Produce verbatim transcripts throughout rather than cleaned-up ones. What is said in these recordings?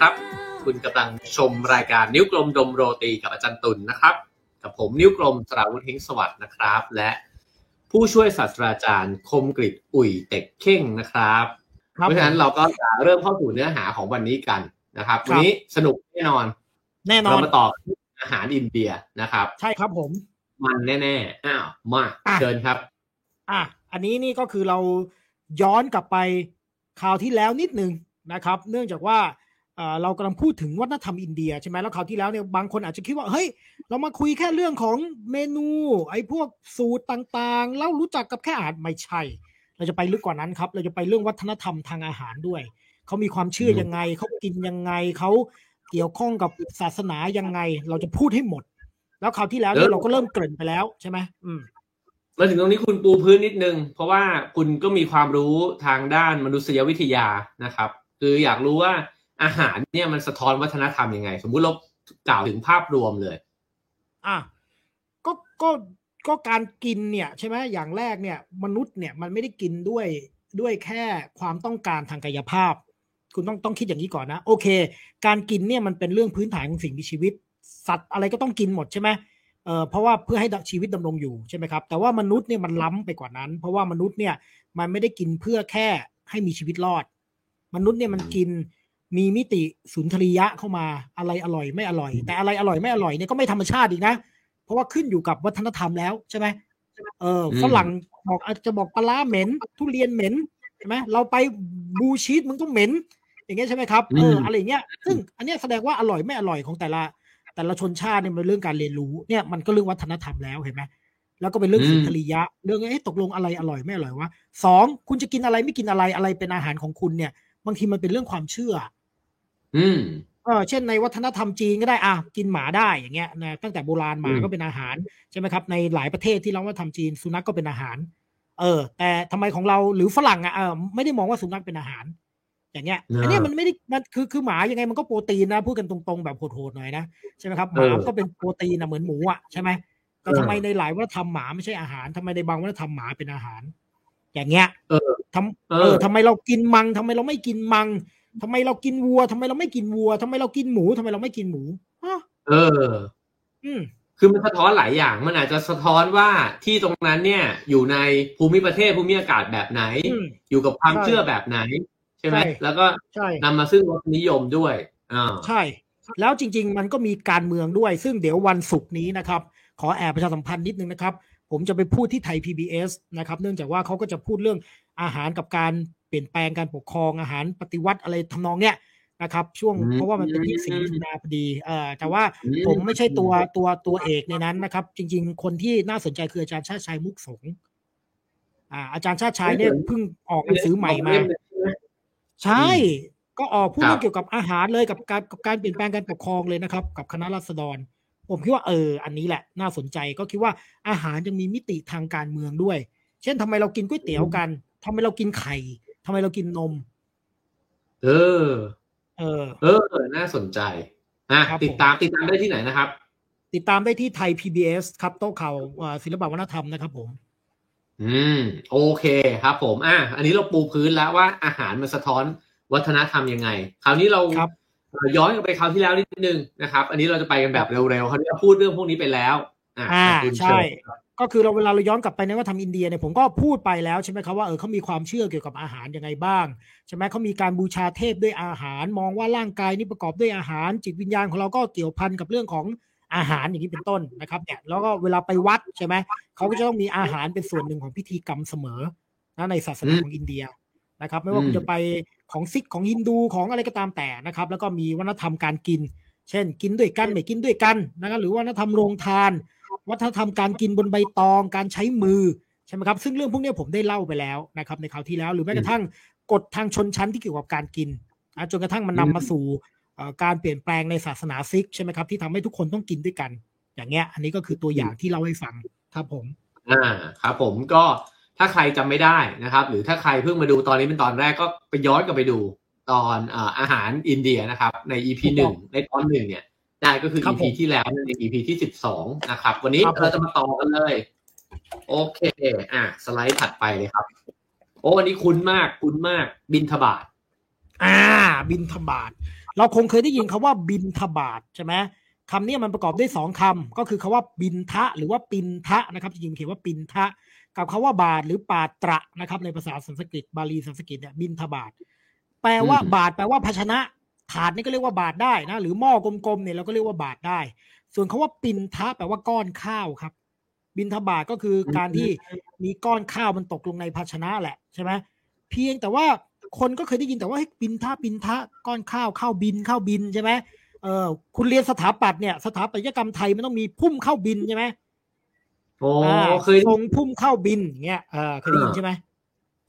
ครับคุณกำลังชมรายการนิ้วกลมดมโรตีกับอาจารย์ตุล น, นะครับกับผมนิ้วกลมสราวุธเฮงสวัสดิ์นะครับและผู้ช่วยศาสตราจารย์คมกฤษอุ่ยเต็กเข่งนะครับเพราะฉะนั้นเราก็จะเริ่มเข้าสู่เนื้อหาของวันนี้กันนะครับวันนี้สนุกแน่นอนแน่นอนเรามาต่ออาหารอินเดียนะครับใช่ครับผมมันแน่ๆอ้าวมาเชิญครับอ่ะอันนี้นี่ก็คือเราย้อนกลับไปคราวที่แล้วนิดนึงนะครับเนื่องจากว่าเรากำลังพูดถึงวัฒนธรรมอินเดียใช่ไหมแล้วคราวที่แล้วเนี่ยบางคนอาจจะคิดว่าเฮ้ยเรามาคุยแค่เรื่องของเมนูไอ้พวกสูตรต่างๆแล้วรู้จักกับแค่อาหารไม่ใช่เราจะไปลึกกว่านั้นครับเราจะไปเรื่องวัฒนธรรมทางอาหารด้วยเขามีความเชื่อยังไงเขากินยังไงเขาเกี่ยวข้องกับศาสนายังไงเราจะพูดให้หมดแล้วคราวที่แล้วเนี่ยเราก็เริ่มเกริ่นไปแล้วใช่ไหมอืมมาถึงตรงนี้คุณปูพื้นนิดนึงเพราะว่าคุณก็มีความรู้ทางด้านมนุษยวิทยานะครับคืออยากรู้ว่าอาหารเนี่ยมันสะท้อนวัฒนธรรมยังไงสมมุติเรากล่าวถึงภาพรวมเลยอ่ะก็ก็ก็การกินเนี่ยใช่ไหมอย่างแรกเนี่ยมนุษย์เนี่ยมันไม่ได้กินด้วยด้วยแค่ความต้องการทางกายภาพคุณต้องต้องคิดอย่างนี้ก่อนนะโอเคการกินเนี่ยมันเป็นเรื่องพื้นฐานของสิ่งมีชีวิตสัตว์อะไรก็ต้องกินหมดใช่ไหมเอ่อเพราะว่าเพื่อให้ชีวิตดำรงอยู่ใช่ไหมครับแต่ว่ามนุษย์เนี่ยมันล้ำไปกว่านั้นเพราะว่ามนุษย์เนี่ยมันไม่ได้กินเพื่อแค่ให้มีชีวิตรอดมนุษย์เนี่ยมันกินมีมิติสุนทรียะเข้ามาอะไรอร่อยไม่อร่อยแต่อะไรอร่อยไม่อร่อยเนี่ยก็ไม่ธรรมชาติอีกนะเพราะว่าขึ้นอยู่กับวัฒนธรรมแล้วใช่ไหมเออฝรั่งบอกอาจจะบอกปลาร้าเหม็นทุเรียนเหม็นใช่ไหมเราไปบูชีสมึงต้องเหม็นอย่างเงี้ยใช่ไหมครับเอออะไรอย่างเงี้ยซึ่งอันเนี้ยแสดงว่าอร่อยไม่อร่อยของแต่ละแต่ละชนชาติเนี่ยมันเรื่องการเรียนรู้เนี่ยมันก็เรื่องวัฒนธรรมแล้วเห็นไหมแล้วก็เป็นเรื่องสุนทรียะเรื่องไอ้ตกลงอะไรอร่อยไม่อร่อยวะสองคุณจะกินอะไรไม่กินอะไรอะไรเป็นอาหารของคุณเนี่ยบางทีมันเป็นเรื่องความเชื่ออืมเออเช่นในวัฒนธรรมจีนก็ได้อ่ะกินหมาได้อย่างเงี้ยนะตั้งแต่โบราณหมาก็เป็นอาหารใช่ไหมครับในหลายประเทศที่เราว่าทำจีนสุนัขก็เป็นอาหารเออแต่ทำไมของเราหรือฝรั่งอ่ะเออไม่ได้มองว่าสุนัขเป็นอาหารอย่างเงี้ยอันนี้มันไม่ได้มันคือคือหมายังไงมันก็โปรตีนนะพูดกันตรงๆแบบโหดๆหน่อยนะใช่ไหมครับหมาก็เป็นโปรตีนนะเหมือนหมูอ่ะใช่ไหมแต่ทำไมในหลายวัฒนธรรมหมาไม่ใช่อาหารทำไมในบางวัฒนธรรมหมาเป็นอาหารอย่างเงี้ยเออทำเออทำไมเรากินมังทำไมเราไม่กินมังทำไมเรากินวัวทำไมเราไม่กินวัวทำไมเรากินหมูทำไมเราไม่กินหมูเอออืมคือมันสะท้อนหลายอย่างมันอาจจะสะท้อนว่าที่ตรงนั้นเนี่ยอยู่ในภูมิประเทศภูมิอากาศแบบไหนอยู่กับความเชื่อแบบไหนใช่ไหมแล้วก็นำมาซึ่งรสนิยมด้วยอ่าใช่แล้วจริงๆมันก็มีการเมืองด้วยซึ่งเดี๋ยววันศุกร์นี้นะครับขอแอบประชาสัมพันธ์นิดนึงนะครับผมจะไปพูดที่ไทย พี บี เอส นะครับเนื่องจากว่าเขาก็จะพูดเรื่องอาหารกับการเปลี่ยนแปลงการปกครองอาหารปฏิวัติอะไรทำนองเนี้ยนะครับช่วงเพราะว่ามันเป็นที่สี่มีนาพอดีเอ่อแต่ว่าผมไม่ใช่ตัวตัวตัวเอกในนั้นนะครับจริงๆคนที่น่าสนใจคืออาจารย์ชาติชัยมุกสงฆ์อ่าอาจารย์ชาติชัยเนี่ยเพิ่งออกหนังสือใหม่มาใช่ก็ออกพูดเรื่องเกี่ยวกับอาหารเลยกับการกับการเปลี่ยนแปลงการปกครองเลยนะครับกับคณะราษฎรผมคิดว่าเอออันนี้แหละน่าสนใจก็คิดว่าอาหารจะมีมิติทางการเมืองด้วยเช่นทำไมเรากินก๋วยเตี๋ยวกันทำไมเรากินไข่ทำไมเรากินนมเออเออเออน่าสนใจอ่ะติดตามติดตามได้ที่ไหนนะครับติดตามได้ที่ไทย พี บี เอส ครับโต๊ะข่าวศิลปวัฒนธรรมนะครับผมอืมโอเคครับผมอ่ะอันนี้เราปูพื้นแล้วว่าอาหารมันสะท้อนวัฒนธรรมยังไงคราวนี้เราย้อนกลับไปคราวที่แล้วนิดนึงนะครับอันนี้เราจะไปกันแบบเร็วๆเขาพูดเรื่องพวกนี้ไปแล้วอ่าใช่ก็คือเราเวลาเราย้อนกลับไปในวัฒนธรรมอินเดียเนี่ยผมก็พูดไปแล้วใช่ไหมครับว่าเออเขามีความเชื่อเกี่ยวกับอาหารยังไงบ้างใช่ไหมเขามีการบูชาเทพด้วยอาหารมองว่าร่างกายนี่ประกอบด้วยอาหารจิตวิญญาณของเราก็เกี่ยวพันกับเรื่องของอาหารอย่างนี้เป็นต้นนะครับเนี่ยแล้วก็เวลาไปวัดใช่ไหมเขาก็จะต้องมีอาหารเป็นส่วนหนึ่งของพิธีกรรมเสมอนะในศาสนาของอินเดียนะครับไม่ว่าคุณจะไปของซิกของฮินดูของอะไรก็ตามแต่นะครับแล้วก็มีวัฒนธรรมการกินเช่นกินด้วยกันไม่กินด้วยกันนะครับหรือวัฒนธรรมโรงทานวัฒนธรรมการกินบนใบตองการใช้มือใช่ไหมครับซึ่งเรื่องพวกนี้ผมได้เล่าไปแล้วนะครับในคราวที่แล้วหรือแม้กระทั่งกฎทางชนชั้นที่เกี่ยวกับการกินนะจนกระทั่งมันนำมาสู่การเปลี่ยนแปลงในศาสนาซิกใช่ไหมครับที่ทำให้ทุกคนต้องกินด้วยกันอย่างเงี้ยอันนี้ก็คือตัวอย่างที่เล่าให้ฟังครับผมอ่าครับผมก็ถ้าใครจำไม่ได้นะครับหรือถ้าใครเพิ่งมาดูตอนนี้เป็นตอนแรกก็ไปย้อนกลับไปดูตอนเอ่ออาหารอินเดียนะครับใน อี พี หนึ่งในตอนหนึ่งเนี่ยได้ก็คือ อี พี ที่แล้วใน อี พี ที่สิบสองนะครับวันนี้เราจะมาต่อกันเลยโอเคอ่ะสไลด์ถัดไปเลยครับโอ้วันนี้คุ้นมากคุ้นมากบิณฑบาตอ่าบิณฑบาต เราคงเคยได้ยินคำว่าบิณฑบาตใช่ไหมคำนี้มันประกอบด้วยสองคำก็คือคำว่าบิณฑะหรือว่าปิณฑะนะครับจริงๆเขียนว่าปิณฑะกับคำว่าบาตรหรือปาตระนะครับในภาษาสันสกฤตบาลีสันสกฤตเนี่ยบิณฑบาตแปลว่าบาตรแปลว่าภาชนะถาดนี่ก็เรียกว่าบาตรได้นะหรือหม้อกลมๆเนี่ยเราก็เรียกว่าบาตรได้ส่วนคำว่าปิณฑะแปลว่าก้อนข้าวครับบิณฑบาตก็คือการที่มีก้อนข้าวมันตกลงในภาชนะแหละใช่ไหมเพียงแต่ว่าคนก็เคยได้ยินแต่ว่าบิณฑะบิณฑะก้อนข้าวข้าวบินข้าวบินใช่ไหมเออคุณเรียนสถาปัตย์เนี่ยสถาปัตยกรรมไทยมันต้องมีพุ่มข้าวบินใช่ไหมโอ้เคยทรงพุ่มข้าวบินอย่างเงี้ยเออเคยได้ยินใช่ไหม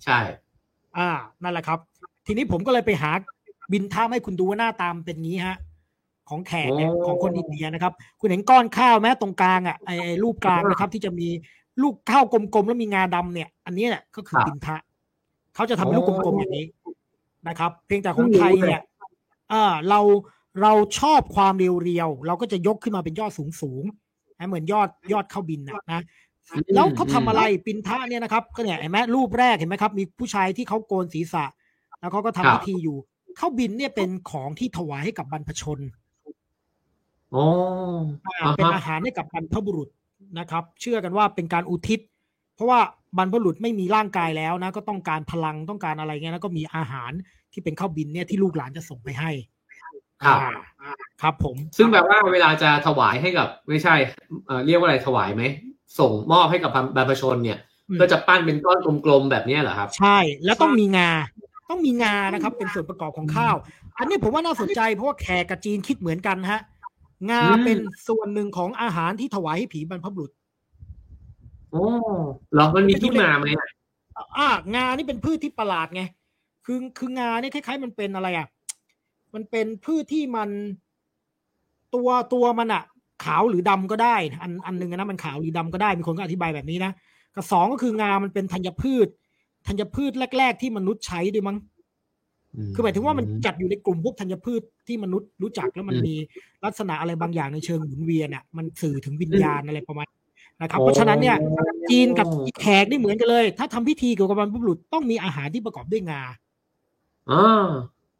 ใช่อ่านั่นแหละครับทีนี้ผมก็เลยไปหาบิณฑะให้คุณดูว่าหน้าตามเป็นงี้ฮะของแขกเนี่ยของคนอินเดียนะครับคุณเห็นก้อนข้าวไหมตรงกลางอ่ะไอ้รูปกลางนะครับที่จะมีลูกข้าวกลมๆแล้วมีงาดำเนี่ยอันนี้เนี่ยก็คือบิณฑะเขาจะทำลูกกลมๆอย่างนี้นะครับเพียงแต่ของไทยเนี่ยอ่าเราเราชอบความเรียวๆเราก็จะยกขึ้นมาเป็นยอดสูงๆนะเหมือนยอดยอดข้าวบินนะนะแล้วเขาทำอะไรบิณฑะเนี่ยนะครับก็เนี่ยเห็นไหมรูปแรกเห็นไหมครับมีผู้ชายที่เขาโกนศีรษะแล้วเขาก็ทำพิธีอยู่ข้าวบิณเนี่ยเป็นของที่ถวายให้กับบรรพชนอ๋อเป็นอาหารให้กับบรรพบุรุษนะครับเชื่อกันว่าเป็นการอุทิศเพราะว่าบรรพบุรุษไม่มีร่างกายแล้วนะก็ต้องการพลังต้องการอะไรเงี้ยแล้วก็มีอาหารที่เป็นข้าวบิณเนี่ยที่ลูกหลานจะส่งไปให้ครับครับผมซึ่งแปลว่าเวลาจะถวายให้กับไม่ใช่เอ่อเรียกว่าอะไรถวายมั้ยส่งมอบให้กับบรรพชนเนี่ยก็จะปั้นเป็นก้อนกลมๆแบบนี้เหรอครับใช่แล้วต้องมีงาต้องมีงานะครับเป็นส่วนประกอบของข้าวอันนี้ผมว่าน่าสนใจเพราะว่าแขกกับจีนคิดเหมือนกันฮะงาเป็นส่วนหนึ่งของอาหารที่ถวายให้ผีบรรพบุรุษโอ้หรอมันมีที่มาไหมอ่างานี่เป็นพืชที่ประหลาดไงคือคืองาเนี่ยคล้ายๆมันเป็นอะไรอ่ะมันเป็นพืชที่มันตัวตัวมันอ่ะขาวหรือดำก็ได้อันอันนึงนะมันขาวหรือดำก็ได้มีคนก็อธิบายแบบนี้นะกับสองก็คืองามันเป็นธัญพืชธัญพืชแรกๆที่มนุษย์ใช้ด้วยมั้งคือหมายถึงว่ามันจัดอยู่ในกลุ่มพวกธัญพืชที่มนุษย์รู้จักแล้วมันมีลักษณะอะไรบางอย่างในเชิงหมุนเวียนอ่ะมันสื่อถึงวิญญาณอะไรประมาณนะครับเพราะฉะนั้นเนี่ยจีนกับแขกนี่เหมือนกันเลยถ้าทำพิธีเกี่ยวกับบรรพบุรุษต้องมีอาหารที่ประกอบด้วยงาอ่า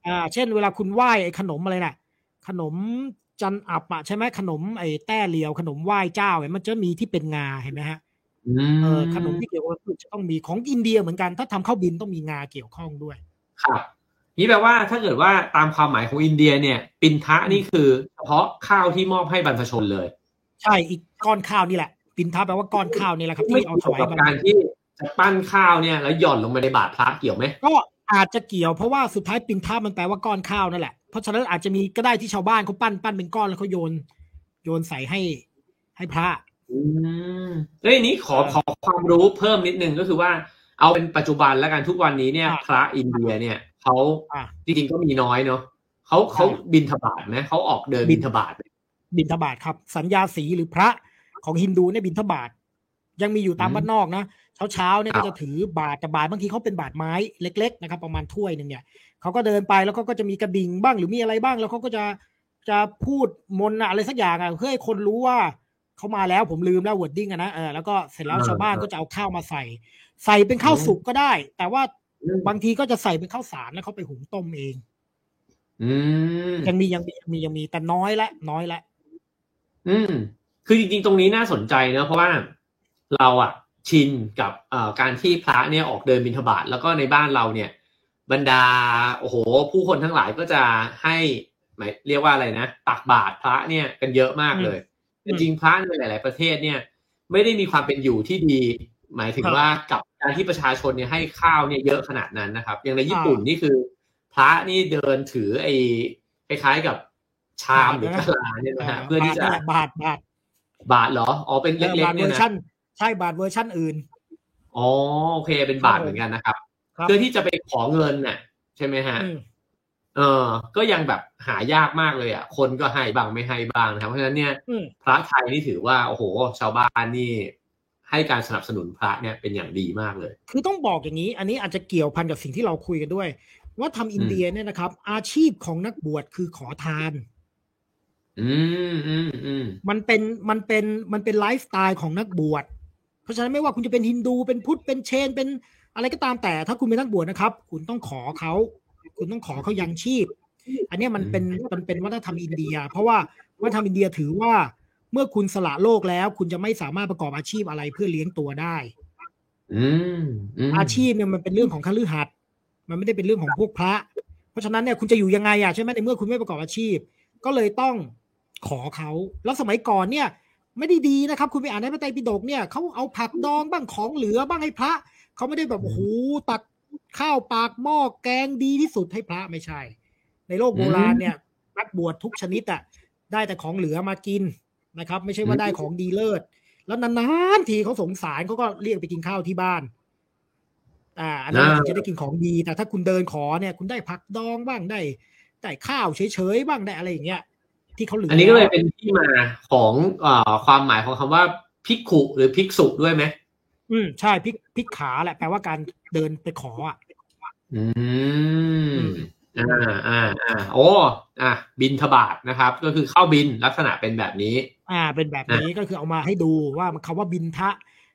อ่าเช่นเวลาคุณไหว้ไอ้ขนมอะไรน่ะขนมจันอับอ่ะใช่ไหมขนมไอ้แต้เหลียวขนมไหว้เจ้าเนี่ยมันจะมีที่เป็นงาเห็นไหมฮะเออขนมที่เกี่ยวกับพืชจะต้องมีของอินเดียเหมือนกันถ้าทำข้าวบิณต้องมีงาเกี่ยวข้องด้วยครับนี่แปลว่าถ้าเกิดว่าตามความหมายของอินเดียเนี่ยปิณฑะนี่คือเฉพาะข้าวที่มอบให้บรรพชนเลยใช่อีกก้อนข้าวนี่แหละปิณฑะแปลว่าก้อนข้าวนี่แหละครับที่เอาถวายบรรพชนการที่จะปั้นข้าวเนี่ยแล้วหย่อนลงไปในบาตรพระเกี่ยวไหมก็อาจจะเกี่ยวเพราะว่าสุดท้ายปิณฑะมันแปลว่าก้อนข้าวนั่นแหละเพราะฉะนั้นอาจจะมีก็ได้ที่ชาวบ้านเขาปั้นปั้นเป็นก้อนแล้วเขาโยนโยนใส่ให้ให้พระอืมแล้วอันนี้ขอขอความรู้เพิ่มนิดนึงก็คือว่าเอาเป็นปัจจุบันแล้วกันทุกวันนี้เนี่ยพระอินเดียเนี่ยเขาจริงๆก็มีน้อยเนาะเขาเขาบิณฑบาตไหมเขาออกเดินบิณฑบาตบิณฑบาตครับสัญญาสีหรือพระของฮินดูเนี่ยบิณฑบาตยังมีอยู่ตามบ้านนอกนะเช้าๆเนี่ยก็จะถือบาตรแต่บาตรบางทีเขาเป็นบาตรไม้เล็กๆนะครับประมาณถ้วยนึงเนี่ยเขาก็เดินไปแล้วก็จะมีกระดิ่งบ้างหรือมีอะไรบ้างแล้วเขาก็จะจะพูดมนต์อะไรสักอย่างอ่ะเพื่อให้คนรู้ว่าเขามาแล้วผมลืมแล้ววอร์ดดิ้งอ่ะนะเออแล้วก็เสร็จแล้วชาวบ้านก็จะเอาข้าวมาใส่ใส่เป็นข้าวสุกก็ได้แต่ว่าบางทีก็จะใส่เป็นข้าวสารแล้วเขาไปหุงต้มเองอืมยังมียังมียังมียังมีแต่น้อยละน้อยละอืมคือจริงๆตรงนี้น่าสนใจนะเพราะว่าเราอ่ะชินกับการที่พระเนี่ยออกเดินบิณฑบาตแล้วก็ในบ้านเราเนี่ยบรรดาโอ้โหผู้คนทั้งหลายก็จะให้หมายเรียกว่าอะไรนะตักบาตรพระเนี่ยกันเยอะมากเลยจริงๆพระในหลายๆประเทศเนี่ยไม่ได้มีความเป็นอยู่ที่ดีหมายถึงว่ากับการที่ประชาชนเนี่ยให้ข้าวเนี่ยเยอะขนาดนั้นนะครับอย่างในญี่ปุ่นนี่คือพระนี่เดินถือไอ้คล้ายๆกับชามหรือกะลาเนี่ยนะฮะเพื่อที่จะบาตรบาตรบาตรเหรออ๋อเป็นเล็กๆเนี่ยนะใช่บาทเวอร์ชั่นอื่นอ๋อโอเคเป็นบาทเหมือนกันนะครับเพื่อที่จะไปขอเงินน่ะใช่ไหมฮะเออก็ยังแบบหายากมากเลยอ่ะคนก็ให้บางไม่ให้บางนะครับเพราะฉะนั้นเนี่ยพระไทยนี่ถือว่าโอ้โหชาวบ้านนี่ให้การสนับสนุนพระเนี่ยเป็นอย่างดีมากเลยคือต้องบอกอย่างนี้อันนี้อาจจะเกี่ยวพันกับสิ่งที่เราคุยกันด้วยว่าทำอินเดียเนี่ยนะครับอาชีพของนักบวชคือขอทานอืมอืมอืมมันเป็นมันเป็นมันเป็นไลฟ์สไตล์ของนักบวชเพราะฉะนั้นไม่ว่าคุณจะเป็นฮินดูเป็นพุทธเป็นเชนเป็นอะไรก็ตามแต่ถ้าคุณเป็นนักบวชนะครับคุณต้องขอเขาคุณต้องขอเขายังชีพ อันนี้มันเป็นมันเป็นวัฒนธรรมอินเดียเพราะว่าวัฒนธรรมอินเดียถือว่าเมื่อคุณสละโลกแล้วคุณจะไม่สามารถประกอบอาชีพอะไรเพื่อเลี้ยงตัวได้อาชีพเนี่ยมันเป็นเรื่องของคฤหัสถ์มันไม่ได้เป็นเรื่องของพวกพระเพราะฉะนั้นเนี่ยคุณจะอยู่ยังไงอ่ะใช่ไหมในเมื่อคุณไม่ประกอบอาชีพก็เลยต้องขอเขาแล้วสมัยก่อนเนี่ยไม่ได้ดีนะครับคุณไปอ่านในพระไตรปิฎกเนี่ยเขาเอาผักดองบ้างของเหลือบ้างให้พระเขาไม่ได้แบบโอ้โหตักข้าวปากหม้อแกงดีที่สุดให้พระไม่ใช่ในโลกโบราณเนี่ยนักบวชทุกชนิดอ่ะได้แต่ของเหลือมากินนะครับไม่ใช่ว่าได้ของดีเลิศแล้วนานๆทีเขาสงสารเขาก็เรียกไปกินข้าวที่บ้านอ่าอันนั้นจะได้กินของดีแต่ถ้าคุณเดินขอเนี่ยคุณได้ผักดองบ้างได้ได้ข้าวเฉยๆบ้างได้อะไรอย่างเงี้ยที่เขาเหลืออันนี้ก็เลยเป็นที่มาของเอ่อความหมายของคำว่าภิกขุหรือภิกษุด้วยไหมอืมใช่ภิกภิกขาแหละแปลว่าการเดินไปขออ่ะอืมอ่าอ่าอ่าโอ้อ่ะบิณฑบาตนะครับก็คือเข้าบิณลักษณะเป็นแบบนี้อ่าเป็นแบบนี้ก็คือเอามาให้ดูว่าคำว่าบิณฑะ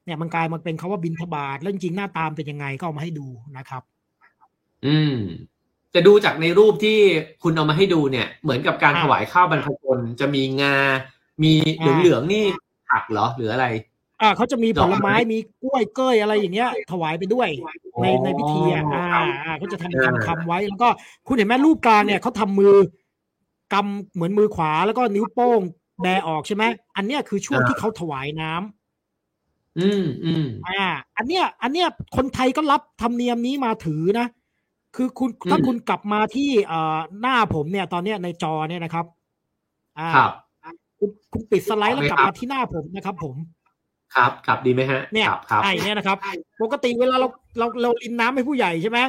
เนี่ยมันกลายมาเป็นคำว่าบิณฑบาตแล้วจริงๆหน้าตามเป็นยังไงก็เอามาให้ดูนะครับอืมจะดูจากในรูปที่คุณเอามาให้ดูเนี่ยเหมือนกับการถวายข้าวบรรพชนจะมีงามีเหลืองๆนี่ผักเหรอหรืออะไรอ่าเขาจะมีผลไม้มีกล้วยเก้ยอะไรอย่างเงี้ยถวายไปด้วยในในพิธีอ่ะอ่าเขาจะทำคำคำไว้แล้วก็คุณเห็นไหมรูปกลางเนี่ยเขาทำมือกำเหมือนมือขวาแล้วก็นิ้วโป้งแบออกใช่ไหมอันเนี้ยคือช่วงที่เขาถวายน้ำอืมอืมอ่าอันเนี้ยอันเนี้ยคนไทยก็รับธรรมเนียมนี้มาถือนะคือคุณถ้าคุณกลับมาที่เอ่อหน้าผมเนี่ยตอนเนี้ยในจอเนี่ยนะครับอ่าครับคุณคุณปิดสไลด์แล้วกลับมาที่หน้าผมนะครับผมครับกลับดีไหมฮะเนี่ยไอ้เนี่ยนะครับปกติเวลาเราเราเราลินน้ำให้ผู้ใหญ่ใช่ไหม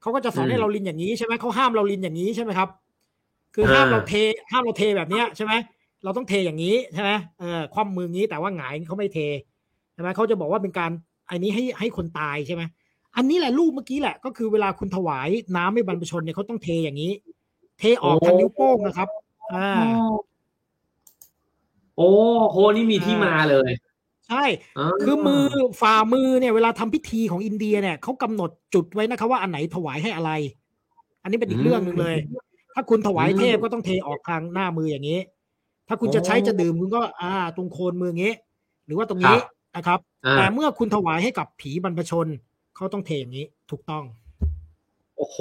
เขาก็จะสอนให้เราลินอย่างนี้ใช่ไหมเขาห้ามเราลินอย่างนี้ใช่ไหมครับคือห้ามเราเทห้ามเราเทแบบเนี้ยใช่ไหมเราต้องเทอย่างนี้ใช่ไหมเออคว่ำมืองี้แต่ว่าหงายเขาไม่เทใช่ไหมเขาจะบอกว่าเป็นการอันนี้ให้ให้คนตายใช่ไหมอันนี้แหละรูปเมื่อกี้แหละก็คือเวลาคุณถวายน้ำให้บรรพชนเนี่ยเขาต้องเทอย่างนี้เทออกทางนิ้วโป้งนะครับอ่าโอ้โหนี่มีที่มาเลยใช่คือมือฝ่ามือเนี่ยเวลาทำพิธีของอินเดียเนี่ยเขากำหนดจุดไว้นะครับว่าอันไหนถวายให้อะไรอันนี้เป็นอีกเรื่องนึงเลยถ้าคุณถวายเทพก็ต้องเทออกทางหน้ามืออย่างนี้ถ้าคุณจะใช้จะดื่มคุณก็อ่าตรงโคนมืออย่างนี้หรือว่าตรงนี้นะครับแต่เมื่อคุณถวายให้กับผีบรรพชนเขาต้องเทอย่างนี้ถูกต้องโอ้โห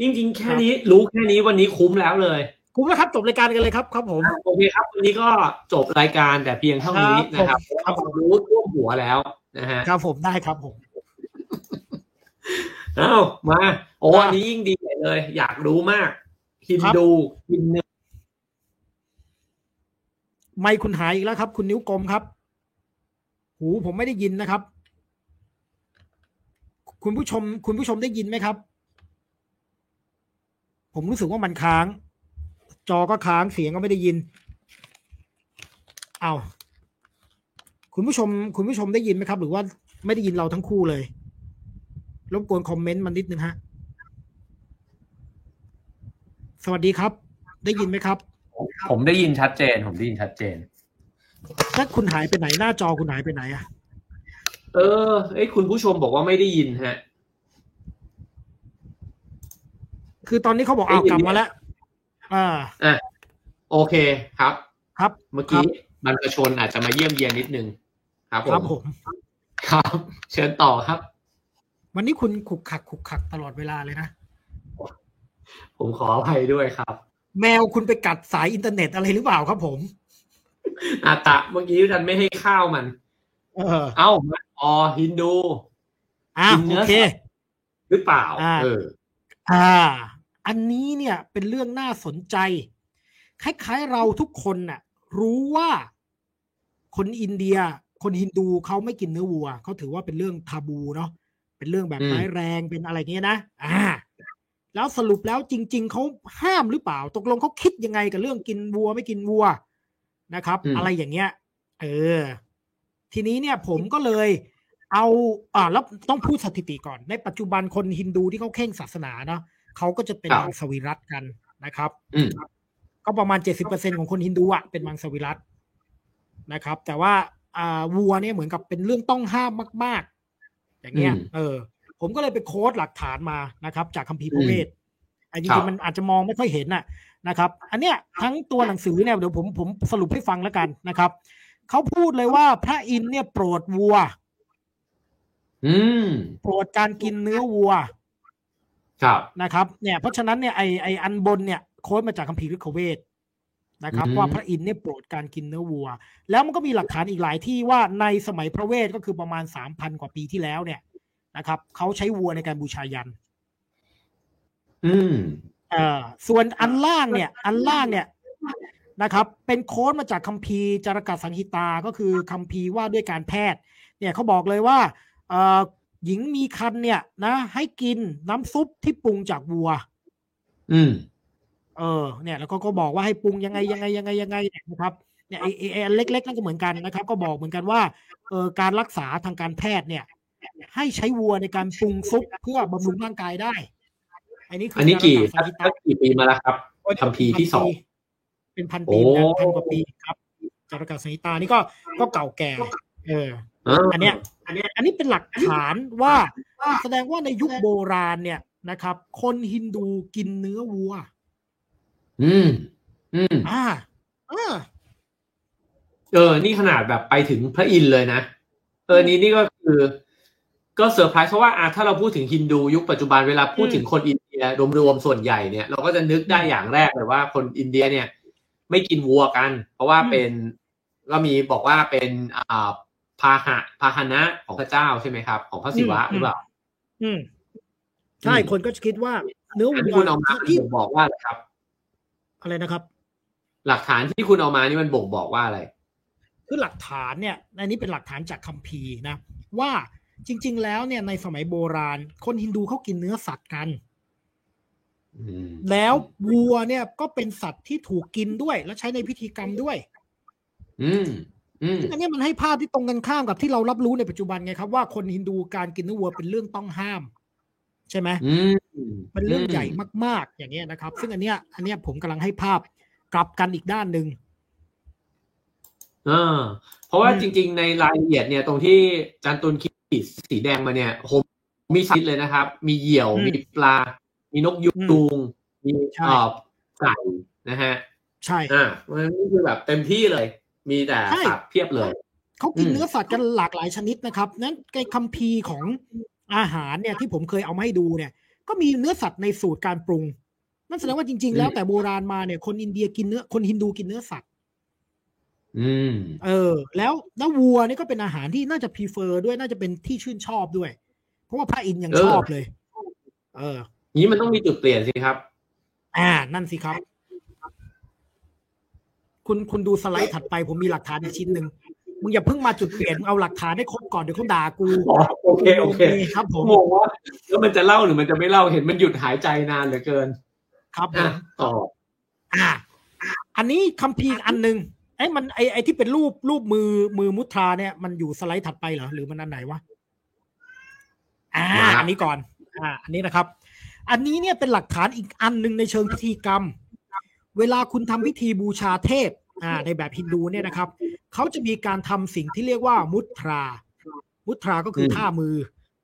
จริงๆแค่นี้รู้แค่นี้วันนี้คุ้มแล้วเลยคุ้มแล้วครับจบรายการกันเลยครับครับผมโอเคครับวันนี้ก็จบรายการแต่เพียงเท่านี้นะครับครับผมรู้ร่วมหัวแล้วนะฮะครับผมได้ครับผมเอ้ามาโอ้วันนี้ยิ่งดีเลยอยากรู้มากฮินดูกินเนื้อไม่คุณหายอีกแล้วครับคุณนิ้วกลมครับหูผมไม่ได้ยินนะครับคุณผู้ชมคุณผู้ชมได้ยินไหมครับผมรู้สึกว่ามันค้างจอก็ค้างเสียงก็ไม่ได้ยินเอาคุณผู้ชมคุณผู้ชมได้ยินไหมครับหรือว่าไม่ได้ยินเราทั้งคู่เลยรบกวนคอมเมนต์มันนิดนึงฮะสวัสดีครับได้ยินไหมครับผมได้ยินชัดเจนผมได้ยินชัดเจนถ้าคุณหายไปไหนหน้าจอคุณหายไปไหนอ่ะเออไอ้คุณผู้ชมบอกว่าไม่ได้ยินฮะคือตอนนี้เขาบอกเอากลับมาแล้วอ่าอ่ะโอเคครับครับเมื่อกี้บรรพชนอาจจะมาเยี่ยมเยียนนิดนึงครับผมครับผมครับเชิญต่อครับวันนี้คุณขุกขักขุกขักตลอดเวลาเลยนะผมขออภัยด้วยครับแมวคุณไปกัดสายอินเทอร์เน็ตอะไรหรือเปล่าครับผมอาตะเมื่อกี้ดันไม่ให้ข้าวมันเออเอ้าออฮินดูกินเนื้อหรือเปล่าเอออ่าอันนี้เนี่ยเป็นเรื่องน่าสนใจคล้ายๆเราทุกคนน่ะรู้ว่าคนอินเดียคนฮินดูเขาไม่กินเนื้อวัวเขาถือว่าเป็นเรื่องทาบูเนาะเป็นเรื่องแบบร้ายแรงเป็นอะไรเงี้ยนะอ่าแล้วสรุปแล้วจริงๆเขาห้ามหรือเปล่าตกลงเขาคิดยังไงกับเรื่องกินวัวไม่กินวัวนะครับอะไรอย่างเงี้ยเออทีนี้เนี่ยผมก็เลยเอาอ่าแล้วต้องพูดสถิติก่อนในปัจจุบันคนฮินดูที่เขาเข่งศาสนาเนาะเขาก็จะเป็นมังสวิรัติกันนะครับก็ประมาณ เจ็ดสิบเปอร์เซ็นต์ ของคนฮินดูอ่ะเป็นมังสวิรัตินะครับแต่ว่าอ่าวัวเนี่ยเหมือนกับเป็นเรื่องต้องห้ามมากๆอย่างเงี้ยเออผมก็เลยไปโค้ดหลักฐานมานะครับจากคัมภีร์พระเวท แต่จริงๆมันอาจจะมองไม่ค่อยเห็นน่ะนะครับอันเนี้ยทั้งตัวหนังสือเนี่ยเดี๋ยวผมผมสรุปให้ฟังแล้วกันนะครับเขาพูดเลยว่าพระอินทร์เนี่ยโปรดวัวอืมโปรดการกินเนื้อวัวครับนะครับเนี่ยเพราะฉะนั้นเนี่ยไอไออันบนเนี่ยโค้ดมาจากคัมภีร์ฤกขเวทนะครับว่าพระอินทร์เนี่ยโปรดการกินเนื้อวัวแล้วมันก็มีหลักฐานอีกหลายที่ว่าในสมัยพระเวทก็คือประมาณ สามพัน กว่าปีที่แล้วเนี่ยนะครับเขาใช้วัวในการบูชายันอืมเอ่อส่วนอันล่างเนี่ยอันล่างเนี่ยนะครับเป็นโค้ดมาจากคัมภีร์จารกสังหิตาก็คือคัมภีร์ว่าด้วยการแพทย์เนี่ยเขาบอกเลยว่าเอ่อหญิงมีครรภ์เนี่ยนะให้กินน้ำซุปที่ปรุงจากวัวอืมเออเนี่ยแล้วก็ก็บอกว่าให้ปรุงยังไงยังไงยังไงยังไงนะครับเนี่ยไอ้ไอ้อันเล็กๆนั่นก็เหมือนกันนะครับก็บอกเหมือนกันว่าเอ่อการรักษาทางการแพทย์เนี่ยให้ใช้วัวในการปรุงซุปเพื่อบำรุงร่างกายได้อันนี้คืออันนี้กี่กี่ปีมาแล้วครับคัมภีร์ที่สองเป็นพันปีนะพันกว่าปีครับจารกสังหิตานี่ก็ก็เก่าแก่เอออันเนี้ยอันนี้อันนี้เป็นหลักฐานว่าแสดงว่าในยุคโบราณเนี่ยนะครับคนฮินดูกินเนื้อวัวอืมอืมอ่าเออเออนี่ขนาดแบบไปถึงพระอินทร์เลยนะเออนี่นี่ก็คือก็เซอร์ไพรส์เพราะว่าอ่ะถ้าเราพูดถึงฮินดูยุคปัจจุบันเวลาพูดถึงคนอินเดียรวมๆส่วนใหญ่เนี่ยเราก็จะนึกได้อย่างแรกเลยว่าคนอินเดียเนี่ยไม่กินวัวกันเพราะว่าเป็นก็มีบอกว่าเป็นอ่าพาหะพาหนะของพระเจ้าใช่ไหมครับของพระศิวะหรือเปล่าอืมใช่คนก็จะคิดว่าเนื้อวัวที่คุณเอามาที่บอกว่าอะไรครับอะไรนะครับหลักฐานที่คุณเอามานี่มันบ่งบอกว่าอะไรคือหลักฐานเนี่ยอันนี้เป็นหลักฐานจากคัมภีร์นะว่าจริงๆแล้วเนี่ยในสมัยโบราณคนฮินดูเขากินเนื้อสัตว์กันแล้ววัวเนี่ยก็เป็นสัตว์ที่ถูกกินด้วยและใช้ในพิธีกรรมด้วยอืมอืมอันนี้มันให้ภาพที่ตรงกันข้ามกับที่เรารับรู้ในปัจจุบันไงครับว่าคนฮินดูการกินเนื้อวัวเป็นเรื่องต้องห้ามใช่ไหมอืมเป็นเรื่องใหญ่มากๆอย่างเงี้ยนะครับซึ่งอันเนี้ยอันเนี้ยผมกำลังให้ภาพกลับกันอีกด้านนึงอ่าเพราะว่าจริงๆในรายละเอียดเนี่ยตรงที่อาจารย์ตุลคิดสีแดงมาเนี่ยโหมีสัตว์เลยนะครับมีเหยี่ยวมีปลามีนกยูงมีอ่าไก่นะฮะใช่อ่ามันนี่คือแบบเต็มที่เลยมีแต่สัตว์เพียบเลยเขากินเนื้อสัตว์กันหลากหลายชนิดนะครับนั้นในคัมภีร์ของอาหารเนี่ยที่ผมเคยเอามาให้ดูเนี่ยก็มีเนื้อสัตว์ในสูตรการปรุงนั่นแสดงว่าจริงๆแล้วแต่โบราณมาเนี่ยคนอินเดียกินเนื้อคนฮินดูกินเนื้อสัตว์อืมเออแล้วแล้ววัวนี่ก็เป็นอาหารที่น่าจะพรีเฟอร์ด้วยน่าจะเป็นที่ชื่นชอบด้วยเพราะว่าพระอินทร์ยังชอบเลยเออนี้มันต้องมีจุดเปลี่ยนสิครับอ่านั่นสิครับคุณคุณดูสไลด์ถัดไปผมมีหลักฐานอีกชิ้นนึงมึงอย่าเพิ่งมาจุดเปลี่ยนเอาหลักฐานให้ครบก่อนเดี๋ยวเขาด่ากูโอเคโอเคครับผมงงว่าแล้วมันจะเล่าหรือมันจะไม่เล่าเห็นมันหยุดหายใจนานเหลือเกินครับอ่ะต่ออ่ะอันนี้คัมภีร์อันนึงไอ้มันไอ้ไอ้ที่เป็นรูปรูปมือมือมุทราเนี่ยมันอยู่สไลด์ถัดไปเหรอหรือมันอันไหนวะอ่าอันนี้ก่อนอ่าอันนี้นะครับอันนี้เนี่ยเป็นหลักฐานอีกอันนึงในเชิงพิธีกรรมเวลาคุณทำพิธีบูชาเทพอ่าในแบบฮินดูเนี่ยนะครับเขาจะมีการทำสิ่งที่เรียกว่ามุทรามุทราก็คือท่ามือ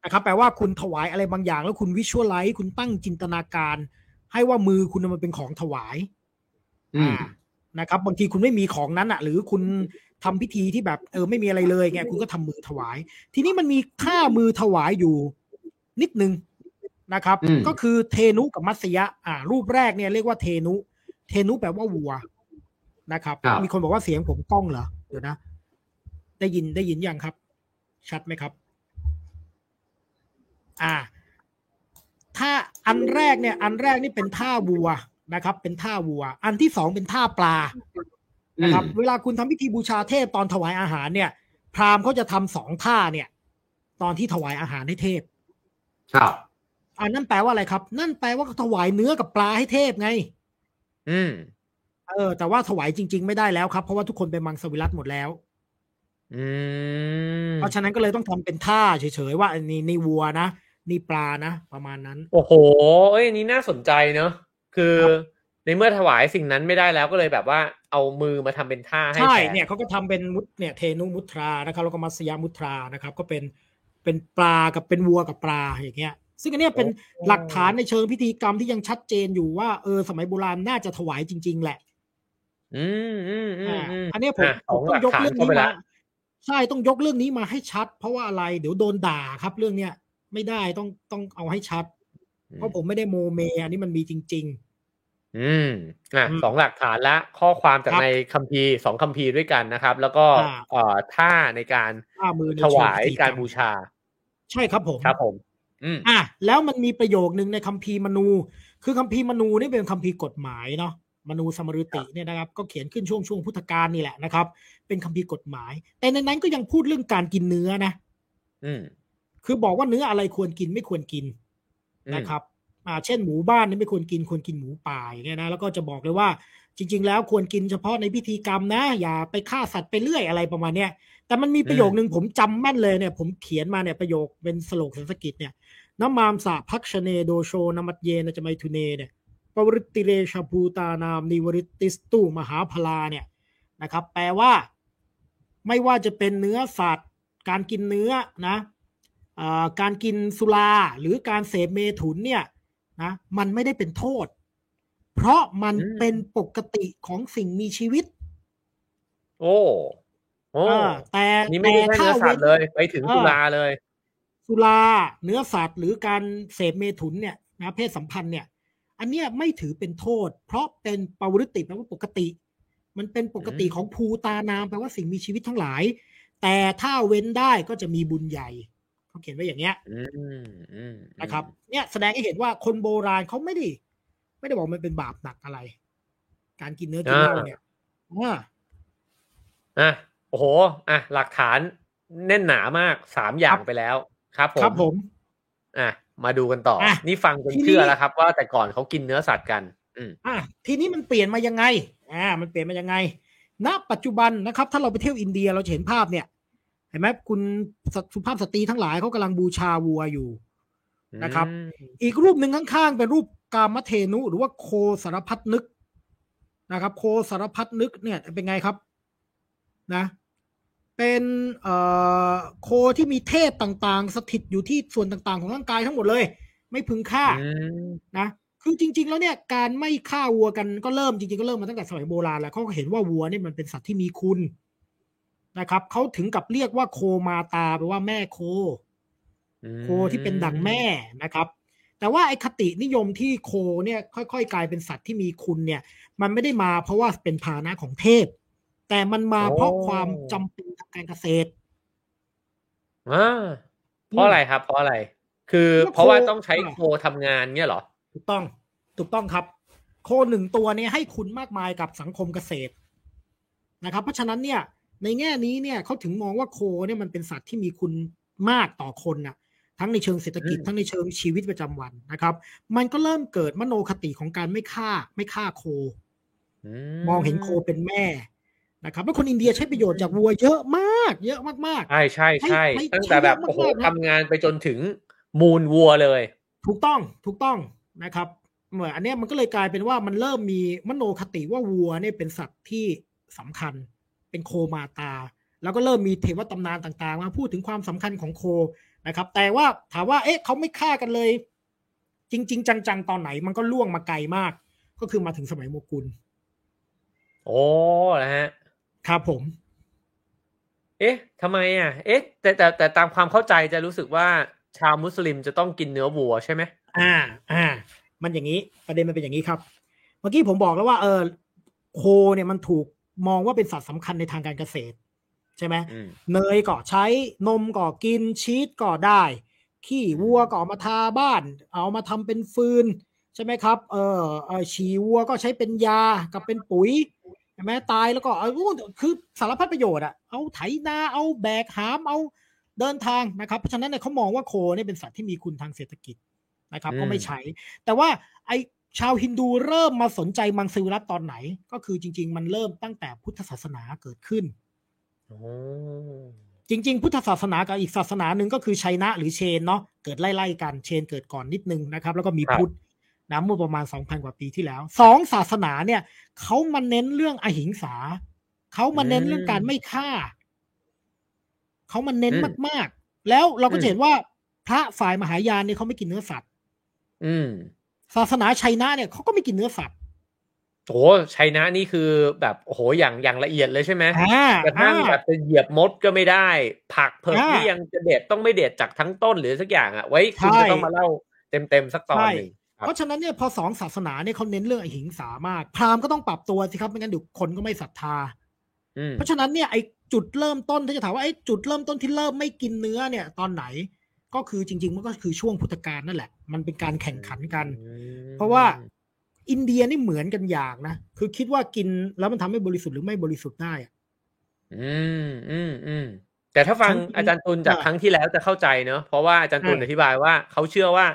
นะครับแปลว่าคุณถวายอะไรบางอย่างแล้วคุณวิชวลไลซ์คุณตั้งจินตนาการให้ว่ามือคุณมันเป็นของถวายอ่านะครับบางทีคุณไม่มีของนั้นอ่ะหรือคุณทำพิธีที่แบบเออไม่มีอะไรเลยไงคุณก็ทำมือถวายทีนี้มันมีท่ามือถวายอยู่นิดนึงนะครับก็คือเทนุกับมัตสยะอ่ารูปแรกเนี่ยเรียกว่าเทนุเทนุแปลว่าวัวนะครับมีคนบอกว่าเสียงผมกล้องเหรอเดี๋ยวนะได้ยินได้ยินยังครับชัดไหมครับอ่าถ้าอันแรกเนี่ยอันแรกนี่เป็นท่าวัวนะครับเป็นท่าวัวอันที่สองเป็นท่าปลานะครับเวลาคุณทำพิธีบูชาเทพตอนถวายอาหารเนี่ยพราหมณ์เขาจะทำสองท่าเนี่ยตอนที่ถวายอาหารให้เทพครับอันนั่นแปลว่าอะไรครับนั่นแปลว่าเขาถวายเนื้อกับปลาให้เทพไงอืมเออแต่ว่าถวายจริงๆไม่ได้แล้วครับเพราะว่าทุกคนเป็นมังสวิรัติหมดแล้วอืมเพราะฉะนั้นก็เลยต้องทำเป็นท่าเฉยๆว่านี่นี่วัวนะนี่ปลานะประมาณนั้นโอ้โหเอ้ยนี่น่าสนใจเนอะคือในเมื่อถวายสิ่งนั้นไม่ได้แล้วก็เลยแบบว่าเอามือมาทำเป็นท่าให้ใช่เนี่ยเขาก็ทำเป็นมุตเนี่ยเทนุมุตรานะครับแล้วก็มัตสยมุตรานะครับก็เป็นเป็นปลากับเป็นวัวกับปลาอย่างเงี้ย ซึ่งอันนี้เป็นหลักฐานในเชิงพิธีกรรมที่ยังชัดเจนอยู่ว่าเออสมัยโบราณน่าจะถวายจริงๆแหละอืมอืมอืมอันนี้ผมต้องยกเรื่องนี้มาใช่ต้องยกเรื่องนี้มาให้ชัดเพราะว่าอะไรเดี๋ยวโดนด่าครับเรื่องเนี้ยไม่ได้ต้องต้องเอาให้ชัดเพราะผมไม่ได้โมเมอันนี้มันมีจริงๆอืมอ่ะสองหลักฐานละข้อความจากในคัมภีร์สองคัมภีร์ด้วยกันนะครับแล้วก็เอ่อท่าในการถวายการบูชาใช่ครับผมครับผมอ่ะแล้วมันมีประโยคนึงในคัมภีร์มนูคือคัมภีร์มนูนี่เป็นคัมภีร์กฎหมายเนาะมนูสมฤติเนี่ยนะครับก็เขียนขึ้นช่วงช่วงพุทธกาลนี่แหละนะครับเป็นคัมภีร์กฎหมายแต่ในนั้นก็ยังพูดเรื่องการกินเนื้อนะอืมคือบอกว่าเนื้ออะไรควรกินไม่ควรกินนะครับอ่าเช่นหมูบ้านนี่ไม่ควรกินควรกินหมูป่าอย่างเงี้ยนะแล้วก็จะบอกเลยว่าจริงๆแล้วควรกินเฉพาะในพิธีกรรมนะอย่าไปฆ่าสัตว์ไปเรื่อยอะไรประมาณเนี้ยแต่มันมีประโยคนึงผมจำแม่นเลยเนี่ยผมเขียนมาเนี่ยประโยคเป็นสโลกสันสกฤตเนี่ยน้ำมามสะพักชเนโดโชนมัตเยนจะไมทุเนเนี่ยปวริติเรชภูตานามนิวริติสตุมหาพลาเนี่ยนะครับแปลว่าไม่ว่าจะเป็นเนื้อสัตว์การกินเนื้อนะอ่าการกินสุราหรือการเสพเมถุนเนี่ยนะมันไม่ได้เป็นโทษเพราะมันเป็นปกติของสิ่งมีชีวิตโอ้โอ้แต่นี่ไม่ได้เนื้อสัตว์เลยไปถึงสุราเลยสุราเนื้อสัตว์หรือการเสพเมถุนเนี่ยนะเพศสัมพันธ์เนี่ยอันเนี้ยไม่ถือเป็นโทษเพราะเป็นปวริติแปลว่าปกติมันเป็นปกติของภูตานามแปลว่าสิ่งมีชีวิตทั้งหลายแต่ถ้าเว้นได้ก็จะมีบุญใหญ่เขาเขียนไว้อย่างเงี้ยนะครับเนี่ยแสดงให้เห็นว่าคนโบราณเขาไม่ได้ไม่ได้บอกมันเป็นบาปหนักอะไรการกินเนื้อกินเหล้าเนี่ยอ่าอ่ะโอ้โหอ่ะหลักฐานแน่นหนามากสามอย่างไปแล้วครับผมครับผมอ่ะมาดูกันต่อนี่ฟังจนเชื่อแล้วครับว่าแต่ก่อนเขากินเนื้อสัตว์กันอ่ะทีนี้มันเปลี่ยนมายังไงอ่ามันเปลี่ยนมายังไงณปัจจุบันนะครับถ้าเราไปเที่ยวอินเดียเราจะเห็นภาพเนี่ยเห็นไหมคุณสุภาพสตรีทั้งหลายเขากำลังบูชาวัวอยู่นะครับอีกรูปหนึ่งข้างๆเป็นรูปกามเทนุหรือว่าโคสารพัดนึกนะครับโคสารพัดนึกเนี่ยเป็นไงครับนะเป็นเอ่อโคที่มีเทพต่างๆสถิตอยู่ที่ส่วนต่างๆของร่างกายทั้งหมดเลยไม่พึงฆ่านะคือจริงๆแล้วเนี่ยการไม่ฆ่าวัวกันก็เริ่มจริงๆก็เริ่มมาตั้งแต่สมัยโบราณแล้วเขาก็เห็นว่าวัวเนี่ยมันเป็นสัตว์ที่มีคุณนะครับเขาถึงกับเรียกว่าโคมาตาแปลว่าแม่โคโคที่เป็นดั่งแม่นะครับแต่ว่าไอ้คตินิยมที่โคเนี่ยค่อยๆกลายเป็นสัตว์ที่มีคุณเนี่ยมันไม่ได้มาเพราะว่าเป็นพาหนะของเทพแต่มันมาเพราะความจำเป็นทางการเกษตรอ่าเพราะอะไรครับเพราะอะไรคือเพราะว่าต้องใช้โคทำงานเนี่ยเหรอถูกต้องถูกต้องครับโคหนึ่งตัวเนี่ยให้คุณมากมายกับสังคมเกษตรนะครับเพราะฉะนั้นเนี่ยในแง่นี้เนี่ยเขาถึงมองว่าโคเนี่ยมันเป็นสัตว์ที่มีคุณมากต่อคนนะทั้งในเชิงเศรษฐกิจทั้งในเชิงชีวิตประจำวันนะครับมันก็เริ่มเกิดมโนคติของการไม่ฆ่าไม่ฆ่าโคมองเห็นโคเป็นแม่นะครับแล้วคนอินเดียใช้ประโยชน์จากวัวเยอะมากเยอะมากๆใช่ใช่ใช่ตั้งแต่แบบโอ้โหทำงานไปจนถึงมูลวัวเลยถูกต้องถูกต้องนะครับเหมือนอันเนี้ยมันก็เลยกลายเป็นว่ามันเริ่มมีมโนคติว่าวัวเนี่ยเป็นสัตว์ที่สำคัญเป็นโคมาตาแล้วก็เริ่มมีเทวตำนานต่างๆมาพูดถึงความสำคัญของโคนะครับแต่ว่าถามว่าเอ๊ะเขาไม่ฆ่ากันเลยจริงๆจังๆตอนไหนมันก็ล่วงมาไกลมากก็คือมาถึงสมัยโมกุลโอ้นะฮะครับผมเอ๊ะทำไมอ่ะเอ๊ะแต่แต่แต่ตามความเข้าใจจะรู้สึกว่าชาวมุสลิมจะต้องกินเนื้อวัวใช่ไหมอ่าอ่ามันอย่างนี้ประเด็นมันเป็นอย่างนี้ครับเมื่อกี้ผมบอกแล้วว่าเออโคเนี่ยมันถูกมองว่าเป็นสัตว์สำคัญในทางการเกษตรใช่ไหมเนยก็ใช้นมก็กินชีสก็ได้ขี้วัวก็เอามาทาบ้านเอามาทำเป็นฟืนใช่ไหมครับเออเออฉี่วัวก็ใช้เป็นยากับเป็นปุ๋ยใช่ไหมตายแล้วก็เอาคือสารพัดประโยชน์อ่ะเอาไถนาเอาแบกหามเอาเดินทางนะครับเพราะฉะนั้นเนี่ยเขามองว่าโคเนี่ยเป็นสัตว์ที่มีคุณทางเศรษฐกิจนะครับก็ไม่ใช้แต่ว่าไอชาวฮินดูเริ่มมาสนใจมังสวิรัติตอนไหนก็คือจริงๆมันเริ่มตั้งแต่พุทธศาสนาเกิดขึ้นจริงๆพุทธศาสนากับอีกศาสนาหนึ่งก็คือไชนะหรือเชนเนาะเกิดไล่ๆกันเชนเกิดก่อนนิดนึงนะครับแล้วก็มีพุทธนะเมื่อประมาณ สองพัน กว่าปีที่แล้วสองศาสนาเนี่ยเขามาเน้นเรื่องอหิงสาเขามาเน้นเรื่องการไม่ฆ่าเขามาเน้นมากๆแล้วเราก็เห็นว่า พระฝ่ายมหายานเนี่ยเขาไม่กินเนื้อสัตว์อืมศาสนาไชน่าเนี่ยเขาก็ไม่กินเนื้อสัตว์โอ้ไชน่านี่คือแบบโอ้โหอย่างอย่างละเอียดเลยใช่ไหมกระทั่งแบบจะเหยียบมดก็ไม่ได้ผักเผือกที่ยังจะเด็ดต้องไม่เด็ดจากทั้งต้นหรือสักอย่างอ่ะไว้คุณจะต้องมาเล่าเต็มๆสักตอนหนึ่งเพราะฉะนั้นเนี่ยพอสองศาสนาเนี่ยเขาเน้นเรื่องหิงสามากพราหมณ์ก็ต้องปรับตัวสิครับไม่งั้นเดี๋ยวคนก็ไม่ศรัทธาเพราะฉะนั้นเนี่ยไอ้จุดเริ่มต้นที่จะถามว่าไอ้จุดเริ่มต้นที่เริ่มไม่กินเนื้อเนี่ยตอนไหนก็คือจริงๆมันก็คือช่วงพุทธกาลนั่นแหละมันเป็นการแข่งขันกันเพราะว่าอินเดียนี่เหมือนกันอย่างนะคือคิดว่ากินแล้วมันทำให้บริสุทธิ์หรือไม่บริสุทธิ์ได้อืมอืมอืมแต่ถ้าฟังอาจารย์ตุลจากครั้งที่แล้วจะเข้าใจเนอะเพราะว่าอาจารย์ตุลอธิบายว่าเขาเชื่อว่า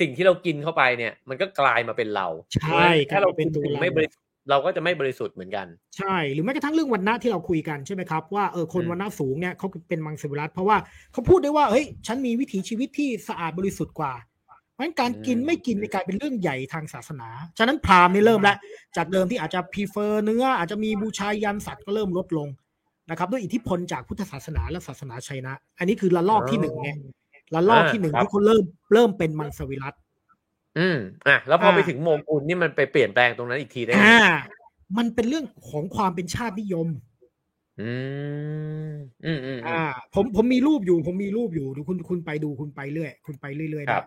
สิ่งที่เรากินเข้าไปเนี่ยมันก็กลายมาเป็นเราใช่ถ้าเราเป็นตัวเราไม่บริสุทธิ์เราก็จะไม่บริสุทธิ์เหมือนกันใช่หรือแม้กระทั่งเรื่องวรรณะที่เราคุยกันใช่ไหมครับว่าเออคนวรรณะสูงเนี่ยเขาเป็นมังสวิรัติเพราะว่าเขาพูดได้ว่าเฮ้ยฉันมีวิถีชีวิตที่สะอาดบริสุทธิ์กว่าเพราะฉะนั้นการกินไม่กินในกลายเป็นเรื่องใหญ่ทางศาสนาฉะนั้นพราหมณ์นี่เริ่มแล้วจากเดิมที่อาจจะ prefer เนื้ออาจจะมีบูชายันสัตว์ก็เริ่มลดลงนะครับด้วยอิทธิพลจากพุทธศาสนาและศาสนาไชน่าอันนี้คือระลอกที่หนึ่งไงละลอกที่หนึ่งที่เขาเริ่มเริ่มเป็นมังสวิรัติอืมอ่ะแล้วพอไปถึงโมกุลนี่มันไปเปลี่ยนแปลงตรงนั้นอีกทีได้อ่ามันเป็นเรื่องของความเป็นชาตินิยมอืมอืมอ่าผมผมมีรูปอยู่ผมมีรูปอยู่ดูคุณคุณไปดูคุณไปเรื่อยคุณไปเรื่อยๆครับ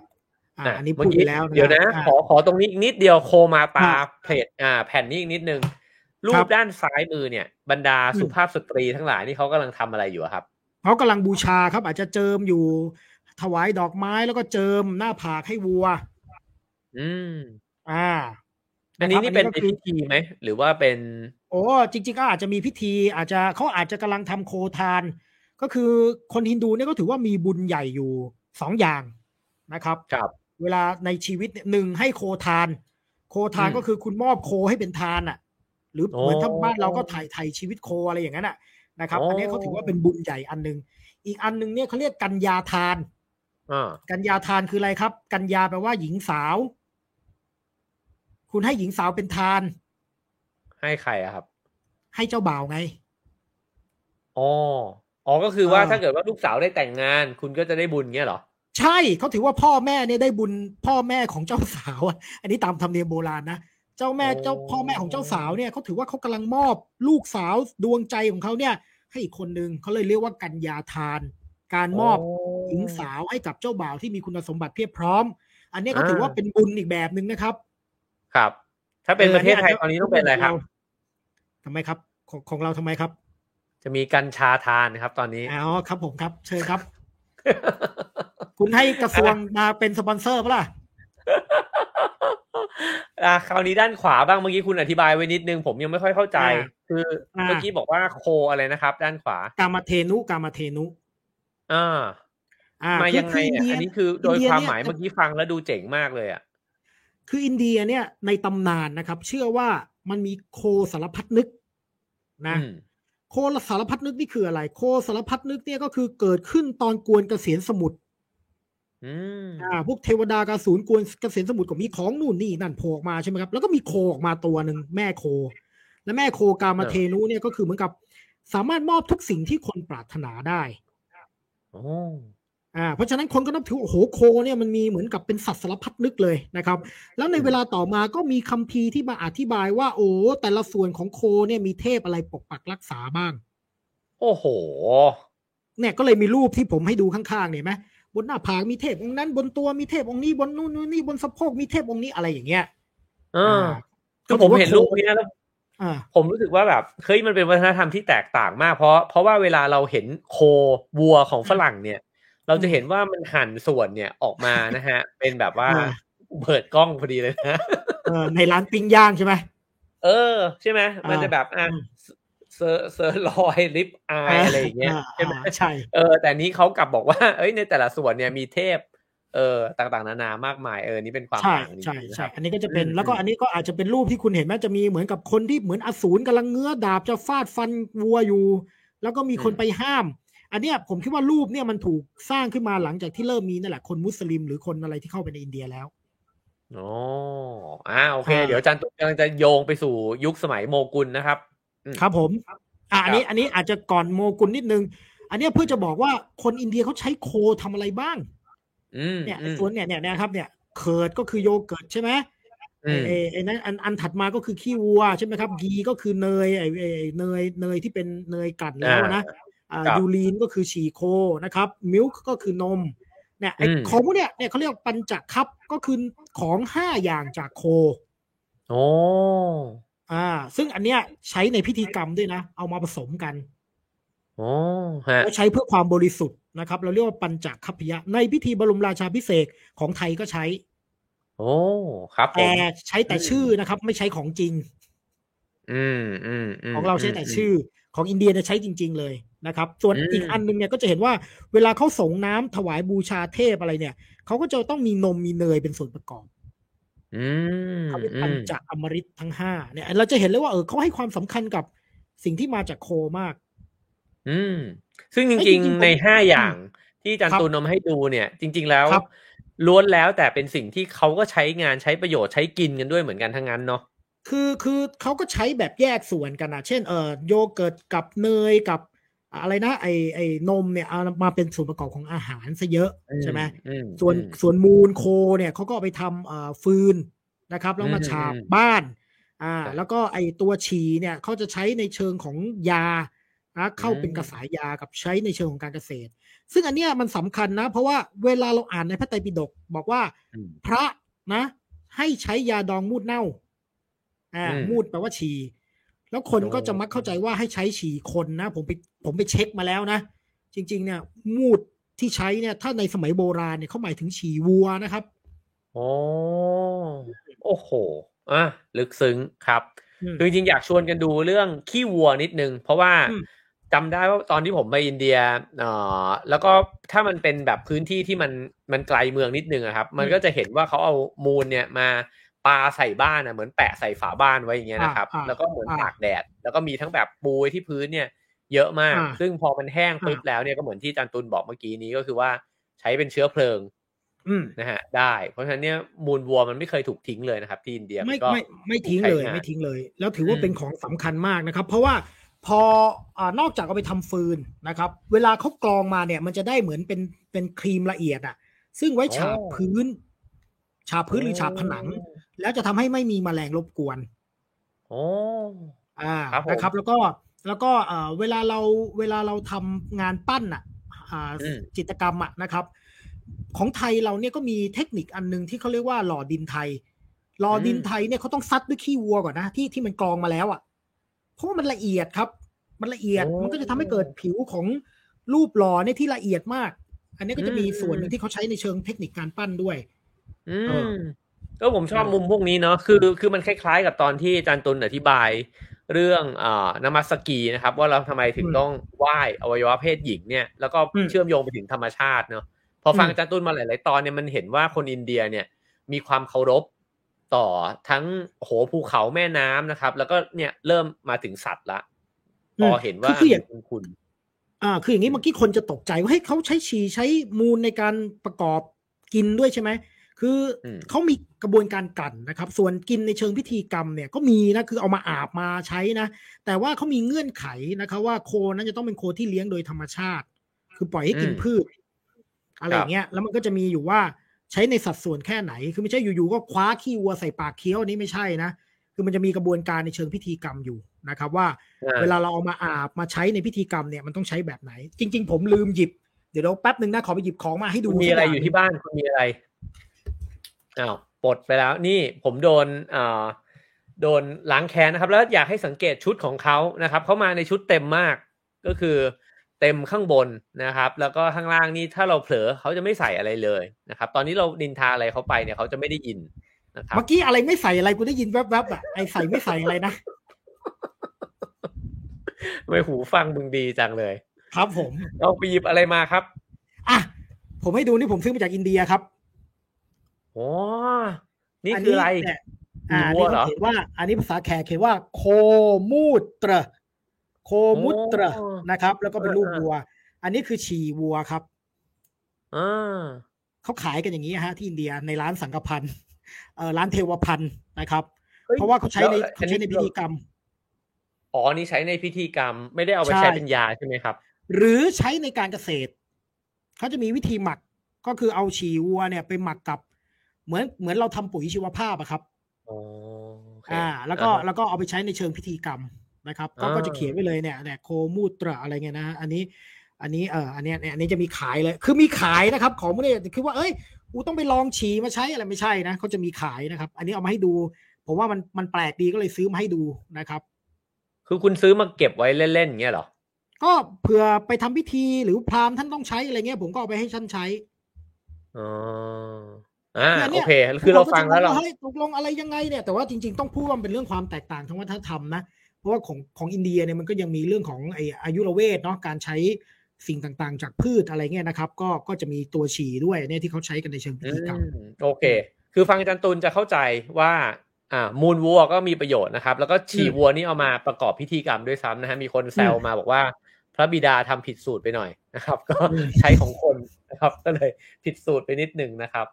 อ่าอันนี้พูดแล้วเดี๋ยวนะขอขอตรงนี้อีกนิดเดียวโคมาตาเพจอ่าแผ่นนี้อีกนิดนึงรูปด้านซ้ายมือเนี่ยบรรดาสุภาพสตรีทั้งหลายนี่เขากำลังทำอะไรอยู่ครับเขากำลังบูชาครับอาจจะเจิมอยู่ถวายดอกไม้แล้วก็เจิมหน้าผากให้วัวอืมอ่าอันนี้นี่เป็นพิธีไหมหรือว่าเป็นโอ้จริงๆก็อาจจะมีพิธีอาจจะเขาอาจจะกำลังทำโคทานก็คือคนฮินดูเนี่ยก็ถือว่ามีบุญใหญ่อยู่สองอย่างนะครับครับเวลาในชีวิตหนึ่งให้โคทานโคทานก็คือคุณมอบโคให้เป็นทานอ่ะหรือเหมือนถ้าบ้านเราก็ถ่ายไถ่ชีวิตโคอะไรอย่างนั้นอ่ะนะครับอันนี้เขาถือว่าเป็นบุญใหญ่อันนึงอีกอันนึงเนี่ยเขาเรียกกัญญาทานกัญญาทานคืออะไรครับกัญญาแปลว่าหญิงสาวคุณให้หญิงสาวเป็นทานให้ใครอะครับให้เจ้าบ่าวไงอ๋ออ๋อก็คือว่าถ้าเกิดว่าลูกสาวได้แต่งงานคุณก็จะได้บุญเงี้ยเหรอใช่เขาถือว่าพ่อแม่เนี่ยได้บุญพ่อแม่ของเจ้าสาวอันนี้ตามธรรมเนียมโบราณนะเจ้าแม่เจ้าพ่อแม่ของเจ้าสาวเนี่ยเขาถือว่าเขากำลังมอบลูกสาวดวงใจของเขาเนี่ยให้อีกคนนึงเขาเลยเรียกว่ากัญญาทานการมอบหญิงสาวให้กับเจ้าบ่าวที่มีคุณสมบัติเพียบพร้อมอันนี้ก็ถือว่าเป็นบุญอีกแบบนึงนะครับครับถ้าเป็นประเทศไทยตอนนี้ต้องเป็นอะไรครับทำไมครับของของเราทำไมครับจะมีกัญชาทานครับตอนนี้อ๋อครับผมครับเชิญครับ คุณให้กระทรวงมาเป็นสปอนเซอร์ป่ะล่ะอ่ะคราวนี้ด้านขวาบ้างเมื่อกี้คุณอธิบายไว้นิดนึงผมยังไม่ค่อยเข้าใจคือเมื่อกี้บอกว่าโคอะไรนะครับด้านขวากามเทนุกามเทนุอ่าอ่ามายังไงเนี่ยอันนี้คือโดยความหมายเมื่อกี้ฟังแล้วดูเจ๋งมากเลยอ่ะคืออินเดียเนี่ยในตำนานนะครับเชื่อว่ามันมีโคสารพัดนึกนะโคสารพัดนึกนี่คืออะไรโคสารพัดนึกเนี่ยก็คือเกิดขึ้นตอนกวนเกษียณสมุทรอืมอ่าพวกเทวดากาสูรกวนเกษียณสมุทรก็มีของนู่นนี่นั่นโผล่มาใช่ไหมครับแล้วก็มีโคออกมาตัวนึงแม่โคและแม่โคกามเทนุเนี่ยก็คือเหมือนกับสามารถมอบทุกสิ่งที่คนปรารถนาได้อ๋ออ่าเพราะฉะนั้นคนก็นับถือโอ้โหโคเนี่ยมันมีเหมือนกับเป็นสัตว์สารพัดนึกเลยนะครับแล้วในเวลาต่อมาก็มีคัมภีร์ที่มาอธิบายว่าโอ้แต่ละส่วนของโคเนี่ยมีเทพอะไรปกปักรักษาบ้างโอ้โหเนี่ยก็เลยมีรูปที่ผมให้ดูข้างๆเนี่ยมั้ยบนหน้าผากมีเทพองค์นั้นบนตัวมีเทพองค์นี้บนนู่นนี่บนสะโพกมีเทพองค์นี้อะไรอย่างเงี้ยอ่าก็ผมเห็นรูปนี้แล้วผมรู้สึกว่าแบบเฮ้ยมันเป็นวัฒนธรรมที่แตกต่างมากเพราะเพราะว่าเวลาเราเห็นโควัวของฝรั่งเนี่ยเราจะเห็นว่ามันหั่นส่วนเนี่ยออกมานะฮะ เป็นแบบว่าเปิดกล้องพอดีเลยนะในร้านปิ้งย่างใช่ไหมเออใช่ไหมมันจะแบบอ่ะเซอร์เซอร์ลอยลิปอายอะไรอย่างเงี้ยใช่ไหมใช่เออแต่นี้เขากลับบอกว่าเอ้ยในแต่ละส่วนเนี่ยมีเทพเออต่างๆนานามากมายเออนี่เป็นความใช่ใช่ใช่อันนี้ก็จะเป็นแล้วก็อันนี้ก็อาจจะเป็นรูปที่คุณเห็นไหมจะมีเหมือนกับคนที่เหมือนอสูรกำลังเงื้อดาบจะฟาดฟันวัวอยู่แล้วก็มีคนไปห้ามอันเนี้ยผมคิดว่ารูปเนี่ยมันถูกสร้างขึ้นมาหลังจากที่เริ่มมีนั่นแหละคนมุสลิมหรือคนอะไรที่เข้าไปในอินเดียแล้วอ๋ออ่าโอเคเดี๋ยวอาจารย์กำลังจะโยงไปสู่ยุคสมัยโมกุลนะครับครับผมอ่าอันนี้อันนี้อาจจะก่อนโมกุลนิดนึงอันเนี้ยเพื่อจะบอกว่าคนอินเดียเขาใช้โคทำอะไรบ้าง เนี่ยส่วนเนี่ยเนี่ยนะครับเนี่ยเคิร์ดก็คือโยเกิร์ตใช่ไหมไอ้ไอ้นั้นอันอันถัดมาก็คือขี้วัวใช่ไหมครับกีก็คือเนยไอ้เนยเนยที่เป็นเนยกลั่นแล้วนะยูรีนก็คือฉี่โคนะครับมิลค์ก็คือนมเนี่ยไอ้ของพวกเนี้ยเนี่ยเขาเรียกปัญจคัพก็คือของห้าอย่างจากโคโอ้อ่าซึ่งอันเนี้ยใช้ในพิธีกรรมด้วยนะเอามาผสมกันโอ้ฮะแล้วใช้เพื่อความบริสุทธิ์นะครับเราเรียกว่าปัญจคัพพยะในพิธีบรมราชาภิเษกของไทยก็ใช้โอ้ครับแต่ใช้แต่ชื่อนะครับไม่ใช้ของจริงอืมอืมของเราใช้แต่ชื่อของอินเดียเนี่ยใช้จริงๆเลยนะครับส่วนอีกอันนึงเนี่ยก็จะเห็นว่าเวลาเขาส่งน้ำถวายบูชาเทพอะไรเนี่ยเขาก็จะต้องมีนมมีเนยเป็นส่วนประกอบอืมเขาเป็นปัญจอมฤตทั้งห้าเนี่ยเราจะเห็นเลยว่าเออเขาให้ความสำคัญกับสิ่งที่มาจากโคมากอืมซึ่งจริงๆในห้าอย่างที่อาจารย์ตูนนำให้ดูเนี่ยจริงๆแล้วล้วนแล้วแต่เป็นสิ่งที่เขาก็ใช้งานใช้ประโยชน์ใช้กินกันด้วยเหมือนกันทั้งนั้นเนาะคือคือเขาก็ใช้แบบแยกส่วนกันนะเช่นเอ่อโยเกิร์ตกับเนยกับอะไรนะไอไอนมเนี่ยเอามาเป็นส่วนประกอบของอาหารซะเยอะใช่ไหมส่วนส่วนมูลโคเนี่ยเขาก็ไปทำเอ่อฟืนนะครับแล้วมาฉาบบ้านอ่าแล้วก็ไอตัวฉี่เนี่ยเขาจะใช้ในเชิงของยานะเข้าเป็นกระสายยากับใช้ในเชิงของการเกษตรซึ่งอันเนี้ยมันสำคัญนะเพราะว่าเวลาเราอ่านในพระไตรปิฎกบอกว่าพระนะให้ใช้ยาดองมูดเน่าอ่ามูดแปลว่าฉี่แล้วคนก็จะมักเข้าใจว่าให้ใช้ฉี่คนนะผมไปผมไปเช็คมาแล้วนะจริงๆเนี่ยมูดที่ใช้เนี่ยถ้าในสมัยโบราณเนี่ยเขาหมายถึงฉี่วัวนะครับอ๋อโอ้โหอ่ะลึกซึ้งครับคือจริงๆอยากชวนกันดูเรื่องขี้วัวนิดนึงเพราะว่าจำได้ว่าตอนที่ผมไปอินเดียเอ่อแล้วก็ถ้ามันเป็นแบบพื้นที่ที่มันมันไกลเมืองนิดนึงอะครับมันก็จะเห็นว่าเขาเอามูลเนี่ยมาปาใส่บ้านนะเหมือนแปะใส่ฝาบ้านไว้อย่างเงี้ยนะครับแล้วก็เหมือนตากแดดแล้วก็มีทั้งแบบปูไว้ที่พื้นเนี่ยเยอะมากซึ่งพอมันแห้งปุ๊บแล้วเนี่ยก็เหมือนที่อาจารย์ตุลบอกเมื่อกี้นี้ก็คือว่าใช้เป็นเชื้อเพลิงนะฮะได้เพราะฉะนั้นเนี่ยมูลวัวมันไม่เคยถูกทิ้งเลยนะครับที่อินเดียไม่ไม่ไม่ทิ้งเลยไม่ทิ้งเลยแล้วถือว่าเป็นของสำคัญมากนะครับเพราะว่าพออ่านอกจากเอาไปทำฟืนนะครับเวลาเขากรองมาเนี่ยมันจะได้เหมือนเป็นเป็นครีมละเอียดอ่ะซึ่งไว้ฉาบพื้นฉาบพื้นหรือฉาบผนังแล้วจะทำให้ไม่มีแมลงรบกวนโอ้อ่านะครับแล้วก็แล้วก็เอ่อเวลาเราเวลาเราทำงานปั้นอ่ะอ่าจิตรกรรมอ่ะนะครับของไทยเราเนี่ยก็มีเทคนิคอันนึงที่เขาเรียกว่าหล่อดินไทยหล่อดินไทยเนี่ยเขาต้องซัดด้วยขี้วัวก่อนนะที่ที่มันกรองมาแล้วอ่ะเพราะว่ามันละเอียดครับมันละเอียดมันก็จะทำให้เกิดผิวของรูปหล่อเนี่ยที่ละเอียดมากอันนี้ก็จะมีส่วนนึงที่เขาใช้ในเชิงเทคนิคการปั้นด้วยอืมก็ผมชอบมุมพวกนี้เนาะคือคือมันคล้ายๆกับตอนที่อาจารย์ตุลอธิบายเรื่องอ่านมัสกีนะครับว่าเราทำไมถึงต้องไหว้อวัยวะเพศหญิงเนี่ยแล้วก็เชื่อมโยงไปถึงธรรมชาติเนาะพอฟังอาจารย์ตุลมาหลายๆตอนเนี่ยมันเห็นว่าคนอินเดียเนี่ยมีความเคารพต่อทั้งโหภูเขาแม่น้ำนะครับแล้วก็เนี่ยเริ่มมาถึงสัตว์ละพอเห็นว่าคืออย่างคุณอ่าคืออย่างนี้เมื่อกี้คนจะตกใจว่าเฮ้ยเขาใช้ฉี่ใช้มูลในการประกอบกินด้วยใช่ไหมคือเขามีกระบวนการกลั่นนะครับส่วนกินในเชิงพิธีกรรมเนี่ยก็มีนะคือเอามาอาบมาใช้นะแต่ว่าเขามีเงื่อนไขนะครับว่าโคนั้นจะต้องเป็นโคที่เลี้ยงโดยธรรมชาติคือปล่อยให้กินพืชอะไรอย่างเงี้ยแล้วมันก็จะมีอยู่ว่าใช้ในสัดส่วนแค่ไหนคือไม่ใช่อยู่ๆก็คว้าขี้วัวใส่ปากเคี้ยวนี่ไม่ใช่นะคือมันจะมีกระบวนการในเชิงพิธีกรรมอยู่นะครับว่าเวลาเราเอามาอาบมาใช้ในพิธีกรรมเนี่ยมันต้องใช้แบบไหนจริงๆผมลืมหยิบเดี๋ยวแป๊บนึงนะขอไปหยิบของมาให้ดูมีอะไรอยู่ที่บ้านคุณมีอะไรอ้าวปลดไปแล้วนี่ผมโดนเอ่อโดนล้างแค้นนะครับแล้วอยากให้สังเกตชุดของเขานะครับเขามาในชุดเต็มมากก็คือเต็มข้างบนนะครับแล้วก็ข้างล่างนี่ถ้าเราเผลอเขาจะไม่ใส่อะไรเลยนะครับตอนนี้เรานินทาอะไรเขาไปเนี่ยเขาจะไม่ได้ยินนะครับเมื่อกี้อะไรไม่ใส่อะไรกูได้ยินแวบๆอ่ะไอ้ใส่ไม่ใส่อะไรนะไม่หูฟังมึงดีจังเลยครับผมเอาไปหยิบอะไรมาครับอ่ะผมให้ดูนี่ผมซื้อมาจากอินเดียครับโอ้นี่คืออะไรอ่านี่เขาเขียนว่าอันนี้ภาษาแขกเขียนว่าโคมูตรโคมุตรนะครับแล้วก็เป็นรูปวัวอันนี้คือฉี่วัวครับอ่าเขาขายกันอย่างนี้ฮะที่อินเดียในร้านสังฆพันธ์เอ่อร้านเทวพันธ์นะครับเพราะว่าเขาใช้ในเขาใช้ในพิธีกรรมอ๋อนี่ใช้ในพิธีกรรมไม่ได้เอาไปใช้เป็นยาใช่ไหมครับหรือใช้ในการเกษตรเขาจะมีวิธีหมัก ก็คือเอาฉี่วัวเนี่ยไปหมักกับเหมือนเหมือนเราทำปุ๋ยชีวภาพอะครับอ๋ออ่าแล้วก็แล้วก็เอาไปใช้ในเชิงพิธีกรรมนะครับก็ก็จะเขียนไว้เลยเนี่ยเนี่ยโคมูตระอะไรเงี้ยนะฮะอันนี้อันนี้เอออันนี้อันนี้จะมีขายเลยคือมีขายนะครับของพวกนี้คือว่าเอ้ยกูต้องไปลองฉี่มาใช้อะไรไม่ใช่นะเขาจะมีขายนะครับอันนี้เอามาให้ดูผมว่ามันมันแปลกดีก็เลยซื้อมาให้ดูนะครับคือคุณซื้อมาเก็บไว้เล่นๆอย่างเงี้ยเหรอก็เผื่อไปทำพิธีหรือพราหมณ์ท่านต้องใช้อะไรเงี้ยผมก็เอาไปให้ท่านใช้อ๋ออ่าโอเคคือเราฟังแล้วเราตกลงอะไรยังไงเนี่ยแต่ว่าจริงๆต้องพูดว่าเป็นเรื่องความแตกต่างทางวัฒนธรรมนะเพราะว่าของของอินเดียเนี่ยมันก็ยังมีเรื่องของไอ้อายุรเวทเนาะการใช้สิ่งต่างๆจากพืชอะไรเงี้ยนะครับก็ก็จะมีตัวฉี่ด้วยเนี่ยที่เขาใช้กันในเชิงพิธีกรรมโอเคคือฟังอาจารย์ตูนจะเข้าใจว่าอ่ามูลวัวก็มีประโยชน์นะครับแล้วก็ฉี่วัวนี่เอามาประกอบพิธีกรรมด้วยซ้ำนะฮะมีคนแซวมาบอกว่าพระบิดาทำผิดสูตรไปหน่อยนะครับก็ใช้ของคนนะครับก็เลยผิดสูตรไปนิดนึงนะครับ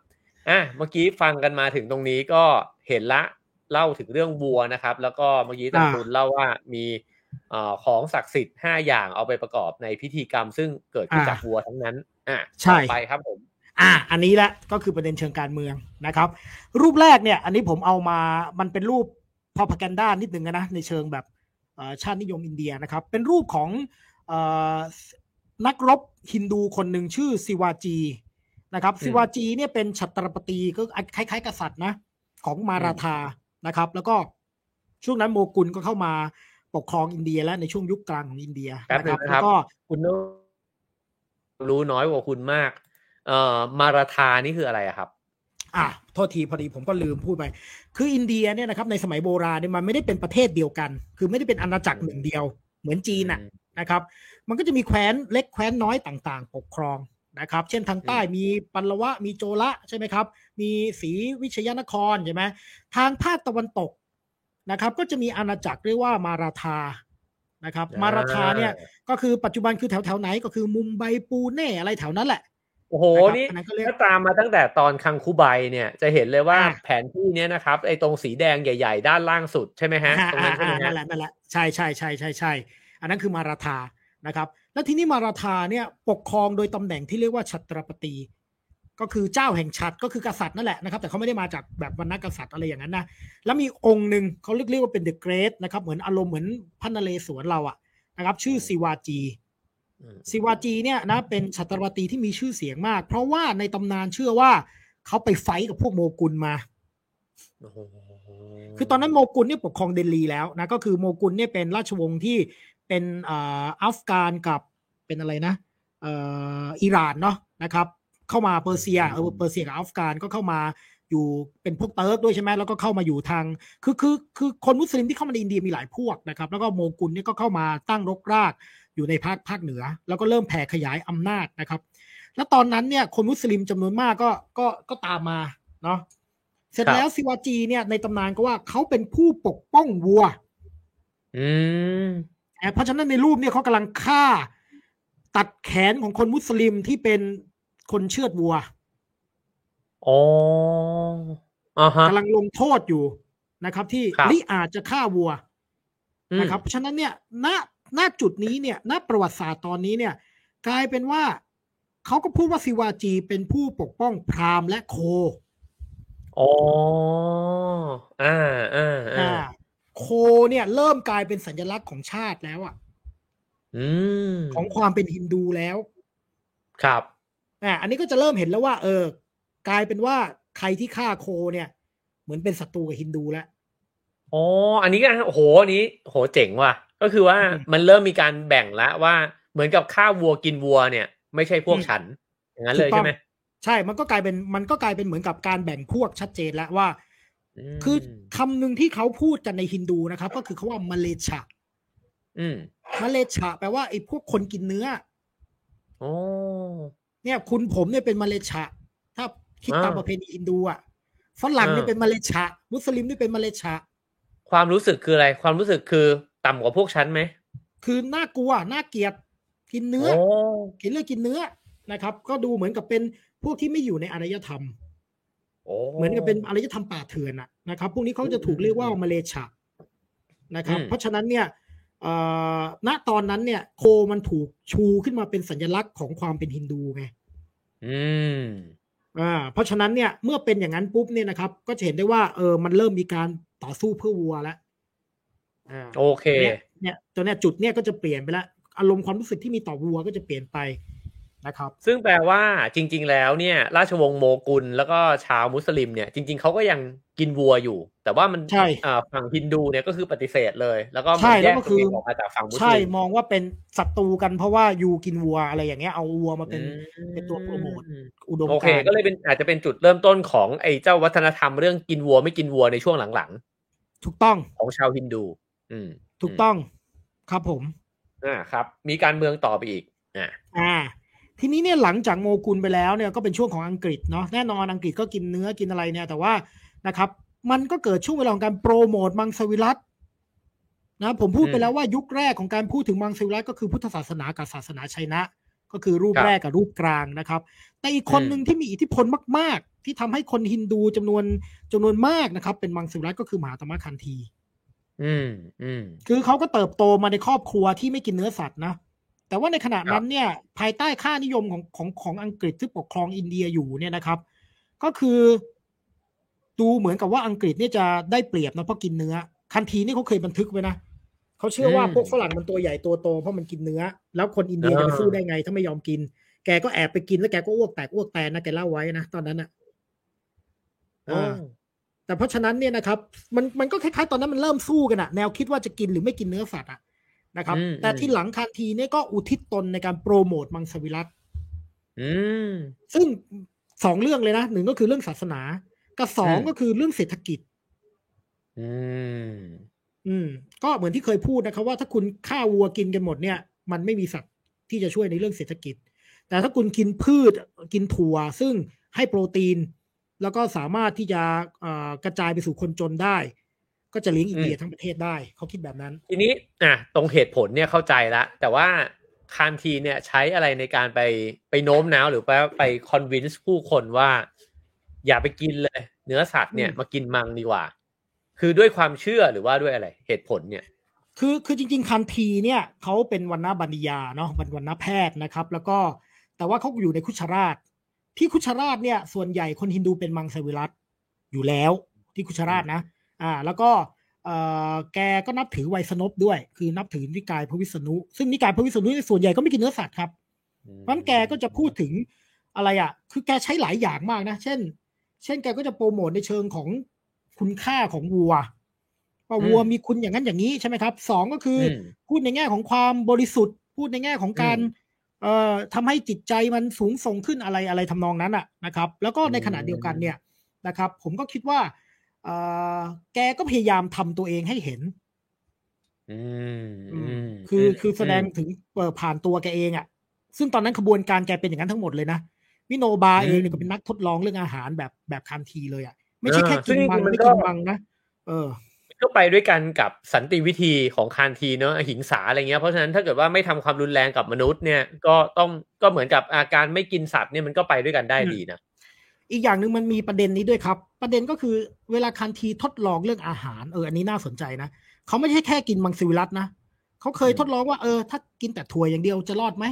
อ่ะเมื่อกี้ฟังกันมาถึงตรงนี้ก็เห็นละเล่าถึงเรื่องวัวนะครับแล้วก็เมื่อกี้อาจารย์ตูนเล่าว่ามีของศักดิ์สิทธิ์ห้าอย่างเอาไปประกอบในพิธีกรรมซึ่งเกิดขึ้นจากวัวทั้งนั้นอ่ะต่อไปครับผมอ่ะอันนี้ละก็คือประเด็นเชิงการเมืองนะครับรูปแรกเนี่ยอันนี้ผมเอามามันเป็นรูปพอพากันด้านนิดนึงนะในเชิงแบบชาตินิยมอินเดียนะครับเป็นรูปของนักรบฮินดูคนหนึ่งชื่อสิวาจีนะครับสิวาจีเนี่ยเป็นฉัตรปตีก็คล้ายๆกษัตริย์นะของมาราธานะครับแล้วก็ช่วงนั้นโมกุลก็เข้ามาปกครองอินเดียและในช่วงยุคกลางของอินเดียนะครับแล้วก็คุณรู้น้อยกว่าคุณมากเอ่อมาราธานี่คืออะไรอะครับอ่ะโทษทีพอดีผมก็ลืมพูดไปคืออินเดียเนี่ยนะครับในสมัยโบราณเนี่ยมันไม่ได้เป็นประเทศเดียวกันคือไม่ได้เป็นอาณาจักรหนึ่งเดียวเหมือนจีนอะนะครับมันก็จะมีแคว้นเล็กแคว้นน้อยต่างๆปกครองนะครับเช่นทางใต้มีปัลลวะมีโจละใช่ไหมครับมีศรีวิชยนครใช่ไหมทางภาคตะวันตกนะครับก็จะมีอาณาจักรเรียกว่ามาราธานะครับมาราธาเนี่ยก็คือปัจจุบันคือแถวๆไหนก็คือมุมไบปูเน่อะไรแถวนั้นแหละโอ้โหนี่ถ้าตามมาตั้งแต่ตอนคังคูไบเนี่ยจะเห็นเลยว่าแผนที่เนี้ยนะครับไอ้ตรงสีแดงใหญ่ๆด้านล่างสุดใช่ไหมฮะตรงนั้นนั่นแหละนั่นแหละใช่ใช่ใช่ใช่ใช่อันนั้นคือมาราธานะครับและที่นี่มาราธาเนี่ยปกครองโดยตำแหน่งที่เรียกว่าฉัตรปตีก็คือเจ้าแห่งฉัตรก็คือกษัตริย์นั่นแหละนะครับแต่เขาไม่ได้มาจากแบบวรรณกษัตริย์อะไรอย่างนั้นนะแล้วมีองค์หนึ่งเขาเรียกว่าเป็นเดอะเกรทนะครับเหมือนอารมณ์เหมือนพระนเรศวรเราอะนะครับชื่อสิวาจีสิวาจีเนี่ยนะเป็นฉัตรปตีที่มีชื่อเสียงมากเพราะว่าในตำนานเชื่อว่าเขาไปไฟท์กับพวกโมกุลมาคือตอนนั้นโมกุลเนี่ยปกครองเดลีแล้วนะก็คือโมกุลเนี่ยเป็นราชวงศ์ที่เป็นอ่าอัฟกานกับเป็นอะไรนะเอ่ออิหร่านเนาะนะครับเข้ามาเปอร์เซียเออเปอร์เซียกับอัฟกานก็เข้ามาอยู่เป็นพวกเติร์กด้วยใช่ไหมแล้วก็เข้ามาอยู่ทางคือคือคือคนมุสลิมที่เข้ามาในอินเดียมีหลายพวกนะครับแล้วก็โมกุลเนี่ยก็เข้ามาตั้งรกรากอยู่ในภาคภาคเหนือแล้วก็เริ่มแผ่ขยายอำนาจนะครับแล้วตอนนั้นเนี่ยคนมุสลิมจำนวนมากก็ก็ก็ตามมาเนาะเสร็จแล้วสิวาจีเนี่ยในตำนานก็ว่าเขาเป็นผู้ปกป้องวัวอืมเพราะฉะนั้นในรูปเนี่ยเขากำลังฆ่าตัดแขนของคนมุสลิมที่เป็นคนเชือดวัวอ๋ออ่าฮะกำลังลงโทษอยู่นะครับที่ลิอาจจะฆ่าวัวนะครับเพราะฉะนั้นเนี่ยณณจุดนี้เนี่ยณประวัติศาสตร์ตอนนี้เนี่ยกลายเป็นว่าเขาก็พูดว่าสิวาจีเป็นผู้ปกป้องพราหมณ์และโคอ๋ออ่าอ่าอ่าโคเนี่ยเริ่มกลายเป็นสัญลักษณ์ของชาติแล้วอ่ะอืมของความเป็นฮินดูแล้วครับอ่าอันนี้ก็จะเริ่มเห็นแล้วว่าเออกลายเป็นว่าใครที่ฆ่าโคเนี่ยเหมือนเป็นศัตรูกับฮินดูแล้วอ๋ออันนี้ก็โอ้โหอันนี้โหเจ๋งว่ะก็คือว่ามันเริ่มมีการแบ่งละว่าเหมือนกับฆ่าวัวกินวัวเนี่ยไม่ใช่พวกฉันอย่างนั้นเลยใช่มั้ยใช่มันก็กลายเป็นมันก็กลายเป็นเหมือนกับการแบ่งพวกชัดเจนแล้วว่าคือคำหนึ่งที่เขาพูดกันในฮินดูนะครับก็คือเขาว่ามาเลชะอืมมาเลชะแปลว่าไอ้พวกคนกินเนื้อโอ้เนี่ยคุณผมเนี่ยเป็นมาเลชะถ้าคิดตามประเพณีฮินดูอ่ะฝรั่งเนี่ยเป็นมาเลชะมุสลิมเนี่ยเป็นมาเลชะความรู้สึกคืออะไรความรู้สึกคือต่ำกว่าพวกฉันไหมคือน่ากลัวน่าเกลียดกินเนื้อกินเลือดกินเนื้อนะครับก็ดูเหมือนกับเป็นพวกที่ไม่อยู่ในอารยธรรมเหมือนกับเป็นอารยธรรมป่าเถื่อนนะครับพวกนี้เขาจะถูกเรียกว่ามาเลชะนะครับเพราะฉะนั้นเนี่ยณตอนนั้นเนี่ยโคมันถูกชูขึ้นมาเป็นสัญลักษณ์ของความเป็นฮินดูไง อืมอ่าเพราะฉะนั้นเนี่ยเมื่อเป็นอย่างนั้นปุ๊บเนี่ยนะครับก็จะเห็นได้ว่าเออมันเริ่มมีการต่อสู้เพื่อวัวแล้วอ่าโอเคเนี่ยตัวเนี้ยจุดเนี้ยก็จะเปลี่ยนไปละอารมณ์ความรู้สึกที่มีต่อวัวก็จะเปลี่ยนไปนะครับซึ่งแปลว่าจริงๆแล้วเนี่ยราชวงศ์โมกุลแล้วก็ชาวมุสลิมเนี่ยจริงๆเขาก็ยังกินวัวอยู่แต่ว่ามันอ่าฝั่งฮินดูเนี่ยก็คือปฏิเสธเลยแล้วก็แยกตัวเองออกมาจากฝั่งมุสลิมใช่มองว่าเป็นศัตรูกันเพราะว่าอยู่กินวัวอะไรอย่างเงี้ยเอาวัวมาเป็นเป็นตัวโปรโมทอุดมการณ์โอเคก็เลยเป็นอาจจะเป็นจุดเริ่มต้นของไอ้เจ้าวัฒนธรรมเรื่องกินวัวไม่กินวัวในช่วงหลังๆถูกต้องของชาวฮินดูอืมถูกต้องครับผมอ่าครับมีการเมืองต่อไปอีกอ่าอ่าทีนี้เนี่ยหลังจากโมกุลไปแล้วเนี่ยก็เป็นช่วงของอังกฤษเนาะแน่นอนอังกฤษก็กินเนื้อกินอะไรเนี่ยแต่ว่านะครับมันก็เกิดช่วงเวลาของการโปรโมทมังสวิรัตินะผมพูดไปแล้วว่ายุคแรกของการพูดถึงมังสวิรัติก็คือพุทธศาสนากับศาสนาไชนะก็คือรูปแรกกับรูปกลางนะครับแต่อีกคนหนึ่งที่มีอิทธิพลมากๆที่ทำให้คนฮินดูจำนวนจำนวนมากนะครับเป็นมังสวิรัติก็คือมหาตมะคันธีอืมอืมคือเขาก็เติบโตมาในครอบครัวที่ไม่กินเนื้อสัตว์นะแต่ว่าในขณะนั้นเนี่ยภายใต้ค่านิยมของของของอังกฤษที่ปกครองอินเดียอยู่เนี่ยนะครับก็คือดูเหมือนกับว่าอังกฤษเนี่ยจะได้เปรียบนะเพราะกินเนื้อคันธีนี่เขาเคยบันทึกไว้นะเขาเชื่อว่าพวกฝรั่งมันตัวใหญ่ตัวโตเพราะมันกินเนื้อแล้วคนอินเดียจะสู้ได้ไงถ้าไม่ยอมกินแกก็แอบไปกินแล้วแกก็อ้วกแตกอ้วกแตนนะแกเล่าไว้นะตอนนั้นนะอ่าแต่เพราะฉะนั้นเนี่ยนะครับมันมันก็คล้ายๆตอนนั้นมันเริ่มสู้กันอะแนวคิดว่าจะกินหรือไม่กินเนื้อสัตว์อะนะครับแต่ที่หลังคันธีเนี่ยก็อุทิศตนในการโปรโมทมังสวิรัติซึ่งสองเรื่องเลยนะหนึ่งก็คือเรื่องศาสนากับสองก็คือเรื่องเศรษฐกิจอืมอืมก็เหมือนที่เคยพูดนะครับว่าถ้าคุณฆ่าวัวกินกันหมดเนี่ยมันไม่มีสัตว์ที่จะช่วยในเรื่องเศรษฐกิจแต่ถ้าคุณกินพืชกินถั่วซึ่งให้โปรตีนแล้วก็สามารถที่จะกระจายไปสู่คนจนได้ก็จะเลี้ยงอินเดียทั้งประเทศได้เขาคิดแบบนั้นทีนี้อ่ะตรงเหตุผลเนี่ยเข้าใจละแต่ว่าคันธีเนี่ยใช้อะไรในการไปไปโน้มน้าวหรือไปไปคอนวินส์ผู้คนว่าอย่าไปกินเลยเนื้อสัตว์เนี่ยมากินมังดีกว่าคือด้วยความเชื่อหรือว่าด้วยอะไรเหตุผลเนี่ยคือคือจริงๆคันธีเนี่ยเขาเป็นวรรณบัณฑิยาเนาะวรรณแพทย์นะครับแล้วก็แต่ว่าเขาอยู่ในคุชราชที่คุชราชเนี่ยส่วนใหญ่คนฮินดูเป็นมังสวิรัติอยู่แล้วที่คุชราชนะอ่าแล้วก็เอ่อแกก็นับถือไวยสนพด้วยคือนับถือนิกายพระวิษณุซึ่งนิกายพระวิษณุส่วนใหญ่ก็ไม่กินเนื้อสัตว์ครับเพราะงั้นแกก็จะพูดถึงอะไรอ่ะคือแกใช้หลายอย่างมากนะเช่นเช่นแกก็จะโปรโมทในเชิงของคุณค่าของวัวว่าวัวมีคุณอย่างนั้นอย่างนี้ใช่ไหมครับสองก็คือพูดในแง่ของความบริสุทธิ์พูดในแง่ของการเอ่อทำให้จิตใจมันสูงส่งขึ้นอะไรอะไรทำนองนั้นอ่ะนะครับแล้วก็ในขณะเดียวกันเนี่ยนะครับผมก็คิดว่าเอ่อแกก็พยายามทำตัวเองให้เห็นอืมคือคือแสดงถึงเอ่อผ่านตัวแกเองอ่ะซึ่งตอนนั้นขบวนการแกเป็นอย่างนั้นทั้งหมดเลยนะวิโนบาเองเนี่ยก็เป็นนักทดลองเรื่องอาหารแบบแบบคันธีเลยอ่ะไม่ใช่แค่กินมังไม่กินมังนะเออก็ไปด้วยกันกับสันติวิธีของคันธีเนาะหิงสาอะไรเงี้ยเพราะฉะนั้นถ้าเกิดว่าไม่ทำความรุนแรงกับมนุษย์เนี่ยก็ต้องก็เหมือนกับอาการไม่กินสัตว์เนี่ยมันก็ไปด้วยกันได้ดีนะอีกอย่างนึงมันมีประเด็นนี้ด้วยครับประเด็นก็คือเวลาคันธีทดลองเรื่องอาหารเอออันนี้น่าสนใจนะเขาไม่ใช่แค่กินมังสวิรัตินะเขาเคยทดลองว่าเออถ้ากินแต่ถั่วอย่างเดียวจะรอดไหม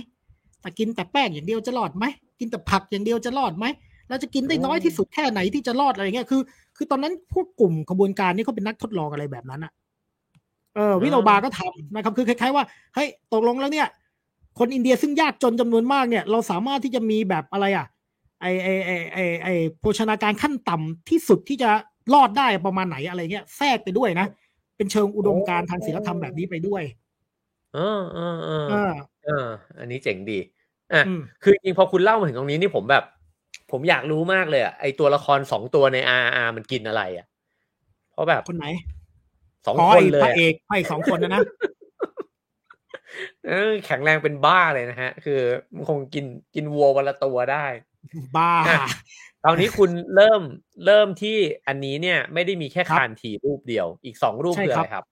แต่กินแต่แป้งอย่างเดียวจะรอดไหมกินแต่ผักอย่างเดียวจะรอดไหมเราจะกินได้น้อยที่สุดแค่ไหนที่จะรอดอะไรเงี้ยคือคือตอนนั้นพวกกลุ่มขบวนการนี่เขาเป็นนักทดลองอะไรแบบนั้นอ่ะเออวิโนบาก็ทำนะครับคือคล้ายๆว่าเฮ้ยตกลงแล้วเนี่ยคนอินเดียซึ่งยากจนจำนวนมากเนี่ยเราสามารถที่จะมีแบบอะไรอ่ะไอไอไอไอไอโภชนาการขั้นต่ำที่สุดที่จะรอดได้ประมาณไหนอะไรเงี้ยแทรกไปด้วยนะเป็นเชิงอุดมการทางศีลธรรมแบบนี้ไปด้วยเออเออเออเอออันนี้เจ๋งดีอ่ะคือจริงพอคุณเล่ามาถึงตรงนี้นี่ผมแบบผมอยากรู้มากเลยอ่ะไอตัวละครสองตัวใน อาร์ อาร์ มันกินอะไรอ่ะเพราะแบบคนไหนสองคนเลยพระเอกพระเอกสองคนนะนะเออแข็งแรงเป็นบ้าเลยนะฮะคือมันคงกินกินวัววันละตัวได้บ้าตอนนี้คุณเริ่มเริ่มที่อันนี้เนี่ยไม่ได้มีแค่คันธีรูปเดียวอีกสองรูปเลยครับ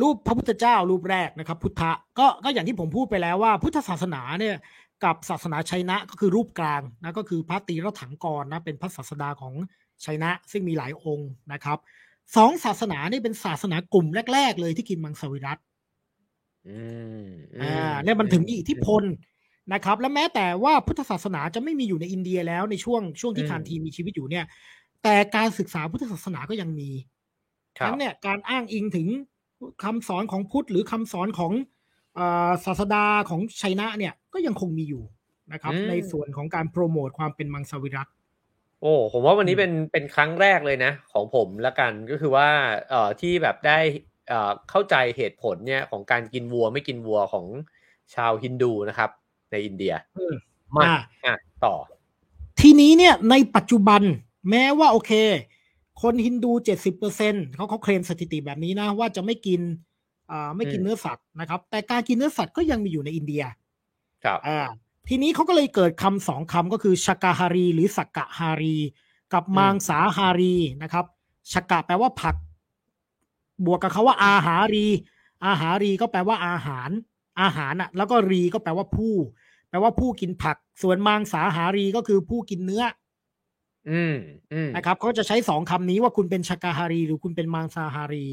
รูปพระพุทธเจ้ารูปแรกนะครับพุทธะก็ก็อย่างที่ผมพูดไปแล้วว่าพุทธศาสนาเนี่ยกับศาสนาไชนะก็คือรูปกลางนะก็คือพระตีรถังกรนะเป็นพระศาสดาของไชนะซึ่งมีหลายองค์นะครับสองศาสนานี่เป็นศาสนากลุ่มแรกๆเลยที่กินมังสวิรัติอืมอ่าเนี่ยมันถึงมีอิทธิพล นะครับและแม้แต่ว่าพุทธศาสนาจะไม่มีอยู่ในอินเดียแล้วในช่วงช่วงที่คานธีมีชีวิตอยู่เนี่ยแต่การศึกษาพุทธศาสนาก็ยังมีฉะนั้นเนี่ยการอ้างอิงถึงคำสอนของพุทธหรือคำสอนของศาสดาของไชน่าเนี่ยก็ยังคงมีอยู่นะครับในส่วนของการโปรโมทความเป็นมังสวิรัติโอ้ผมว่าวันนี้เป็นเป็นครั้งแรกเลยนะของผมละกันก็คือว่าเอ่อที่แบบได้เอ่อเข้าใจเหตุผลเนี่ยของการกินวัวไม่กินวัวของชาวฮินดูนะครับในอินเดียมาอ่ะต่อทีนี้เนี่ยในปัจจุบันแม้ว่าโอเคคนฮินดู เจ็ดสิบเปอร์เซ็นต์ เขาเขาเคลมสถิติแบบนี้นะว่าจะไม่กินอ่าไม่กินเนื้อสัตว์นะครับแต่การกินเนื้อสัตว์ก็ยังมีอยู่ในอินเดียครับอ่าทีนี้เขาก็เลยเกิดคำสองคำก็คือชกาฮารีหรือสักกะฮารีกับมังสาฮารีนะครับชกะแปลว่าผักบวกกับคำว่าอาหารีอาหารีก็แปลว่าอาหารอาหารอ่ะแล้วก็รีก็แปลว่าผู้แปลว่าผู้กินผักส่วนมังสาหารีก็คือผู้กินเนื้ออืมอืมนะครับเขาจะใช้สองคำนี้ว่าคุณเป็นชกาฮารีหรือคุณเป็นมังสาฮารี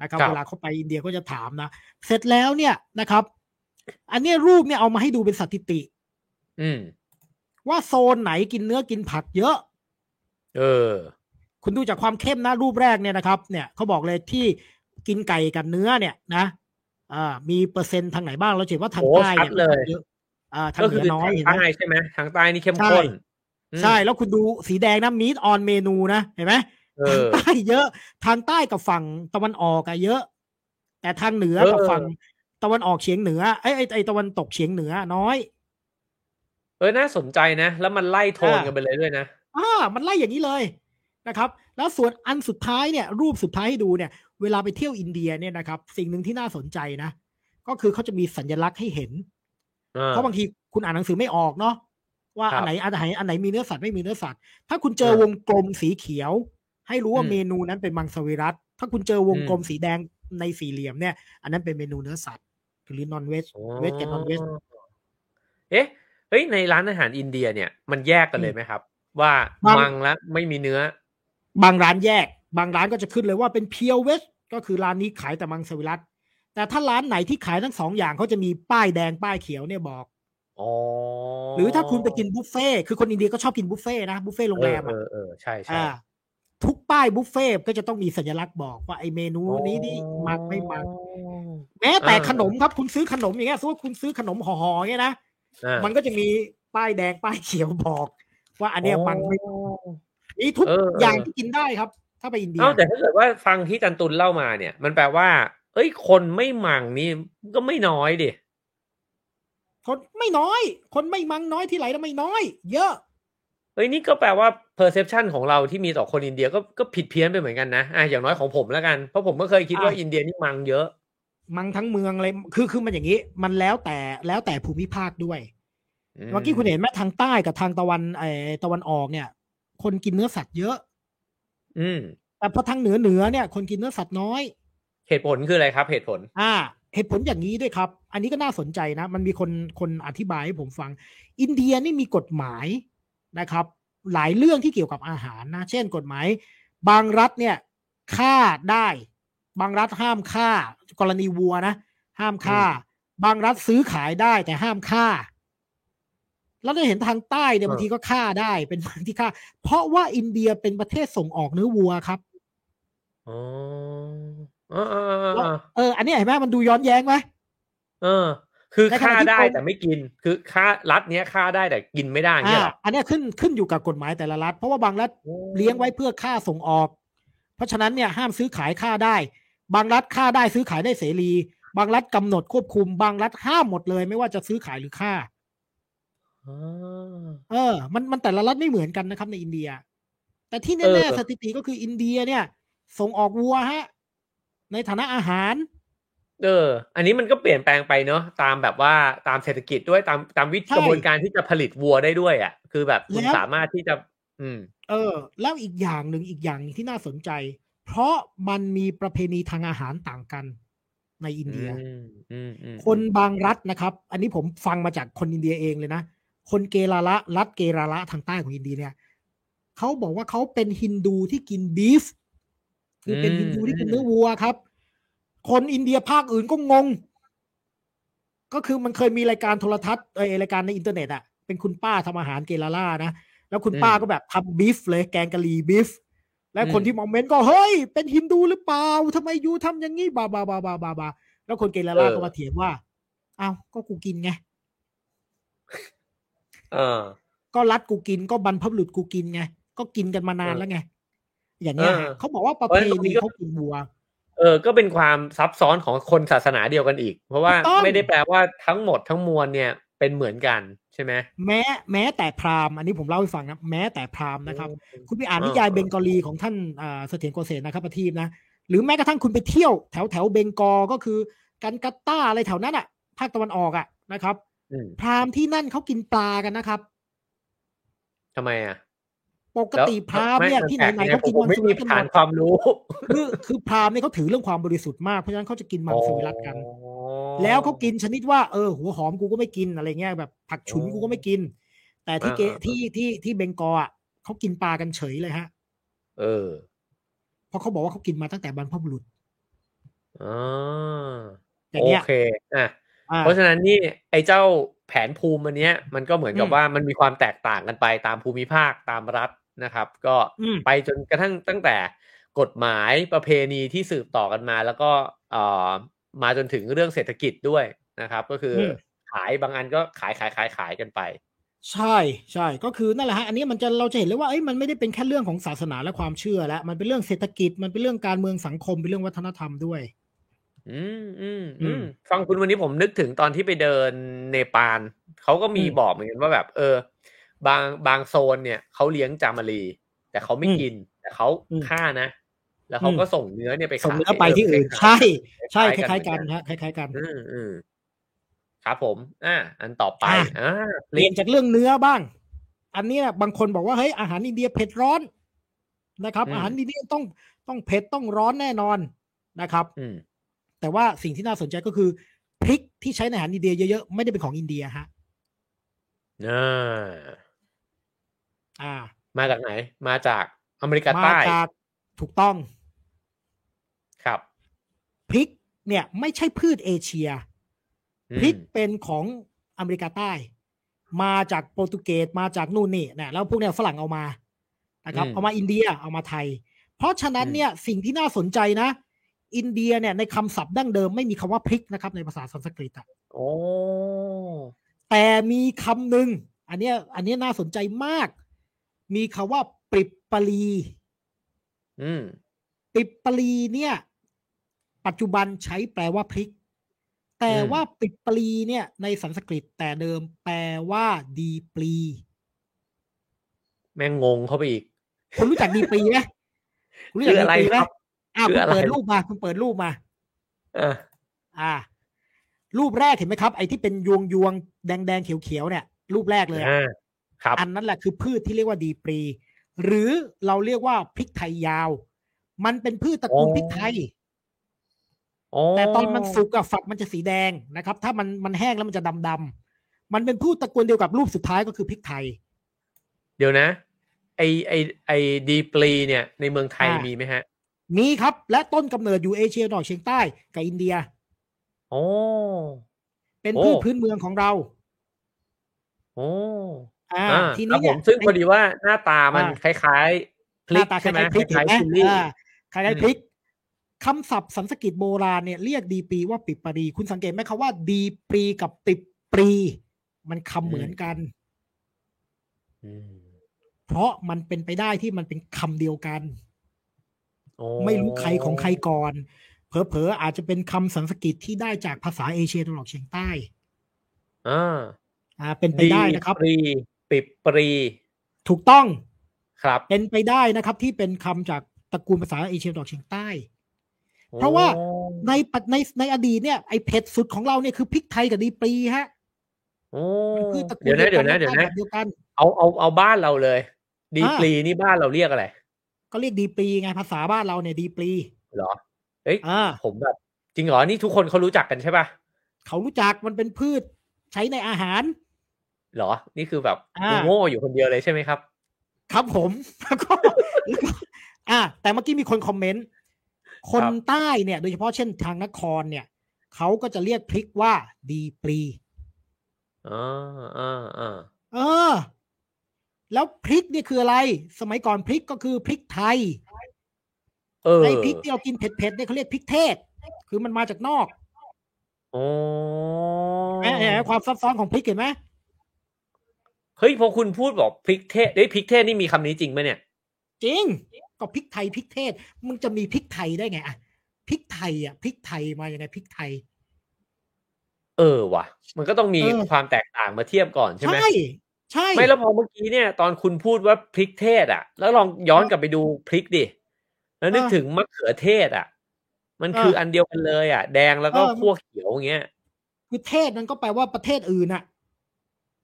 นะครับเวลาเขาไปอินเดียก็จะถามนะเสร็จแล้วเนี่ยนะครับอันนี้รูปเนี่ยเอามาให้ดูเป็นสถิติว่าโซนไหนกินเนื้อกินผักเยอะเออคุณดูจากความเข้มนะรูปแรกเนี่ยนะครับเนี่ยเขาบอกเลยที่กินไก่กับเนื้อเนี่ยนะอ่ามีเปอร์เซ็นต์ทางไหนบ้างเราเห็นว่าทางใต้เนี่ยเยอะอ่าทางเหนือน้อยเห็นไหมทางใต้ใช่ไหมทางใต้นี่เข้มข้นใช่แล้วคุณดูสีแดงนะ meat on menu นะเห็นไหมทางใต้เยอะทางใต้กับฝั่งตะวันออกอะเยอะแต่ทางเหนือกับฝั่งตะวันออกเฉียงเหนือไอ้ไอ้ไอ้ตะวันตกเฉียงเหนือน้อยเออน่าสนใจนะแล้วมันไล่โทนกันไปเลยด้วยนะอ่ามันไล่อย่างนี้เลยนะครับแล้วส่วนอันสุดท้ายเนี่ยรูปสุดท้ายให้ดูเนี่ยเวลาไปเที่ยวอินเดียเนี่ยนะครับสิ่งหนึ่งที่น่าสนใจนะก็คือเขาจะมีสัญลักษณ์ให้เห็นเพราะบางทีคุณอ่านหนังสือไม่ออกเนาะว่าอันไหนอันไหนอันไหนมีเนื้อสัตว์ไม่มีเนื้อสัตว์ถ้าคุณเจอวงกลมสีเขียวให้รู้ว่าเมนูนั้นเป็นมังสวิรัติถ้าคุณเจอวงกลมสีแดงในสี่เหลี่ยมเนี่ยอันนั้นเป็นเมนูเนื้อสัตว์หรือนอนเวจเวจกับนอนเวจเอ๊ะเฮ้ยในร้านอาหารอินเดียเนี่ยมันแยกกันเลยไหมครับว่ามังแล้วไม่มีเนื้อบางร้านแยกบางร้านก็จะขึ้นเลยว่าเป็นเพียวเวจก็คือร้านนี้ขายแต่มังสวิรัติแต่ถ้าร้านไหนที่ขายทั้งสองอย่างเขาจะมีป้ายแดงป้ายเขียวเนี่ยบอกอ๋อหรือถ้าคุณไปกินบุฟเฟ่คือคนอินเดียก็ชอบกินบุฟเฟ่นะบุฟเฟ่โรงแรมอ่ะเออเออใช่ใช่ทุกป้ายบุฟเฟ่ก็จะต้องมีสัญลักษณ์บอกว่าไอเมนูนี้นี่มักไม่มักแม้แต่ขนมครับคุณซื้อขนมอย่างเงี้ยสมมุติคุณซื้อขนมห่อๆเงี้ยนะมันก็จะมีป้ายแดงป้ายเขียวบอกว่าอันเนี้ยมักไม่มีทุกอย่างที่กินได้ครับถ้าไปอินเดียแต่ถ้าเกิดว่าฟังที่จันตุลเล่ามาเนี่ยมันแปลว่าเอ้ยคนไม่มังนี่ก็ไม่น้อยดิคนไม่น้อยคนไม่มังน้อยที่ไหนแล้วไม่น้อยเยอะเอ้ยนี่ก็แปลว่า perception ของเราที่มีต่อคนอินเดียก็ก็ผิดเพี้ยนไปเหมือนกันนะอ่ะอย่างน้อยของผมแล้วกันเพราะผมก็เคยคิดว่าอินเดียนี่มังเยอะมังทั้งเมืองเลยคือคือมันอย่างนี้มันแล้วแต่แล้วแต่ภูมิภาคด้วยเมื่อกี้คุณเห็นไหมทางใต้กับทางตะวันไอตะวันออกเนี่ยคนกินเนื้อสัตว์เยอะอืมแต่พอทางเหนือเหนือเนี่ยคนกินเนื้อสัตว์น้อยเหตุผลคืออะไรครับเหตุผลอ่าเหตุผลอย่างนี้ด้วยครับอันนี้ก็น่าสนใจนะมันมีคนคนอธิบายให้ผมฟังอินเดียนี่มีกฎหมายนะครับหลายเรื่องที่เกี่ยวกับอาหารนะเช่นกฎหมายบางรัฐเนี่ยฆ่าได้บางรัฐห้ามฆ่ากรณีวัวนะห้ามฆ่าบางรัฐซื้อขายได้แต่ห้ามฆ่าแล้วเราเห็นทางใต้เนี่ยบางทีก็ฆ่าได้เป็นบางที่ฆ่าเพราะว่าอินเดียเป็นประเทศส่งออกเนื้อวัวครับอ๋อเออเอออันนี้เห็นไหมมันดูย้อนแย้งไหมเออคือฆ่าได้แต่ไม่กินคือฆ่ารัฐเนี้ยฆ่าได้แต่กินไม่ได้เนี่ยหรออันนี้ขึ้นขึ้นอยู่กับกฎหมายแต่ละรัฐเพราะว่าบางรัฐเลี้ยงไว้เพื่อฆ่าส่งออกเพราะฉะนั้นเนี่ยห้ามซื้อขายฆ่าได้บางรัฐฆ่าได้ซื้อขายได้เสรีบางรัฐกำหนดควบคุมบางรัฐห้ามหมดเลยไม่ว่าจะซื้อขายหรือฆ่าเออมันมันแต่ละรัฐไม่เหมือนกันนะครับในอินเดียแต่ที่แน่ๆสถิติก็คืออินเดียเนี่ยส่งออกวัวฮะในฐานะอาหารเอออันนี้มันก็เปลี่ยนแปลงไปเนาะตามแบบว่าตามเศรษฐกิจด้วยตามตามวิธีกระบวนการที่จะผลิตวัวได้ด้วยอ่ะคือแบบคุณสามารถที่จะอืมเออแล้วอีกอย่างหนึ่งอีกอย่างนึงที่น่าสนใจเพราะมันมีประเพณีทางอาหารต่างกันในอินเดียคนบางรัฐนะครับอันนี้ผมฟังมาจากคนอินเดียเองเลยนะคนเกราละรัฐเกราละทางใต้ของอินเดียเนี่ยเขาบอกว่าเขาเป็นฮินดูที่กินบีฟคือเป็นฮินดูที่กินเนื้อวัวครับคนอินเดียภาคอื่นก็งง ก็คือมันเคยมีรายการโทรทัศน์ไอ้รายการในอินเทอร์เน็ตอ่ะเป็นคุณป้าทำอาหารเกลาล่านะแล้วคุณป้าก็แบบทำบีฟเลยแกงกะหรี่บีฟและคนที่มอมเมนต์ก็เฮ้ยเป็นฮินดูหรือเปล่าทำไมยูทำอย่างงี้บาบาบาบาบาบาแล้วคนเกลาล่าก็มาเถียงว่าอ้าวก็กูกินไงเออก็รัดกูกินก็บรรพบุรุษกูกินไงก็กินกันมานานแล้วไงอย่างเงี้ยเขาบอกว่าประเพณีเขากินวัวเออก็เป็นความซับซ้อนของคนศาสนาเดียวกันอีกเพราะว่าไม่ได้แปลว่าทั้งหมดทั้งมวลเนี่ยเป็นเหมือนกันใช่ไหมแม้แม้แต่พราหมณ์อันนี้ผมเล่าให้ฟังนะแม้แต่พราหมณ์นะครับคุณไปอ่านนิยายเบงกอลีของท่านเสถียรโกเสนนะครับประทีปนะหรือแม้กระทั่งคุณไปเที่ยวแถวแถวเบงกอก็คือกันกัตตาอะไรแถวนั้นอ่ะภาคตะวันออกอ่ะนะครับพราหมณ์ที่นั่นเขากินปลากันนะครับทำไมอ่ะปกติพราหมณ์เนี่ยที่ไหนๆเขากินมังสวิรัติกันหมดไม่มีฐานความรู้คือคือพราหมณ์เนี่ยเขาถือเรื่องความบริสุทธิ์มากเพราะฉะนั้นเขาจะกินมังสวิรัติกันแล้วเขากินชนิดว่าเออหัวหอมกูก็ไม่กินอะไรเงี้ยแบบผักฉุนกูก็ไม่กินแต่ที่เกที่ที่ที่เบงกอลอ่ะเขากินปลากันเฉยเลยฮะเออเพราะเขาบอกว่าเขากินมาตั้งแต่บรรพบุรุษอ๋อโอเคอ่ะเพราะฉะนั้นนี่ไอ้เจ้าแผนภูมิอันเนี้ยมันก็เหมือนกับว่ามันมีความแตกต่างกันไปตามภูมิภาคตามรัฐนะครับก็ไปจนกระทั่งตั้งแต่กฎหมายประเพณีที่สืบต่อกันมาแล้วก็เอ่อมาจนถึงเรื่องเศรษฐกิจด้วยนะครับก็คือขายบางอันก็ขายขายขายขายกันไปใช่ใช่ก็คือนั่นแหละฮะอันนี้มันจะเราจะเห็นเลยว่าเอ้ยมันไม่ได้เป็นแค่เรื่องของศาสนาและความเชื่อแล้วมันเป็นเรื่องเศรษฐกิจมันเป็นเรื่องการเมืองสังคมเป็นเรื่องวัฒนธรรมด้วยอืมอืมอืมฟังคุณวันนี้ผมนึกถึงตอนที่ไปเดินเนปาลเขาก็มีบอกเหมือนกันว่าแบบเออบางบางโซนเนี่ยเขาเลี้ยงจามารีแต่เขาไม่กินแต่เขาฆ่านะแล้วเขาก็ส่งเนื้อเนี่ยไปขายส่งเนื้อไปที่อื่นใช่ใช่คล้ายๆกันฮะคล้ายๆกันอืมอืมครับผมอ่าอันต่อไปอ่าเปลี่ยนจากเรื่องเนื้อบ้างอันนี้บางคนบอกว่าเฮ้ยอาหารอินเดียเผ็ดร้อนนะครับอาหารอินเดียต้องต้องเผ็ดต้องร้อนแน่นอนนะครับอืมแต่ว่าสิ่งที่น่าสนใจก็คือพริกที่ใช้ในอาหารอินเดียเยอะๆไม่ได้เป็นของอินเดียฮะอ่าอ่ามาจากไหนมาจากอเมริกาใต้มาจากถูกต้องครับพริกเนี่ยไม่ใช่พืชเอเชียพริกเป็นของอเมริกาใต้มาจากโปรตุเกสมาจากนู่นนี่นะแล้วพวกเนี่ยฝรั่งเอามานะครับเอามาอินเดียเอามาไทยเพราะฉะนั้นเนี่ยสิ่งที่น่าสนใจนะอินเดียเนี่ยในคำศัพท์ดั้งเดิมไม่มีคำว่าพริกนะครับในภาษาสันสกฤตอ่ะโอ้แต่มีคำหนึ่งอันเนี้ยอันเนี้ยน่าสนใจมากมีคำว่าปริปปลีอืมปริปปลีเนี่ยปัจจุบันใช้แปลว่าพริกแต่ว่าปริปปลีเนี่ยในสันสกฤตแต่เดิมแปลว่าดีปลีแม่งงงเข้าไปอีกคุณรู้จักดีปลีไหมคุณรู้จักดีปลีไหมอ่ะเปิดรูปมาคุณเปิดรูปมาเอออ่ารูปแรกเห็นไหมครับไอ้ที่เป็นยวงยวงแดงแดงเขียวเขียวเนี่ยรูปแรกเลยอ่ะครับอันนั้นแหละคือพืชที่เรียกว่าดีปรีหรือเราเรียกว่าพริกไทยยาวมันเป็นพืชตระกูลพริกไทยแต่ตอนมันสุกอะฝักมันจะสีแดงนะครับถ้ามันมันแห้งแล้วมันจะดำดำมันเป็นพืชตระกูลเดียวกับรูปสุดท้ายก็คือพริกไทยเดี๋ยวนะไอไอไอดีปรีเนี่ยในเมืองไทยมีไหมฮะมีครับและต้นกำเนิดอยู่เอเชียตะวันออกเฉียงใต้กับอินเดียโอ้เป็นพืชพื้นเมืองของเราโอ้อ่าทีนี้เนี่ยซึ่งพอดีว่าหน้าตามันคล้ายๆพริกใช่ไหมคล้ายๆชิลลี่คล้ายๆพริกคำศัพท์สันสกฤตโบราณเนี่ยเรียกดีปรีว่าปริปปลีคุณสังเกตไหมครับว่าดีปรีกับปริปปลีมันคำเหมือนกันเพราะมันเป็นไปได้ที่มันเป็นคำเดียวกันไม่รู้ใครของใครก่อนเผลอๆอาจจะเป็นคำสันสกฤตที่ได้จากภาษาเอเชียตะวันออกเฉียงใต้อ่าอ่าเป็นไปได้นะครับปรีปิบปรีถูกต้องครับเป็นไปได้นะครับที่เป็นคำจากตระกูลภาษาเอเชียตะวันออกเฉียงใต้เพราะว่าในในในอดีตเนี่ยไอ้เผ็ดสุดของเราเนี่ยคือพริกไทยกับดีปรีฮะโอ้เดี๋ยวนะเดี๋ยวนะเดี๋ยวนะเอาเอาเอาบ้านเราเลยดีปรีนี่บ้านเราเรียกอะไรก็เรียกดีปรีไงภาษาบ้านเราเนี่ยดีปรีเหรอเอ้ยผมแบบจริงเหรอนี่ทุกคนเขารู้จักกันใช่ป่ะเขารู้จักมันเป็นพืชใช้ในอาหารเหรอนี่คือแบบโง่อยู่คนเดียวเลยใช่ไหมครับครับผมก็ อ่าแต่เมื่อกี้มีคนคอมเมนต์คนใต้เนี่ยโดยเฉพาะเช่นทางนครเนี่ย เขาก็จะเรียกพริกว่าดีปรีอ่าอ่าอ่าเออแล้วพริกนี่คืออะไรสมัยก่อนพริกก็คือพริกไทยเออไอพริกที่เรากินเผ็ดๆเนี่ยเขาเรียกพริกเทศคือมันมาจากนอกอ๋อเห็นไหมความซับซ้อนของพริกเห็นไหมเฮ้ยพอคุณพูดบอกพริกเทศเอ้ยพริกเทศนี่มีคำนี้จริงไหมเนี่ยจริงก็พริกไทยพริกเทศมึงจะมีพริกไทยได้ไงอะพริกไทยอะพริกไทยมาอย่างไรพริกไทยเออว่ะมันก็ต้องมีความแตกต่างมาเทียบก่อนใช่ไหมใช่ใช่ไม่แล้วพอเมื่อกี้เนี่ยตอนคุณพูดว่าพริกเทศอะแล้วลองย้อนกลับไปดูพริกดิแล้วนึกถึงมะเขือเทศอะมันคืออันเดียวกันเลยอะแดงแล้วก็ขั้วเขียวอย่างเงี้ยคือเทศนั้นก็แปลว่าประเทศอื่นอะ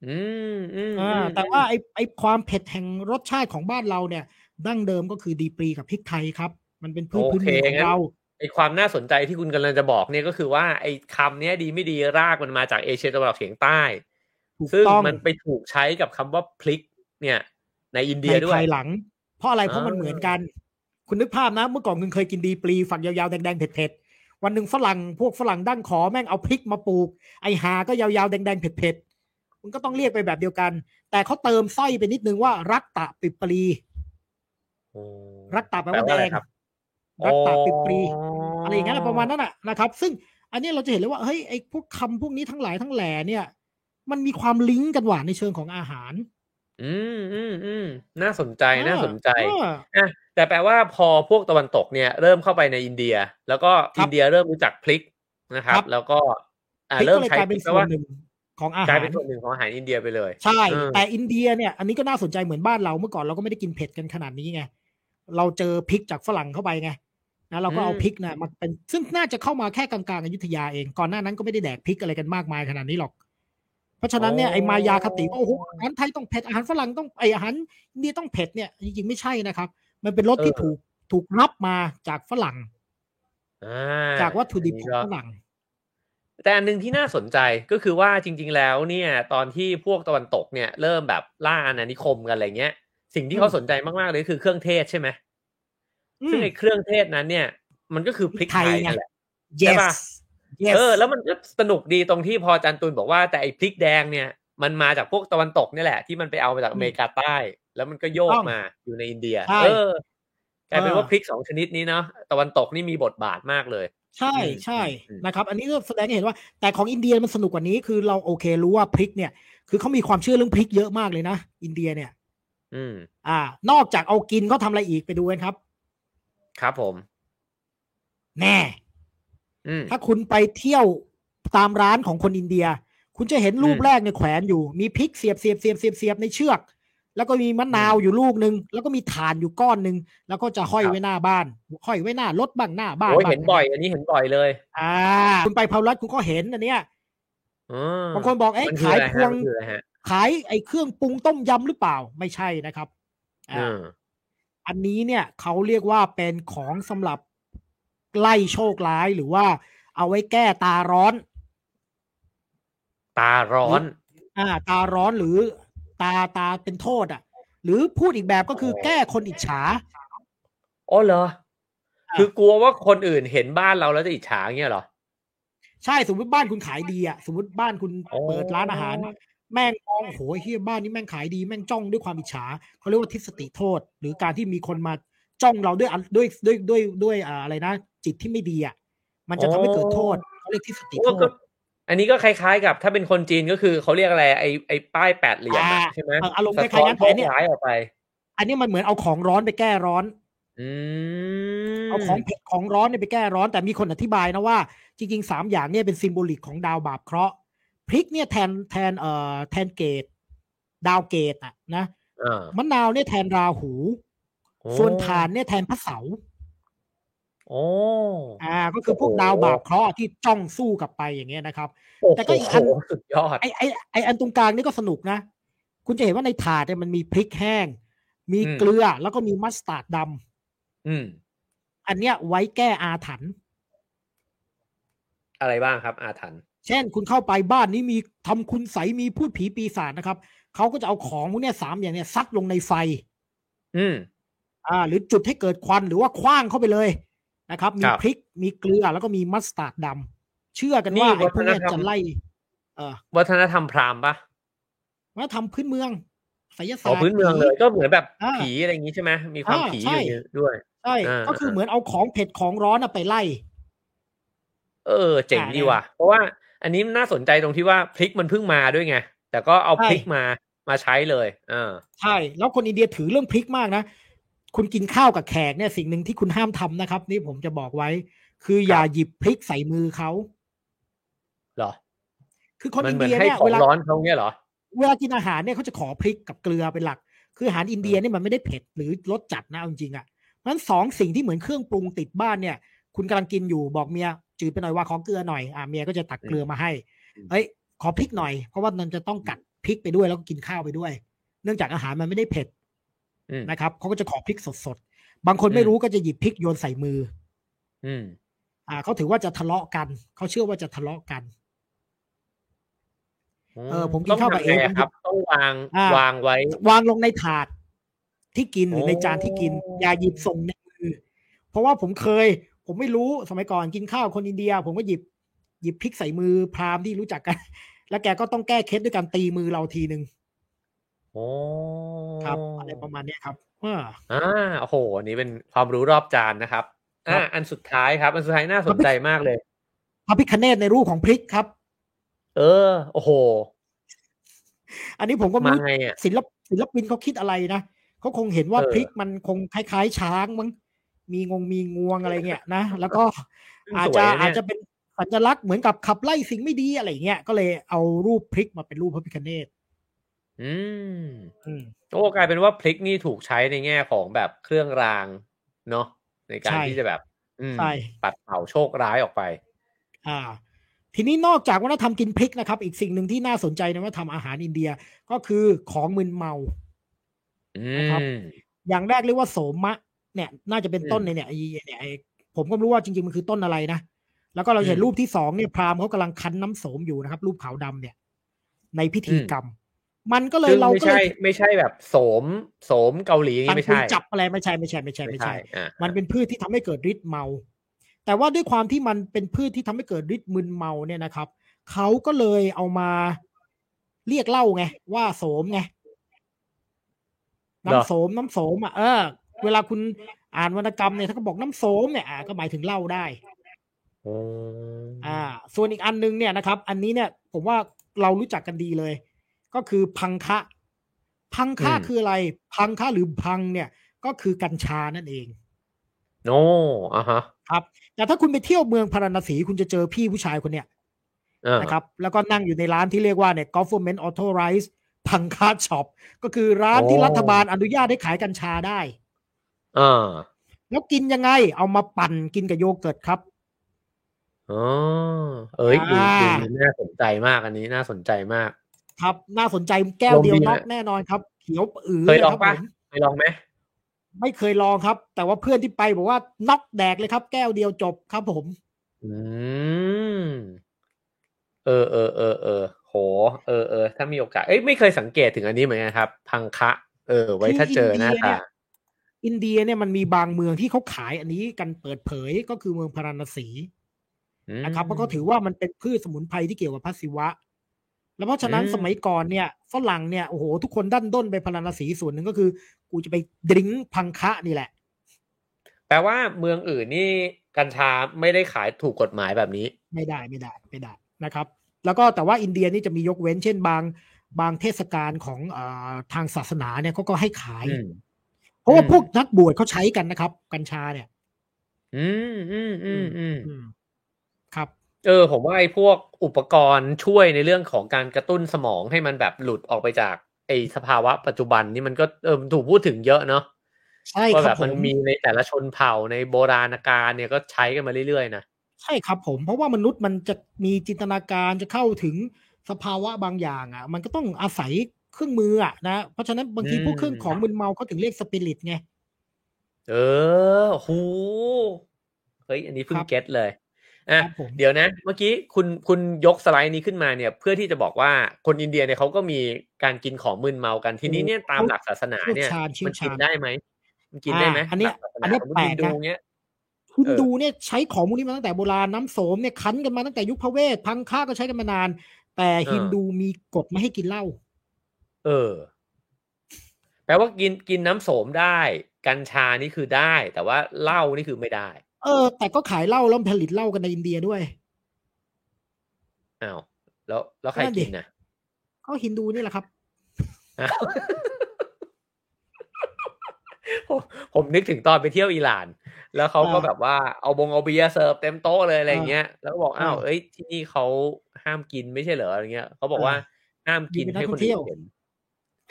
อืมอืมอ่าแต่ว่าไอไอความเผ็ดแห่งรสชาติของบ้านเราเนี่ยดั้งเดิมก็คือดีปรีกับพริกไทยครับมันเป็นพืชพื้นเมืองของเราไอความน่าสนใจที่คุณกำลังจะบอกเนี่ยก็คือว่าไอคำนี้ดีไม่ดีรากมันมาจากเอเชียตะวันออกเฉียงใต้ซึ่งมันไปถูกใช้กับคำว่าพริกเนี่ยในอินเดียด้วยภายหลังเพราะอะไรเพราะมันเหมือนกันคุณนึกภาพนะเมื่อก่อนคุณเคยกินดีปรีฝักยาวๆแดงๆเผ็ดๆวันหนึ่งฝรั่งพวกฝรั่งดั้งขอแม่งเอาพริกมาปลูกไอหาก็ยาวๆแดงๆเผ็ดๆมันก็ต้องเรียกไปแบบเดียวกันแต่เขาเติมสร้อยไปนิดนึงว่ารัตตะปิปรีรัตตะแปลว่าแดงรัตตะปิปรีอะไรอย่างเงี้ยประมาณนั้นน่ะนะครับซึ่งอันนี้เราจะเห็นเลยว่าเฮ้ยไอ้พวกคำพวกนี้ทั้งหลายทั้งแหล่เนี่ยมันมีความลิงก์กันหว่าในเชิงของอาหารอืมอืมอืมน่าสนใจน่าสนใจอ่ะแต่แปลว่าพอพวกตะวันตกเนี่ยเริ่มเข้าไปในอินเดียแล้วก็อินเดียเริ่มรู้จักพริกนะครับแล้วก็เริ่มใช้พริกแล้วว่าใช่เป็นส่วนหนึ่งของอาหารอินเดียไปเลยใช่แต่อินเดียเนี่ยอันนี้ก็น่าสนใจเหมือนบ้านเราเมื่อก่อนเราก็ไม่ได้กินเผ็ดกันขนาดนี้ไงเราเจอพริกจากฝรั่งเข้าไปไงนะเราก็เอาพริกนะมาเป็นซึ่งน่าจะเข้ามาแค่กลางๆอยุธยาเองก่อนหน้านั้นก็ไม่ได้แดกพริกอะไรกันมากมายขนาดนี้หรอกเพราะฉะนั้นเนี่ยไอ้มายาคติโอ้โหอาหารไทยต้องเผ็ดอาหารฝรั่งต้องไอ้อาหารอินเดียต้องเผ็ดเนี่ยจริงๆไม่ใช่นะครับมันเป็นรสที่ถูกถูกรับมาจากฝรั่งจากวัตถุดิบของฝรั่งแต่อันนึงที่น่าสนใจก็คือว่าจริงๆแล้วเนี่ยตอนที่พวกตะวันตกเนี่ยเริ่มแบบล่าอาณานิคมกันอะไรเงี้ยสิ่งที่เขาสนใจมากๆเลยคือเครื่องเทศใช่ไหมซึ่งในเครื่องเทศนั้นเนี่ยมันก็คือพริกไทยนั่นแหละใช่ป่ะเออแล้วมันก็สนุกดีตรงที่พออาจารย์ตูนบอกว่าแต่ไอ้พริกแดงเนี่ยมันมาจากพวกตะวันตกนี่แหละที่มันไปเอามาจากอเมริกาใต้แล้วมันก็โยกมาอยู่ในอินเดียเออกลายเป็นว่าพริกสองชนิดนี้เนาะตะวันตกนี่มีบทบาทมากเลยใช่ใช่นะครับอันนี้ก็แสดงให้เห็นว่าแต่ของอินเดียมันสนุกกว่านี้คือเราโอเครู้ว่าพริกเนี่ยคือเขามีความเชื่อเรื่องพริกเยอะมากเลยนะอินเดียเนี่ยอืมอ่านอกจากเอากินเขาทำอะไรอีกไปดูกันครับครับผมแน่ถ้าคุณไปเที่ยวตามร้านของคนอินเดียคุณจะเห็นรูปแรกในแขวนอยู่มีพริกเสียบเสียบเสียบเสียบเสียบในเชือกแล้วก็มีมะนาวอยู่ลูกนึงแล้วก็มีถ่านอยู่ก้อนนึงแล้วก็จะห้อยไว้หน้าบ้านห้อยไว้หน้ารถบ้างหน้าบ้านบ้างเห็นบ่อยอันนี้เห็นบ่อยเลยอ่าคุณไปพาวลัดคุณก็เห็นอันเนี้ยบางคนบอกเอ๊ะขายพวงขายไอ้เครื่องปรุงต้มยำหรือเปล่าไม่ใช่นะครับอ่าอันนี้เนี่ยเขาเรียกว่าเป็นของสำหรับไล่โชคร้ายหรือว่าเอาไว้แก้ตาร้อนตาร้อนอ่าตาร้อนหรือตาตาเป็นโทษอ่ะหรือพูดอีกแบบก็คือแก้คนอิจฉาอ๋อเหรอคือกลัวว่าคนอื่นเห็นบ้านเราแล้วจะอิจฉาเงี้ยเหรอใช่สมมติบ้านคุณขายดีอ่ะสมมติบ้านคุณเปิดร้านอาหารแม่งมองโหเฮียบ้านนี้แม่งขายดีแม่งจ้องด้วยความอิจฉาเขาเรียกว่าทิสติโทษหรือการที่มีคนมาจ้องเราด้วยด้วยด้วยด้วยด้วยอะไรนะจิตที่ไม่ดีอ่ะมันจะทำให้เกิดโทษเขาเรียกทิสติโทษอันนี้ก็คล้ายๆกับถ้าเป็นคนจีนก็คือเขาเรียกอะไรไอ้ไอ้ป้ายแปดเหลี่ยมใช่ไหมอารมณ์คล้ายๆนั้นแต่เนี่ยออกไปอันนี้มันเหมือนเอาของร้อนไปแก้ร้อนอืมเอาของเผ็ดของร้อนเนี่ยไปแก้ร้อนแต่มีคนอธิบายนะว่าจริงๆสามอย่างเนี่ยเป็นซิมโบลิกของดาวบาปเคราะห์พริกเนี่ยแทนแทนเอ่อแทนเกตดาวเกตอ่ะนะมะนาวเนี่ยแทนราหูส่วนถ่านเนี่ยแทนพระเสาร์โอ้อ่าก็คือพวกดาวบาปเคราะห์ที่จ้องสู้กลับไปอย่างเงี้ยนะครับแต่ก็อีกอันสุดยอดไอ้ไอ้ไอ้อันตรงกลางนี่ก็สนุกนะคุณจะเห็นว่าในถาดเนี่ยมันมีพริกแห้งมีเกลือแล้วก็มีมัสตาร์ดดำอืมอันเนี้ยไว้แก้อาถรรพ์อะไรบ้างครับอาถรรพ์เช่นคุณเข้าไปบ้านนี้มีทำคุณไสมีพูดผีปีศาจนะครับเขาก็จะเอาของพวกเนี้ยสามอย่างเนี้ยซัดลงในไฟอืมอ่าหรือจุดให้เกิดควันหรือว่าคว้างเข้าไปเลยนะครับมีพริกมีเกลือแล้วก็มีมัสตาร์ดด เชื่อกันว่าไอ้พวกนี้จะไล่วัฒนธรรมพราหมณ์ปะวัฒนธรรมพื้นเมืองไสยศาสตร์พื้นเมืองเลยก็เหมือนแบบผีอะไรอย่างงี้ใช่ไหมมีความผีอยู่ด้วยใช่ก็คือเหมือนเอาของเผ็ดของร้อนไปไล่เออเจ๋งดีว่ะเพราะว่าอันนี้น่าสนใจตรงที่ว่าพริกมันเพิ่งมาด้วยไงแต่ก็เอาพริกมามาใช้เลยเออใช่แล้วคนอินเดียถือเรื่องพริกมากนะคุณกินข้าวกับแขกเนี่ยสิ่งหนึ่งที่คุณห้ามทำนะครับนี่ผมจะบอกไว้คืออย่าหยิบพริกใส่มือเขาเหรอคือคนอินเดียเนี่ยเวลาร้อนเขาเนี่ยเหรอเวลากินอาหารเนี่ยเขาจะขอพริกกับเกลือเป็นหลักคืออาหารอินเดียเนี่ยมันไม่ได้เผ็ดหรือรสจัดนะจริงๆอ่ะงั้นสองสิ่งที่เหมือนเครื่องปรุงติดบ้านเนี่ยคุณกำลังกินอยู่บอกเมียจืดไปหน่อยว่าขอเกลือหน่อยอ่ะเมียก็จะตักเกลือมาให้เอ้ยขอพริกหน่อยเพราะว่ามันจะต้องกัดพริกไปด้วยแล้วก็กินข้าวไปด้วยเนื่องจากอาหารมันไม่ได้เผ็ดนะครับเขาก็จะขอพริกสดๆบางคนไม่รู้ก็จะหยิบพริกโยนใส่มืออ่าเขาถือว่าจะทะเลาะกันเขาเชื่อว่าจะทะเลาะกันเออผมกินข้าวกับเองครับต้องวางวางไว้วางลงในถาดที่กินหรือในจานที่กินอย่าหยิบส่งในมือเพราะว่าผมเคยผมไม่รู้สมัยก่อนกินข้าวคนอินเดียผมก็หยิบหยิบพริกใส่มือพราหมณ์ที่รู้จักกันแล้วแกก็ต้องแก้เคล็ดด้วยการตีมือเราทีนึงโอ้ครับอะไรประมาณนี้ครับอ่าอ่าโอ้โหนี่เป็นความรู้รอบจานนะครับอ่าอันสุดท้ายครับอันสุดท้ายน่าสนใจมากเลยพระพิฆเนศในรูปของพริกครับเออโอ้โหอันนี้ผมก็ไม่รู้ศิลปศิลปินเขาคิดอะไรนะเขาคงเห็นว่าพริกมันคงคล้ายๆช้างมั้งมีงงมีงวงอะไรเงี้ยนะแล้วก็อาจจะอาจจะเป็นสัญลักษณ์เหมือนกับขับไล่สิ่งไม่ดีอะไรเงี้ยก็เลยเอารูปพริกมาเป็นรูปพระพิฆเนศอืมอืมโอ้กลายเป็นว่าพริกนี่ถูกใช้ในแง่ของแบบเครื่องรางเนาะในการที่จะแบบปัดเป่าโชคร้ายออกไปอ่าทีนี้นอกจากวัฒนธรรมกินพริกนะครับอีกสิ่งหนึ่งที่น่าสนใจในวัฒนธรรมอาหารอินเดียก็คือของมึนเมานะครับอย่างแรกเรียกว่าโสมะเนี่ยน่าจะเป็นต้นในเนี่ยไอ้เนี่ยไอ้ผมก็ไม่รู้ว่าจริงๆมันคือต้นอะไรนะแล้วก็เราเห็นรูปที่สองเนี่ยพราหมณ์เขากำลังคั้นน้ำโสมอยู่นะครับรูปขาวดำเนี่ยในพิธีกรรมมันก็เลยเราก็เลยไม่ใช่แบบโสมโสมเกาหลีไม่ใช่จับอะไรไม่ใช่ไม่ใช่ไม่ใช่ไม่ใช่มันเป็นพืชที่ทำให้เกิดฤทธิ์เมาแต่ว่าด้วยความที่มันเป็นพืชที่ทำให้เกิดฤทธิ์มึนเมาเนี่ยนะครับเขาก็เลยเอามาเรียกเล่าไงว่าโสมไงน้ำโสมน้ำโสมอ่ะเออเวลาคุณอ่านวรรณกรรมเนี่ยถ้าเขาบอกน้ำโสมเนี่ยอ่ะก็หมายถึงเหล้าได้อ่าส่วนอีกอันนึงเนี่ยนะครับอันนี้เนี่ยผมว่าเรารู้จักกันดีเลยก็คือพังคะพังคะคืออะไรพังคะหรือพังเนี่ยก็คือกัญชานั่นเองโนอ่ะฮะครับแต่ถ้าคุณไปเที่ยวเมืองพาราณสีคุณจะเจอพี่ผู้ชายคนเนี้ยนะครับแล้วก็นั่งอยู่ในร้านที่เรียกว่าเนี่ย Government Authorized พังคะช็อปก็คือร้านที่รัฐบาลอนุญาตให้ขายกัญชาได้อ่าแล้วกินยังไงเอามาปั่นกินกับโยเกิร์ตครับอ๋อเอ้ยดีน่าสนใจมากอันนี้น่าสนใจมากครับน่าสนใจแก้วเดียวน็อกแน่นอนครับเขียวอือเคยลองป่ะเคยลองไหมไม่เคยลองครับแต่ว่าเพื่อนที่ไปบอกว่าน็อกแดกเลยครับแก้วเดียวจบครับผมอืมเออเออเออเออโหเออเออถ้ามีโอกาสเอ้ยไม่เคยสังเกตถึงอันนี้เหมือนกันครับพังคะเออไว้ถ้าเจอหน้าตาอินเดียเนี่ยมันมีบางเมืองที่เขาขายอันนี้กันเปิดเผยก็คือเมืองพาราณสีนะครับเพราะเขาถือว่ามันเป็นพืชสมุนไพรที่เกี่ยวกับพระศิวะแล้วเพราะฉะนั้นสมัยก่อนเนี่ยฝรั่งเนี่ยโอ้โหทุกคนดั้นด้นไปพาราณสีส่วนหนึ่งก็คือกูจะไปดื่มพังคะนี่แหละแปลว่าเมืองอื่นนี่กัญชาไม่ได้ขายถูกกฎหมายแบบนี้ไม่ได้ไม่ได้ไม่ได้นะครับแล้วก็แต่ว่าอินเดียนี่จะมียกเว้นเช่นบางบางเทศกาลของเอ่อทางศาสนาเนี่ยเขาก็ให้ขายเพราะว่าพวกนักบวชเขาใช้กันนะครับกัญชาเนี่ยอืมอืมอืมอืมครับเออผมว่าไอ้พวกอุปกรณ์ช่วยในเรื่องของการกระตุ้นสมองให้มันแบบหลุดออกไปจากไอ้สภาวะปัจจุบันนี่มันก็เออถูกพูดถึงเยอะเนาะใช่ครับมันมีในแต่ละชนเผ่าในโบราณกาลเนี่ยก็ใช้กันมาเรื่อยๆนะใช่ครับผมเพราะว่ามนุษย์มันจะมีจินตนาการจะเข้าถึงสภาวะบางอย่างอ่ะมันก็ต้องอาศัยเครื่องมืออ่ะนะเพราะฉะนั้นบางทีพวกเครื่องของมึนเมาเขาถึงเรียกสปิริตไงเออโหเฮ้ยอันนี้เพิ่งเก็ทเลยอ่ะเดี๋ยวนะเมื่อกี้คุณคุณยกสไลด์นี้ขึ้นมาเนี่ยเพื่อที่จะบอกว่าคนอินเดียเนี่ยเขาก็มีการกินของมึนเมากันทีนี้เนี่ยตามหลักศาสนาเนี่ยมันกินได้ไหมมันกินได้ไหมอันนี้อันนี้แปลกนะ คุณดูเนี่ยใช้ของมูลนี้มาตั้งแต่โบราณน้ำโสมเนี่ยคั้นกันมาตั้งแต่ยุคพระเวทพังค่าก็ใช้กันมานานแต่ฮินดูมีกฎไม่ให้กินเหล้าเออแปลว่ากินกินน้ำโสมได้กัญชานี่คือได้แต่ว่าเหล้านี่คือไม่ได้เออแต่ก็ขายเหล้าแล้วผลิตเหล้ากันในอินเดียด้วยอ้าวแล้วแล้วใครกินน่ะก็ฮินดูนี่แหละครับ ผม, ผมนึกถึงตอนไปเที่ยวอิหร่านแล้วเขาก็แบบว่าเอาบงเอาเบียร์เสิร์ฟเต็มโต๊ะเลยอะไรเงี้ยแล้วบอกอ้าวเอ้ยที่นี่เขาห้ามกินไม่ใช่เหรออะไรเงี้ยเขาบอกว่าห้ามกินให้คนอื่นเห็น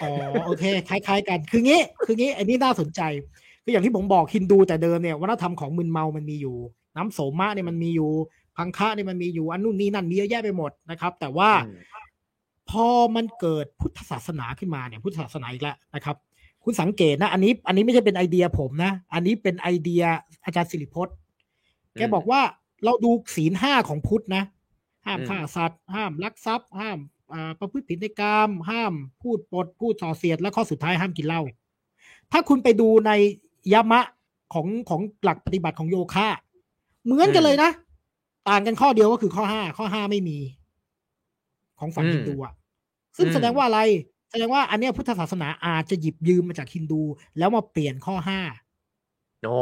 อ๋อโอเคคล้ายๆกันคืองี้คืองี้อันนี้น่าสนใจคืออย่างที่ผมบอกฮินดูแต่เดิมเนี่ยวัฒนธรรมของมึนเมามันมีอยู่น้ำโสมะเนี่ยมันมีอยู่พังคะเนี่ยมันมีอยู่อันนู่นนี่นั่นมีเยอะแยะไปหมดนะครับแต่ว่าพอมันเกิดพุทธศาสนาขึ้นมาเนี่ยพุทธศาสนาอีกแล้วนะครับคุณสังเกตนะอันนี้อันนี้ไม่ใช่เป็นไอเดียผมนะอันนี้เป็นไอเดียอาจารย์สิริพจน์แกบอกว่าเราดูศีลห้าของพุทธนะห้ามฆ่าสัตว์ห้ามลักทรัพย์ห้ามประพฤติผิดในกามห้ามพูดปดพูดส่อเสียดและข้อสุดท้ายห้ามกินเหล้าถ้าคุณไปดูในยมะของของหลักปฏิบัติของโยคะเหมือนกันเลยนะต่างกันข้อเดียวก็คือข้อห้าข้อห้าไม่มีของฝั่งฮินดูอ่ะซึ่งแสดงว่าอะไรแสดงว่าอันเนี้ยพุทธศาสนาอาจจะหยิบยืมมาจากฮินดูแล้วมาเปลี่ยนข้อห้าโอ้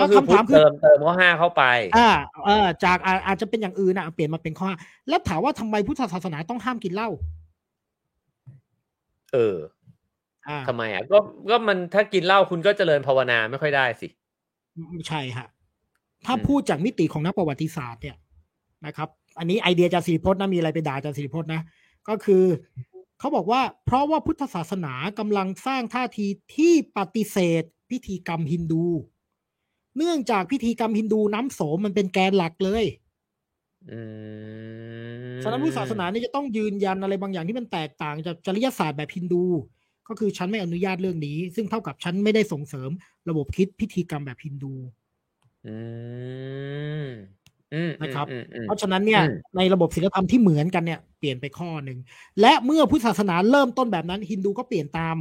ก็คือเพิ่มเติมเติมข้อห้าเข้าไปอ่าเออจากอาจจะเป็นอย่างอื่นน่ะเปลี่ยนมาเป็นข้อห้าแล้วถามว่าทำไมพุทธศาสนาต้องห้ามกินเหล้าเอออ่าทำไมอ่ะก็ก็มันถ้ากินเหล้าคุณก็เจริญภาวนาไม่ค่อยได้สิใช่ฮะถ้าพูดจากมิติของนักประวัติศาสตร์เนี่ยนะครับอันนี้ไอเดียอาจารย์ศิริพจน์นะมีอะไรไปด่าอาจารย์ศิริพจน์นะก็คือเขาบอกว่าเพราะว่าพุทธศาสนากำลังสร้างท่าทีที่ปฏิเสธพิธีกรรมฮินดูเนื่องจากพิธีกรรมฮินดูน้ำโสมมันเป็นแกนหลักเลยฉะนั้นพุทธศาสนาเนี่ยจะต้องยืนยันอะไรบางอย่างที่มันแตกต่างจากจริยศาสตร์แบบฮินดูก็คือฉันไม่อนุญาตเรื่องนี้ซึ่งเท่ากับฉันไม่ได้ส่งเสริมระบบคิดพิธีกรรมแบบฮินดูนะครับเพราะฉะนั้นเนี่ยในระบบศีลธรรมที่เหมือนกันเนี่ยเปลี่ยนไปข้อหนึ่งและเมื่อพุทธศาสนาเริ่มต้นแบบนั้นฮินดูก็เปลี่ยนตาม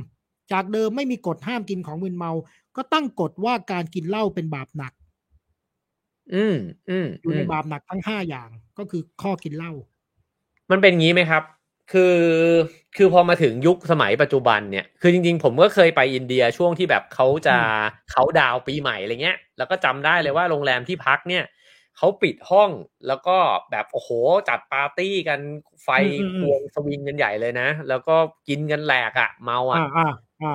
จากเดิมไม่มีกฎห้ามกินของมึนเมาก็ตั้งกฎว่าการกินเหล้าเป็นบาปหนักอืมอืมอยู่ในบาปหนักทั้งห้าอย่างก็คือข้อกินเหล้ามันเป็นงี้ไหมครับคือคือพอมาถึงยุคสมัยปัจจุบันเนี่ยคือจริงๆผมก็เคยไปอินเดียช่วงที่แบบเขาจะเขาดาวปีใหม่อะไรเงี้ยแล้วก็จำได้เลยว่าโรงแรมที่พักเนี่ยเขาปิดห้องแล้วก็แบบโอ้โหจัดปาร์ตี้กันไฟควงสวิงกันใหญ่เลยนะแล้วก็กินกันแหลกอ่ะเมาอ่ะ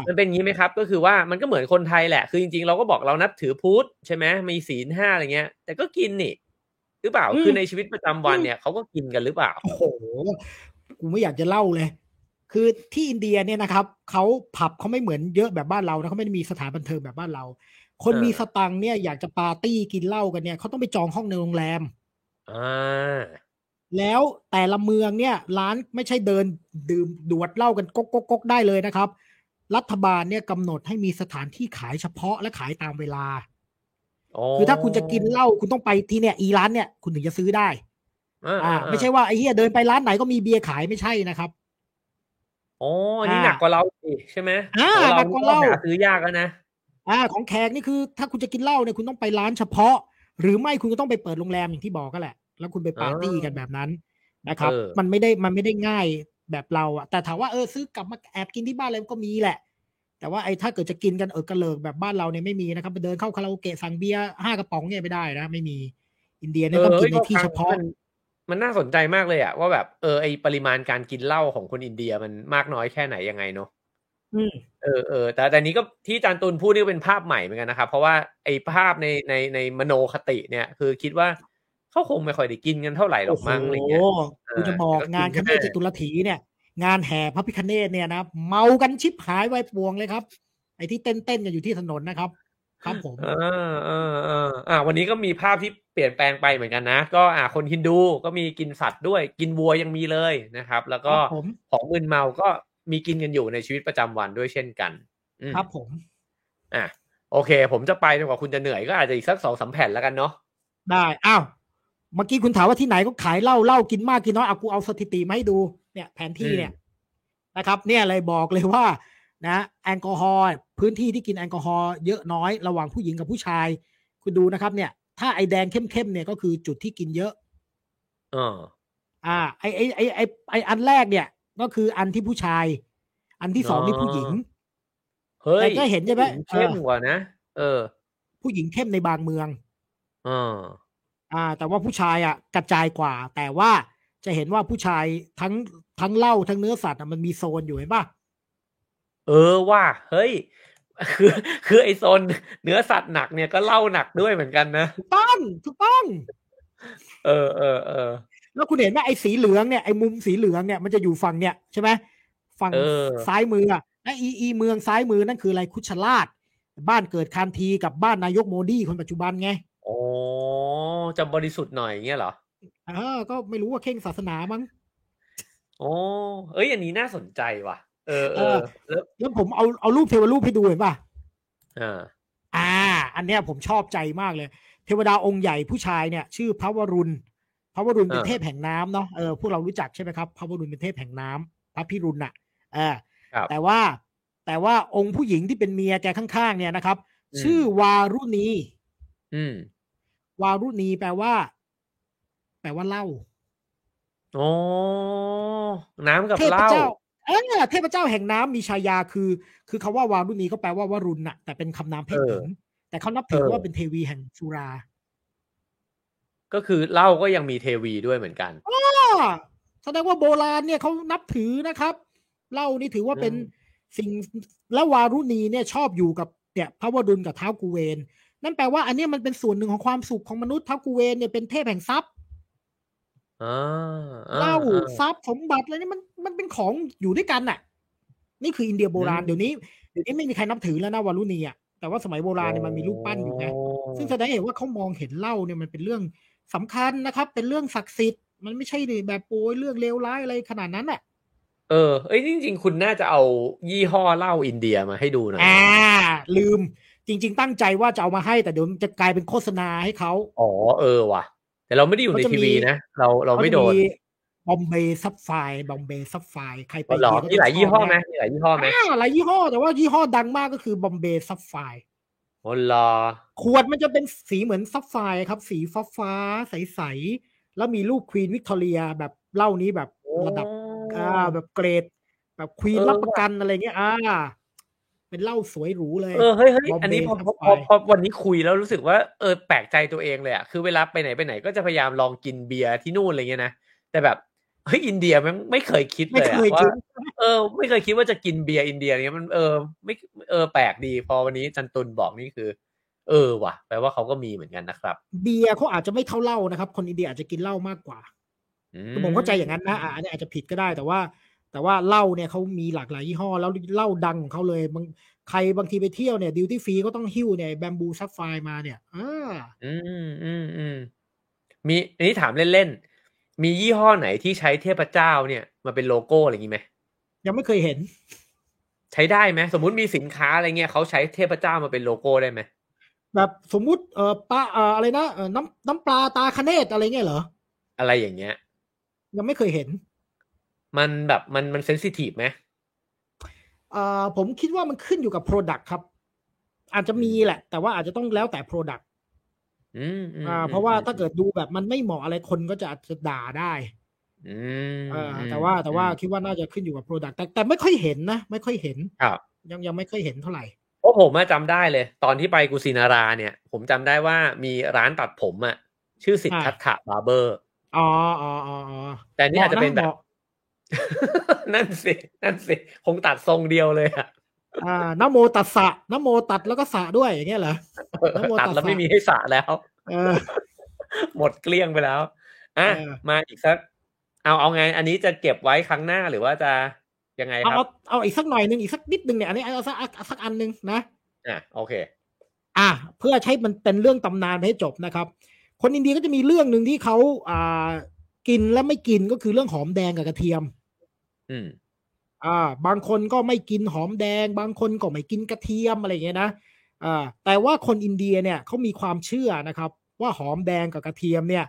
มันเป็นอย่างนี้ไหมครับก็คือว่ามันก็เหมือนคนไทยแหละคือจริงๆเราก็บอกเรานับถือพุทธใช่ไหมมีศีลห้าอะไรเงี้ยแต่ก็กินนี่หรือเปล่าคือในชีวิตประจำวันเนี่ยเขาก็กินกันหรือเปล่าโอ้โหกูไม่อยากจะเล่าเลยคือที่อินเดียเนี่ยนะครับเขาผับเขาไม่เหมือนเยอะแบบบ้านเรานะเขาไม่ได้มีสถานบันเทิงแบบบ้านเราคนมีสตังค์เนี่ยอยากจะปาร์ตี้กินเหล้ากันเนี่ยเขาต้องไปจองห้องในโรงแรมแล้วแต่ละเมืองเนี่ยร้านไม่ใช่เดินดื่มดวดเหล้ากันก๊กก๊กก๊กได้เลยนะครับรัฐบาลเนี่ยกำหนดให้มีสถานที่ขายเฉพาะและขายตามเวลาคือถ้าคุณจะกินเหล้าคุณต้องไปที่เนี่ยอีร้านเนี่ยคุณถึงจะซื้อได้อ่าไม่ใช่ว่าไอ้เหี้ยเดินไปร้านไหนก็มีเบียร์ขายไม่ใช่นะครับอ๋ออันนี้หนักกว่าเราอีกใช่ไหมอ่าหนักกว่าเราซื้อยากแล้วนะอ่าของแขกนี่คือถ้าคุณจะกินเหล้าเนี่ยคุณต้องไปร้านเฉพาะหรือไม่คุณก็ต้องไปเปิดโรงแรมอย่างที่บอกก็แหละแล้วคุณไปปาร์ตี้กันแบบนั้นนะครับมันไม่ได้มันไม่ได้ง่ายแบบเราอะแต่ถามว่าเออซื้อกลับมาแอบกินที่บ้านอะไรก็มีแหละแต่ว่าไอ้ถ้าเกิดจะกินกันเออกระเลิกแบบบ้านเราเนี่ยไม่มีนะครับไปเดินเข้าคาราโอเกะสั่งเบียร์ห้ากระป๋องเนี่ยไม่ได้นะไม่มีอินเดียเนี่ยต้องกินในที่เฉพาะมันน่าสนใจมากเลยอะว่าแบบเออไอปริมาณการกินเหล้าของคนอินเดียมันมากน้อยแค่ไหนยังไงเนาะอืมเออเออแต่แต่นี้ก็ที่อาจารย์ตูนพูดนี่เป็นภาพใหม่เหมือนกันนะครับเพราะว่าไอ้ภาพในในในมโนคติเนี่ยคือคิดว่าเขาคงไม่ค่อยได้กินกันเท่าไหร่หรอกมั้งอะไรเงี้ยโอ้โหกูจะบอกงานคณะจตุรถีเนี่ยงานแห่พระพิฆเนศเนี่ยนะเมากันชิบหายไว้ปวงเลยครับไอ้ที่เต้นๆกันอยู่ที่ถนนนะครับครับผมเออเออเอออ่าวันนี้ก็มีภาพที่เปลี่ยนแปลงไปเหมือนกันนะก็อ่าคนฮินดูก็มีกินสัตว์ด้วยกินวัวยังมีเลยนะครับแล้วก็ของมึนเมาก็มีกินกันอยู่ในชีวิตประจำวันด้วยเช่นกันครับผมอ่ะโอเคผมจะไปจนกว่าคุณจะเหนื่อยก็อาจจะอีกสัก สองถึงสาม แผ่นแล้วกันเนาะได้อ้าวเมื่อกี้คุณถามว่าที่ไหนก็ขายเหล้าเหล้ากินมากกินน้อยเอากูเอาสถิติมาให้ดูเนี่ยแผนที่เนี่ยนะครับเนี่ยเลยบอกเลยว่านะแอลกอฮอล์พื้นที่ที่กินแอลกอฮอล์เยอะน้อยระหว่างผู้หญิงกับผู้ชาย คุณดูนะครับเนี่ยถ้าไอ้แดงเข้มๆเนี่ยก็คือจุดที่กินเยอะเอออ่าไอ้ไอ้ไอ้ไอ้ไอ้อันแรกเนี่ยก็คืออันที่ผู้ชายอันที่สองนี่ผู้หญิงเฮ้ยแต่ก็เห็นใช่ไหมเข้มกว่านะเออผู้หญิงเข้มในบางเมืองเอออ่าแต่ว่าผู้ชายอ่ะกระจายกว่าแต่ว่าจะเห็นว่าผู้ชายทั้งทั้งเหล้าทั้งเนื้อสัตว์มันมีโซนอยู่เห็นป่ะเออว่าเฮ้ยคือคือไอ้โซนเนื้อสัตว์หนักเนี่ยก็เหล้าหนักด้วยเหมือนกันนะถูกต้องถูกต้องเออเออเออแล้วคุณเห็นไหมไอ้สีเหลืองเนี่ยไอ้มุมสีเหลืองเนี่ยมันจะอยู่ฝั่งเนี่ยใช่ไหมฝั่งซ้ายมือและอีอีเมืองซ้ายมือนั่นคืออะไรคุชราชบ้านเกิดคานธีกับบ้านนายกโมดีคนปัจจุบันไงอ๋อจะบริสุทธิ์หน่อยอย่างเงี้ยเหรอเออก็ไม่รู้ว่าเข่งศาสนามั้งอ๋อเอ้ยอันนี้น่าสนใจว่ะเออเออแล้วผมเอาเอารูปเทวรูปให้ดูเห็นป่ะเอออ่าอันเนี้ยผมชอบใจมากเลยเทวดาองค์ใหญ่ผู้ชายเนี่ยชื่อพระวรุณพระวรุณเป็นเทพแห่งน้ำเนาะเออพวกเรารู้จักใช่ไหมครับพระวรุณเป็นเทพแห่งน้ำพระพิรุณน่ะเออแต่ว่าแต่ว่าองค์ผู้หญิงที่เป็นเมียแกข้างๆเนี่ยนะครับชื่อวารุณีอืมวารุณีแปลว่าแปลว่าเหล้าอ๋อน้ำกับเหล้าเออเทพเจ้าแห่งน้ำมีฉายาคือคือคำว่าวารุณีก็แปลว่าวารุณน่ะแต่เป็นคำนามเพศหญิงแต่เขานับถือว่าเป็นเทวีแห่งสุราก็คือเหล้าก็ยังมีเทวีด้วยเหมือนกันอ๋อแสดงว่าโบราณเนี่ยเขานับถือนะครับเหล้านี่ถือว่าเป็นสิ่งและวารุณีเนี่ยชอบอยู่กับเนี่ยพระวรุณกับท้าวกุเวนนั่นแปลว่าอันนี้มันเป็นส่วนหนึ่งของความสุขของมนุษย์ท้าวกุเวนเนี่ยเป็นเทพแห่งทรัพย์เหล้าทรัพย์สมบัติอะไรนี่มันมันเป็นของอยู่ด้วยกันน่ะนี่คืออินเดียโบราณเดี๋ยวนี้เดี๋ยวนี้ไม่มีใครนับถือแล้วนะวารุณีอ่ะแต่ว่าสมัยโบราณเนี่ยมันมีรูปปั้นอยู่ไงซึ่งแสดงเห็นว่าเขามองเห็นเหล้าเนี่ยมันเป็นเรื่องสำคัญนะครับเป็นเรื่องศักดิ์สิทธิ์มันไม่ใช่แบบโอยเรื่องเลวร้ายอะไรขนาดนั้นน่ะเออเอ้ยจริงๆคุณน่าจะเอายี่ห้อเหล้าอินเดียมาให้ดูหน่อยอ่าลืมจริงๆตั้งใจว่าจะเอามาให้แต่เดี๋ยวจะกลายเป็นโฆษณาให้เขาอ๋อเออว่ะแต่เราไม่ได้อยู่ในทีวีนะเราเราไม่โดนบอมเบย์ซับไฟบอมเบย์ซับไฟใครไปหรอมีหลายยี่ห้อไหมมีหลายยี่ห้อไหมหลายยี่ห้อแต่ว่ายี่ห้อดังมากก็คือบอมเบย์ซับไฟโอ้ล่ะขวดมันจะเป็นสีเหมือนซับไฟครับสีฟ้าฟ้าใสๆแล้วมีรูปควีนวิกตอเรียแบบเหล้านี้แบบระดับอ่าแบบเกรดแบบควีนรับประกันอะไรเงี้ยอ่าเป็นเหล้าสวยหรูเลยเออเฮ้ยๆอันนี้พอพอพอวันนี้คุยแล้วรู้สึกว่าเออแปลกใจตัวเองเลยอ่ะคือเวลาไปไหนไปไหนก็จะพยายามลองกินเบียร์ที่นู่นอะไรเงี้ยนะแต่แบบเฮ้ยอินเดียมันไม่เคยคิดเลยว่าเออไม่เคยคิดว่าจะกินเบียร์อินเดียเงี้ยมันเออไม่เออแปลกดีพอวันนี้จันตุลบอกนี่คือเออว่ะแปลว่าเขาก็มีเหมือนกันนะครับเบียร์เขาอาจจะไม่เท่าเหล้านะครับคนอินเดียอาจจะกินเหล้ามากกว่าผมเข้าใจอย่างนั้นนะอ่ะอันนี้อาจจะผิดก็ได้แต่ว่าแต่ว่าเหล้าเนี่ยเขามีหลากหลายยี่ห้อแล้วเหล้าดังของเขาเลยบางใครบางทีไปเที่ยวเนี่ยดิวตี้ฟรีก็ต้องหิ้วเนี่ยแบมบูซับไฟมาเนี่ยอ่าอืมอืมอืมมีอันนี้ถามเล่นๆมียี่ห้อไหนที่ใช้เทพเจ้าเนี่ยมาเป็นโลโก้อะไรอย่างงี้ไหมยังไม่เคยเห็นใช้ได้ไหมสมมุติมีสินค้าอะไรเงี้ยเขาใช้เทพเจ้ามาเป็นโลโก้ได้ไหมแบบสมมุติเอ่อปลาอะไรนะเอ่อน้ำน้ำปลาตาคเนศอะไรเงี้ยเหรออะไรอย่างเงี้ยยังไม่เคยเห็นมันแบบมันมันเซนซิทีฟไหมอ่าผมคิดว่ามันขึ้นอยู่กับ product ครับอาจจะมีแหละแต่ว่าอาจจะต้องแล้วแต่ product อืมอ่าเพราะว่าถ้าเกิดดูแบบมันไม่เหมาะอะไรคนก็จะอาจจะด่าได้อืมอ่าแต่ว่าแต่ว่าคิดว่าน่าจะขึ้นอยู่กับ product แต่แต่ไม่ค่อยเห็นนะไม่ค่อยเห็นครับยังยังไม่ค่อยเห็นเท่าไหร่เพราะผมจำได้เลยตอนที่ไปกุสินาราเนี่ยผมจำได้ว่ามีร้านตัดผมอ่ะชื่อสิทธัตถะบาร์เบอร์อ๋ออ๋ออ๋อแต่นี่อาจจะเป็นแบบนั่นสินั่นสิคงตัดทรงเดียวเลยอ่ะอ่านโมตัสสะนโมตัดแล้วก็สะด้วยอย่างเงี้ยเหรอตัดแล้วไม่มีให้สะแล้วหมดเกลี้ยงไปแล้วอ่ะมาอีกสักเอาเอาไงอันนี้จะเก็บไว้ครั้งหน้าหรือว่าจะยังไงครับเอาเอาอีกสักหน่อยนึงอีกสักนิดนึงเนี่ยอันนี้เอาสักสักอันนึงนะอ่ะโอเคอ่ะเพื่อใช้มันเป็นเรื่องตำนานให้จบนะครับคนอินเดียก็จะมีเรื่องนึงที่เขาอ่ากินและไม่กินก็คือเรื่องหอมแดงกับกระเทียมอืมอ่าบางคนก็ไม่กินหอมแดงบางคนก็ไม่กินกระเทียมอะไรอย่างเงี้ยนะอ่าแต่ว่าคนอินเดียเนี่ยเขามีความเชื่อนะครับว่าหอมแดงกับกระเทียมเนี่ย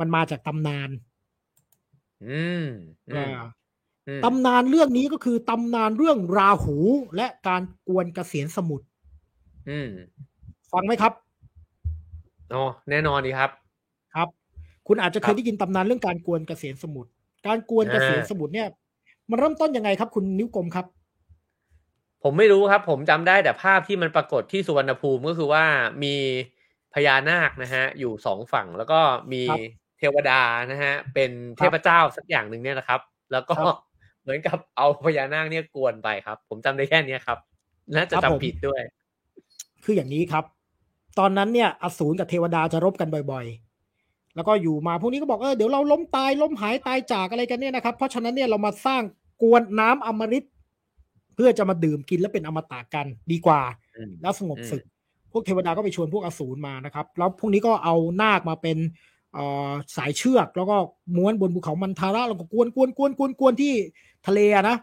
มันมาจากตำนานอืมอ่าตำนานเรื่องนี้ก็คือตำนานเรื่องราหูและการกวนเกษียณสมุทรอืมฟังไหมครับ อ๋อแน่นอนดีครับครับคุณอาจจะเคยได้ยินตำนานเรื่องการกวนเกษตรสมุทรการกวนเกษตรสมุทรเนี่ยมันเริ่มต้นยังไงครับคุณนิ้วกลมครับผมไม่รู้ครับผมจำได้แต่ภาพที่มันปรากฏที่สุวรรณภูมิก็คือว่ามีพญานาคนะฮะอยู่สองฝั่งแล้วก็มีเทวดานะฮะเป็นเทพเจ้าสักอย่างนึงเนี่ยนะครับแล้วก็เหมือนกับเอาพญานาคเนี่ยกวนไปครับผมจำได้แค่นี้ครับน่าจะจำผิดด้วยคืออย่างนี้ครับตอนนั้นเนี่ยอสูรกับเทวดาจะรบกันบ่อยๆแล้วก็อยู่มาพวกนี้ก็บอกเออเดี๋ยวเราล้มตายล้มหายตายจากอะไรกันเนี่ยนะครับเพราะฉะนั้นเนี่ยเรามาสร้างกวนน้ำอมฤตเพื่อจะมาดื่มกินแล้วเป็นอมตะกันดีกว่าแล้วสงบศึกพวกเทวดาก็ไปชวนพวกอสูรมานะครับแล้วพวกนี้ก็เอานาคมาเป็นสายเชือกแล้วก็ม้วนบนภูเขามันทาระแล้วก็กวนกวนกวนกวนกวนที่ทะเลนะ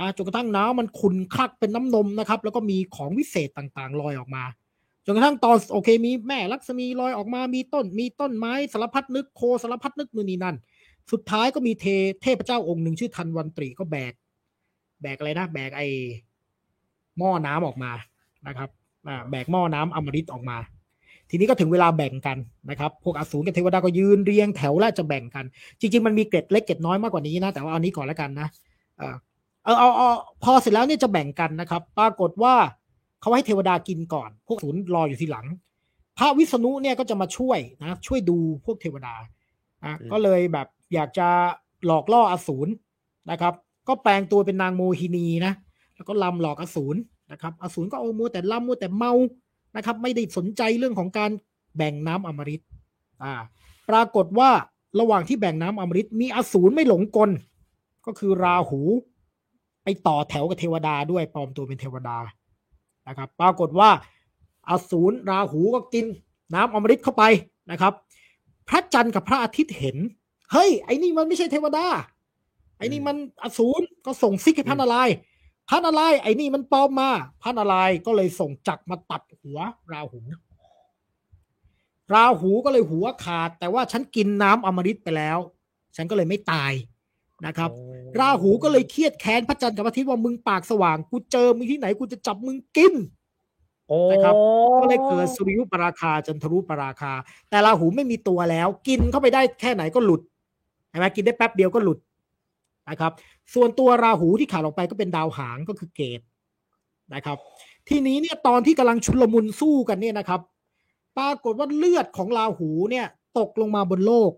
นะจนกระทั่งน้ำมันขุ่นคักเป็นน้ำนมนะครับแล้วก็มีของวิเศษต่างๆลอยออกมาจนกระทั่งตอนโอเคมีแม่ลักษมีลอยออกมามีต้นมีต้นไม้สารพัดนึกโคสารพัดนึกนู่นนี่นั่นสุดท้ายก็มีเทเทพเจ้าองค์หนึ่งชื่อธันวันตรีก็แบกแบกอะไรนะแบกไอ้หม้อน้ำออกมานะครับแบกหม้อน้ำอมฤตออกมาทีนี้ก็ถึงเวลาแบ่งกันนะครับพวกอสูรกับเทวดาก็ยืนเรียงแถวแล้วจะแบ่งกันจริงๆมันมีเกร็ดเล็กเกร็ดน้อยมากกว่านี้นะแต่ว่าเอานี้ก่อนแล้วกันนะเออเอาเอาเอาพอเสร็จแล้วเนี่ยจะแบ่งกันนะครับปรากฏว่าเขาให้เทวดากินก่อนพวกอสูรรออยู่ทีหลังพระวิษณุเนี่ยก็จะมาช่วยนะช่วยดูพวกเทวดาอ่ะก็เลยแบบอยากจะหลอกล่ออสูรนะครับก็แปลงตัวเป็นนางโมหินีนะแล้วก็ลำหลอกอสูรนะครับอสูรก็โอ้มัวแต่ลำมัวแต่เมานะครับไม่ได้สนใจเรื่องของการแบ่งน้ำอมฤตอ่าปรากฏว่าระหว่างที่แบ่งน้ำอมฤตมีอสูรไม่หลงกลก็คือราหูไปต่อแถวกับเทวดาด้วยปลอมตัวเป็นเทวดานะครับปรากฏว่าอสูรราหูก็กินน้ำอมฤตเข้าไปนะครับพระจันทร์กับพระอาทิตย์เห็นเฮ้ยไอ้นี่มันไม่ใช่เทวดาไอ้นี่มันอสูรก็ส่งซิกให้พระนารายณ์พระนารายณ์ไอ้นี่มันปลอมมาพระนารายณ์ก็เลยส่งจักรมาตัดหัวราหูราหูก็เลยหัวขาดแต่ว่าฉันกินน้ำอมฤตไปแล้วฉันก็เลยไม่ตายนะครับราหูก็เลยเครียดแค้นพระจันทร์กับพระอาทิตย์ว่ามึงปากสว่างกูเจอมึงที่ไหนกูจะจับมึงกินนะครับก็เลยเกิดสุริยุปราคาจันทรุปราคาแต่ราหูไม่มีตัวแล้วกินเข้าไปได้แค่ไหนก็หลุดเห็นไหมกินได้แป๊บเดียวก็หลุดนะครับส่วนตัวราหูที่ขาดออกไปก็เป็นดาวหางก็คือเกตนะครับทีนี้เนี่ยตอนที่กำลังชุลมุนสู้กันเนี่ยนะครับปรากฏว่าเลือดของราหูเนี่ยตกลงมาบนโลก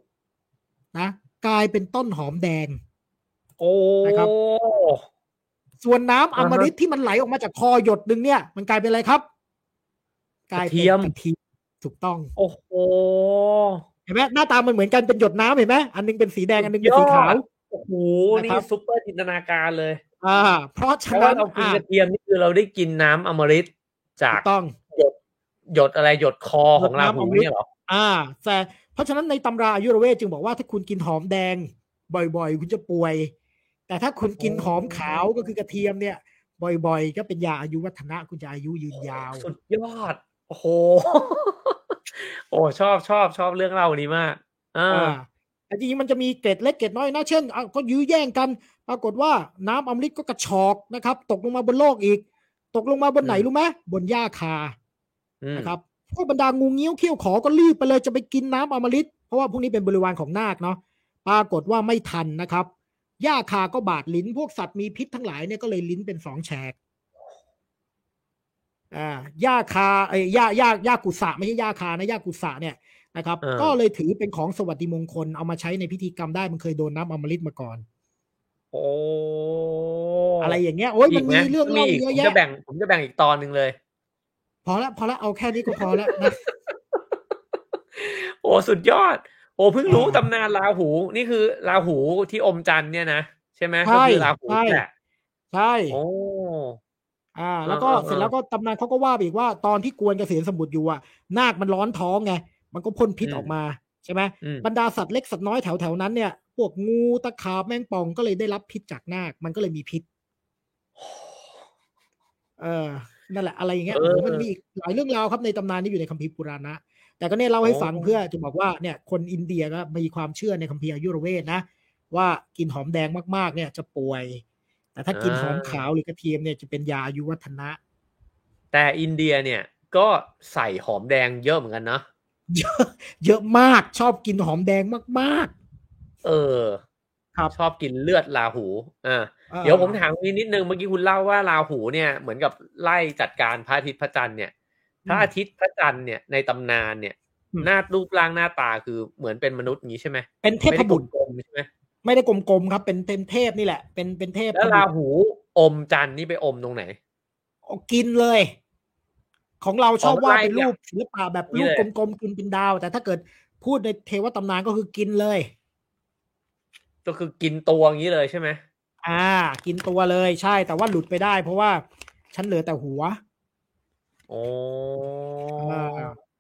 นะกลายเป็นต้นหอมแดงโอ้นะครับส่วนน้ำอมฤตที่มันไหลออกมาจากคอหยดนึงเนี่ยมันกลายเป็นอะไรครับกลายเป็นกะทิถูกต้องโอ้โหเห็นไหมหน้าตามันเหมือนกันเป็นหยดน้ำเห็นไหมอันนึงเป็นสีแดงอันนึงเป็นสีขาวโอ้โหนี่ซุปเปอร์จินตนาการเลยอ่าเพราะฉะนั้นเรากินกระเทียมนี่คือเราได้กินน้ำอมฤตจากต้องหยดหยดอะไรหยดคอของเราเนี่ยหรออ่าแต่เพราะฉะนั้นในตำราอายุรเวทจึงบอกว่าถ้าคุณกินหอมแดงบ่อยๆคุณจะป่วยแต่ถ้าคุณกินหอมขาวก็คือกระเทียมเนี่ยบ่อยๆก็เป็นยาอายุวัฒนะคุณจะอายุยืนยาวสุดยอดโอ้โหโอ้ชอบชอบชอบเรื่องเล่านี้มากอ่าแต่จริงๆมันจะมีเกร็ดเล็กเกร็ดน้อยนะเช่นก็ยื้อแย่งกันปรากฏว่าน้ำอมฤตก็กระชอกนะครับตกลงมาบนโลกอีกตกลงมาบนไหนรู้ไหมบนหญ้าคานะครับพวกบรรดางูเงี้ยวเขี้ยวขอก็รีบไปเลยจะไปกินน้ำอมฤตเพราะว่าพวกนี้เป็นบริวารของนาคเนาะปรากฏว่าไม่ทันนะครับหญ้าคาก็บาดลิ้นพวกสัตว์มีพิษทั้งหลายเนี่ยก็เลยลิ้นเป็นสองแฉกอ่าหญ้าคาไอ้หญ้าหญ้าหญ้ากุสะไม่ใช่หญ้าคานะหญ้ากุสะเนี่ยนะครับก็เลยถือเป็นของสวัสดิมงคลเอามาใช้ในพิธีกรรมได้มันเคยโดนน้ำอมฤตมาก่อนโอ้อะไรอย่างเงี้ยโอ้ยมันมีเรื่องเล่าเยอะแยะผมจะแบ่งผมจะแบ่งอีกตอนนึงเลยพอละพอละเอาแค่นี้ก็พอละนะโอ้สุดยอดโอ้เพิ่งรู้ตำนานราหูนี่คือราหูที่อมจันทร์เนี่ยนะใช่ไหมก็คือราหูแหละใช่โอ้อ่าแล้วก็เสร็จแล้วก็ตำนานเขาก็ว่าอีกว่าตอนที่กวนเกษตรสมุทรอยู่อ่ะนาคมันร้อนท้องไงมันก็พ่นพิษออกมาใช่ไหมบรรดาสัตว์เล็กสัตว์น้อยแถวแถวนั้นเนี่ยพวกงูตะขาบแมงป่องก็เลยได้รับพิษจากนาคมันก็เลยมีพิษเออนั่นแหละอะไรอย่างเงี้ยมันมีอีกหลายเรื่องราวครับในตำนานที่อยู่ในคัมภีร์ปุราณะแต่ก็เนี่ยเล่าให้ฟังเพื่อจะบอกว่าเนี่ยคนอินเดียก็มีความเชื่อในคัมภีร์อายุรเวทนะว่ากินหอมแดงมากๆเนี่ยจะป่วยแต่ถ้ากินหอมขาวหรือกระเทียมเนี่ยจะเป็นยาอายุวัฒนะแต่อินเดียเนี่ยก็ใส่หอมแดงเยอะเหมือนกันนะ เยอะเยอะมากชอบกินหอมแดงมากๆเออครับชอบกินเลือดราหูอ่าเดี๋ยวผมถามนิดนึงเมื่อกี้คุณเล่าว่าราหูเนี่ยเหมือนกับไล่จัดการพระอาทิตย์พระจันทร์เนี่ยพระอาทิตย์พระจันทร์เนี่ยในตำนานเนี่ยหน้ารูปร่างหน้าตาคือเหมือนเป็นมนุษย์อย่างนี้ใช่ไหมเป็นเทพบุตรใช่ไหมไม่ได้กลมๆครับเป็นเทพนี่แหละเป็นเป็นเทพแล้วราหูอมจันทร์นี่ไปอมตรงไหนกินเลยของเราชอบวาดเป็นรูปศิลปะแบบรูปกลมๆกินเป็นดาวแต่ถ้าเกิดพูดในเทวตำนานก็คือกินเลยก็คือกินตัวอย่างนี้เลยใช่ไหมอ่ากินตัวเลยใช่แต่ว่าหลุดไปได้เพราะว่าฉันเหลือแต่หัวโอ้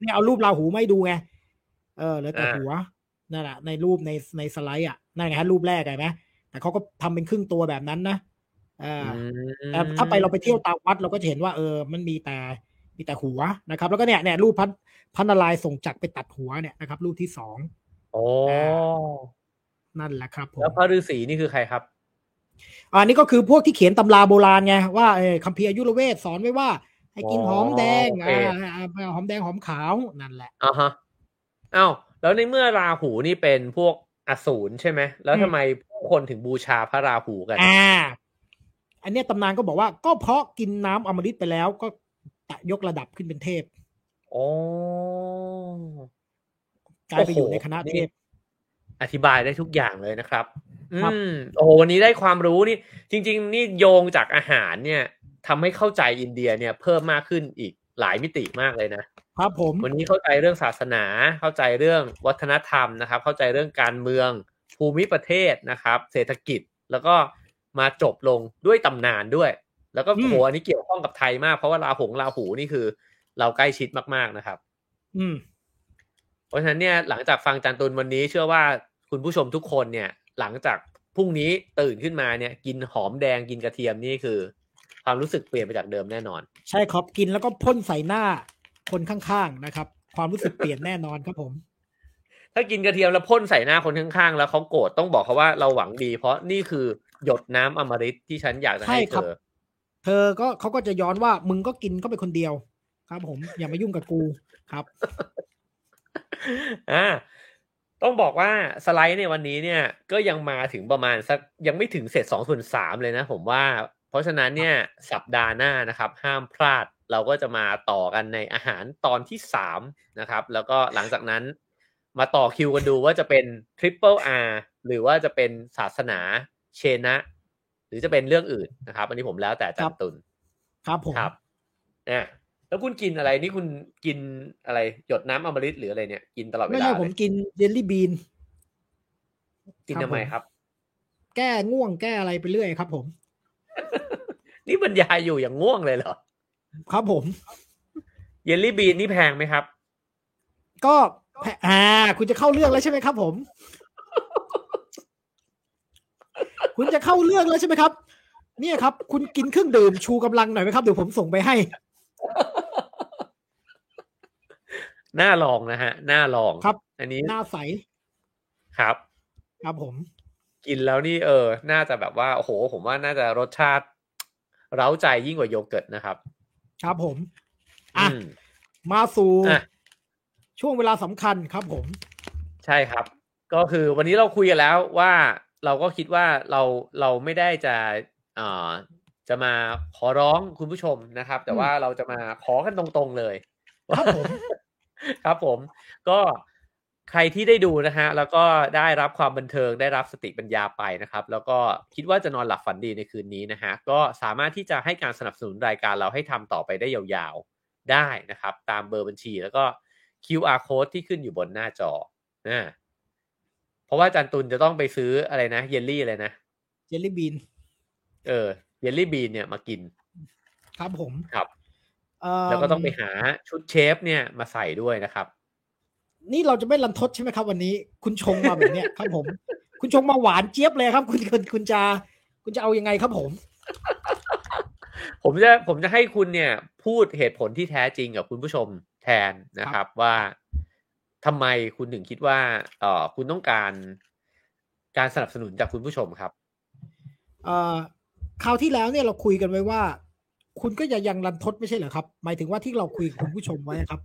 นี่เอารูปราหูไม่ดูไงเออเหลือแต่หัวนั่นแหละในรูปในในสไลด์อ่ะนั่นไงฮะรูปแรกไงไหมแต่เขาก็ทำเป็นครึ่งตัวแบบนั้นนะอ่าแต่ถ้าไปเราไปเที่ยวตามวัดเราก็จะเห็นว่าเออมันมีแต่มีแต่หัวนะครับแล้วก็เนี่ยเนี่ยรูปพันพันนารายณ์ส่งจักรไปตัดหัวเนี่ยนะครับรูปที่สองอ๋อนั่นแหละครับผมแล้วพระฤาษีนี่คือใครครับอันนี้ก็คือพวกที่เขียนตำราโบราณไงว่าเออคัมภีร์อายุรเวทสอนไว้ว่าให้กินหอมแดงอ่าหอมแดงหอมขาวนั่นแหละอ่าฮะอ้าวแล้วในเมื่อราหูนี่เป็นพวกอสูรใช่ไหมแล้วทำไมผู้คนถึงบูชาพระราหูกันอ่าอันนี้ตำนานก็บอกว่าก็เพราะกินน้ำอมฤตไปแล้วก็ยกระดับขึ้นเป็นเทพโอ้กลายไปอยู่ในคณะเทพอธิบายได้ทุกอย่างเลยนะครับอืมโอ้วันนี้ได้ความรู้นี่จริงๆนี่โยงจากอาหารเนี่ยทำให้เข้าใจอินเดียเนี่ยเพิ่มมากขึ้นอีกหลายมิติมากเลยนะครับผมวันนี้เข้าใจเรื่องศาสนาเข้าใจเรื่องวัฒนธรรมนะครับเข้าใจเรื่องการเมืองภูมิประเทศนะครับเศรษฐกิจแล้วก็มาจบลงด้วยตำนานด้วยแล้วก็โหอันนี้เกี่ยวข้องกับไทยมากเพราะว่าราหงราหูนี่คือเราใกล้ชิดมากๆนะครับอืมเพราะฉะนั้นเนี่ยหลังจากฟังจันตุลวันนี้เชื่อว่าคุณผู้ชมทุกคนเนี่ยหลังจากพรุ่งนี้ตื่นขึ้นมาเนี่ยกินหอมแดงกินกระเทียมนี่คือความรู้สึกเปลี่ยนไปจากเดิมแน่นอนใช่ครับกินแล้วก็พ่นใส่หน้าคนข้างๆนะครับความรู้สึกเปลี่ยนแน่นอนครับผมถ้ากินกระเทียมแล้วพ่นใส่หน้าคนข้างๆแล้วเขาโกรธต้องบอกเขาว่าเราหวังดีเพราะนี่คือหยดน้ำอมฤตที่ฉันอยากจะให้เธอเธอก็เขาก็จะย้อนว่ามึงก็กินก็เป็นคนเดียวครับผมอย่ามายุ่งกับกูครับอ่าต้องบอกว่าสไลด์ในวันนี้เนี่ยก็ยังมาถึงประมาณสักยังไม่ถึงเศษ สองส่วนสาม เลยนะผมว่าเพราะฉะนั้นเนี่ยสัปดาห์หน้านะครับห้ามพลาดเราก็จะมาต่อกันในอาหารตอนที่สามนะครับแล้วก็หลังจากนั้นมาต่อคิวกันดูว่าจะเป็น Triple R หรือว่าจะเป็นศาสนาเชนะหรือจะเป็นเรื่องอื่นนะครับอันนี้ผมแล้วแต่จันตุลครับผมครับอ่ะแล้วคุณกินอะไรนี่คุณกินอะไรหยดน้ำอมฤตหรืออะไรเนี่ยกินตลอดเวลาไม่ใช่ผมกินเยลลี่บีนกินทำไมครับแก้ง่วงแก้อะไรไปเรื่อยครับผม นี่บรรยายอยู่อย่างง่วงเลยเหรอครับผมเยลลี่บีนนี่แพงไหมครับก็อ่าคุณจะเข้าเรื่องแล้วใช่ไหมครับผม คุณจะเข้าเรื่องแล้วใช่ไหมครับเนี่ยครับคุณกินเครื่องดื่มชูกำลังหน่อยไหมครับเดี๋ยวผมส่งไปให้หน้าลองนะฮะหน้าลองครับอันนี้หน้าใสครับครับผมกินแล้วนี่เออน่าจะแบบว่าโอ้โหผมว่าน่าจะรสชาติเร้าใจยิ่งกว่าโยเกิร์ตนะครับครับผมอ่ะมาสู่ช่วงเวลาสำคัญครับผมใช่ครับก็คือวันนี้เราคุยกันแล้วว่าเราก็คิดว่าเราเราไม่ได้จะอ่าจะมาขอร้องคุณผู้ชมนะครับแต่ว่าเราจะมาขอกันตรงๆเลยครับผม ครับผมก็ใครที่ได้ดูนะฮะแล้วก็ได้รับความบันเทิงได้รับสติปัญญาไปนะครับแล้วก็คิดว่าจะนอนหลับฝันดีในคืนนี้นะฮะก็สามารถที่จะให้การสนับสนุนรายการเราให้ทำต่อไปได้ยาวๆได้นะครับตามเบอร์บัญชีแล้วก็ คิว อาร์ Code ที่ขึ้นอยู่บนหน้าจอนะเพราะว่าจันตุลจะต้องไปซื้ออะไรนะเยลลี่อะไรนะเยลลี่บีนเออเยลลี่บีนเนี่ยมากินครับผมครับแล้วก็ต้องไปหาชุดเชฟเนี่ยมาใส่ด้วยนะครับนี่เราจะไม่ลันทดใช่ไหมครับวันนี้คุณชงมาแบบเนี้ยครับผมคุณชงมาหวานเจี๊ยบเลยครับคุณคุณคุณจะคุณจะเอายังไงครับผมผมจะผมจะให้คุณเนี่ยพูดเหตุผลที่แท้จริงกับคุณผู้ชมแทนนะครับว่าทำไมคุณถึงคิดว่าเอ่อคุณต้องการการสนับสนุนจากคุณผู้ชมครับเอ่อคราวที่แล้วเนี่ยเราคุยกันไว้ว่าคุณก็อย่ายังรันทดไม่ใช่เหรอครับหมายถึงว่าที่เราคุยกับคุณผู้ชมไว้ครับ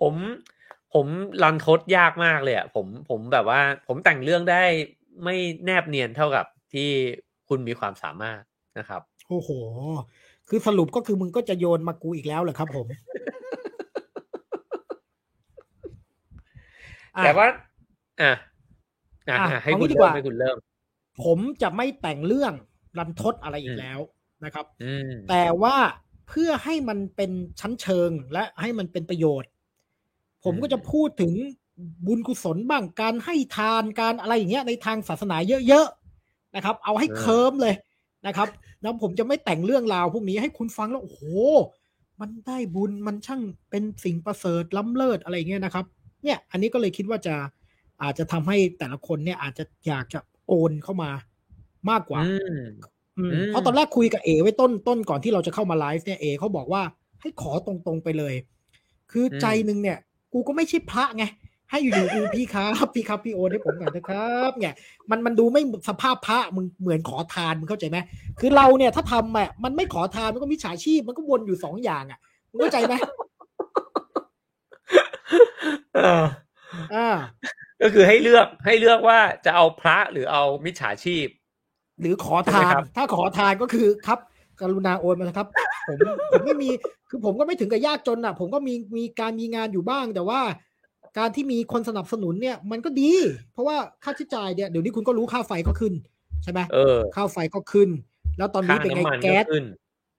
ผมผมรันทดยากมากเลยอ่ะผมผมแบบว่าผมแต่งเรื่องได้ไม่แนบเนียนเท่ากับที่คุณมีความสามารถนะครับโอ้โหคือสรุปก็คือมึงก็จะโยนมากูอีกแล้วเหรอครับผม แต่ว่าอ่ะอ่ะให้คุณเริ่มให้คุณเริ่มผมจะไม่แต่งเรื่องรันทดอะไรอีกแล้วนะครับแต่ว่าเพื่อให้มันเป็นชั้นเชิงและให้มันเป็นประโยชน์ผมก็จะพูดถึงบุญกุศลบ้างการให้ทานการอะไรอย่างเงี้ยในทางศาสนาเยอะๆนะครับเอาให้เคิร์มเลยนะครับแล้วผมจะไม่แต่งเรื่องราวพวกนี้ให้คุณฟังแล้วโอ้โหมันได้บุญมันช่างเป็นสิ่งประเสริฐล้ำเลิศอะไรเงี้ยนะครับเนี่ยอันนี้ก็เลยคิดว่าจะอาจจะทำให้แต่ละคนเนี่ยอาจจะอยากจะโอนเข้ามามากกว่าเพราะตอนแรกคุยกับเอไว้ต้นต้นก่อนที่เราจะเข้ามาไลฟ์เนี่ยเอเขาบอกว่าให้ขอตรงๆไปเลยคือใจนึงเนี่ยกูก็ไม่ใช่พระไงให้อยู่ๆกูพี่ครับพี่ครับพี่โอนให้ผมหน่อยนะครับเนี่ยมันมันดูไม่สภาพพระมึงเหมือนขอทานมึงเข้าใจไหมคือเราเนี่ยถ้าทำอ่ะมันไม่ขอทานมันก็มิจฉาชีพมันก็วนอยู่สองอย่างอ่ะมึงเข้าใจไหมอ่าก็คือให้เลือกให้เลือกว่าจะเอาพระหรือเอามิจฉาชีพหรือขอทานถ้าขอทานก็คือครับกรุณาโอนมานะครับผมผมไม่มีคือผมก็ไม่ถึงกับยากจนอ่ะผมก็มีมีการมีงานอยู่บ้างแต่ว่าการที่มีคนสนับสนุนเนี่ยมันก็ดีเพราะว่าค่าใช้จ่ายเนี่ยเดี๋ยวนี้คุณก็รู้ค่าไฟก็ขึ้นใช่ไหมเออค่าไฟก็ขึ้นแล้วตอนนี้เป็นไงแก๊ส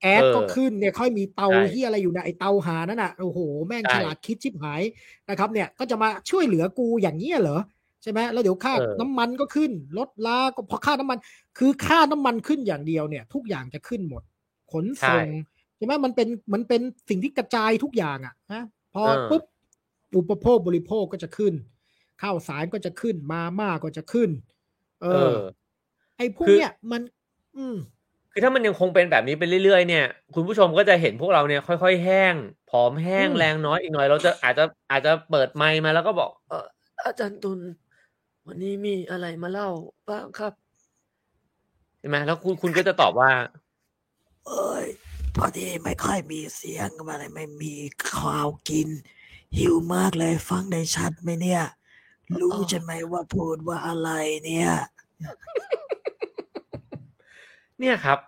แก๊สก็ขึ้นเนี่ยค่อยมีเตาที่อะไรอยู่นะไอเตาหานั่นน่ะโอ้โหแม่งฉลาดคิดชิบหายนะครับเนี่ยก็จะมาช่วยเหลือกูอย่างนี้เหรอใช่ไหมแล้วเดี๋ยวค่าน้ำมันก็ขึ้นรถลาก็พอค่าน้ำมันคือค่าน้ำมันขึ้นอย่างเดียวเนี่ยทุกอย่างจะขึ้นหมดขนส่งใช่ไหมมันเป็นมันเป็นสิ่งที่กระจายทุกอย่างอ่ะนะพอปุ๊บอุปโภคบริโภคก็จะขึ้นข้าวสารก็จะขึ้นมาม่าก็จะขึ้นเออไอ้พวกเนี้ยมันอืมคือถ้ามันยังคงเป็นแบบนี้ไปเรื่อยๆเนี่ยคุณผู้ชมก็จะเห็นพวกเราเนี่ยค่อยๆแห้งผอมแห้งแรงน้อยอีกหน่อยเราจะอาจจะอาจจะเปิดไมค์มาแล้วก็บอกเอออาจารย์ตุลวันนี้มีอะไรมาเล่าบ้างครับใช่ไหมแล้วคุณคุณก็จะตอบว่าเอ้ยพอดีไม่ค่อยมีเสียงก็อะไรไม่มีข้าวกินหิวมากเลยฟังได้ชัดไหมเนี่ยรู้ใช่ไหมว่าพูดว่าอะไรเนี่ยเนี่ยครับ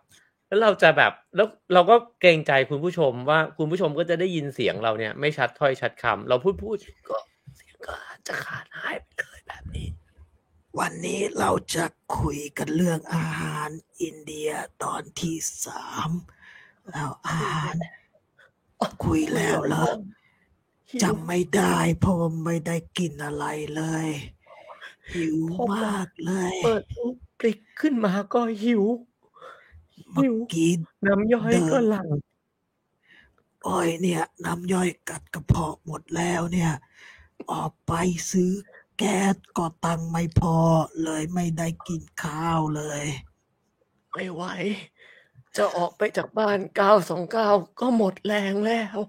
แล้วเราจะแบบแล้วเราก็เกรงใจคุณผู้ชมว่าคุณผู้ชมก็จะได้ยินเสียงเราเนี่ยไม่ชัดถ้อยชัดคำเราพูดพูดก็เสียงก็จะขาดหายไปเลยแบบนี้วันนี้เราจะคุยกันเรื่องอาหารอินเดียตอนที่สามแล้วอาหารคุยแล้วเหรอจำไม่ได้เพราะไม่ได้กินอะไรเลยหิวมากเลยเปิดคลิกขึ้นมาก็หิวหิวกินน้ำย่อยก็หลั่งอ้อยเนี่ยน้ำย่อยกัดกระเพาะหมดแล้วเนี่ยออกไปซื้อแก๊สก็ตังค์ไม่พอเลยไม่ได้กินข้าวเลยไม่ไหวจะออกไปจากบ้านเก้าสองเก้าก็หมดแรงแล้ว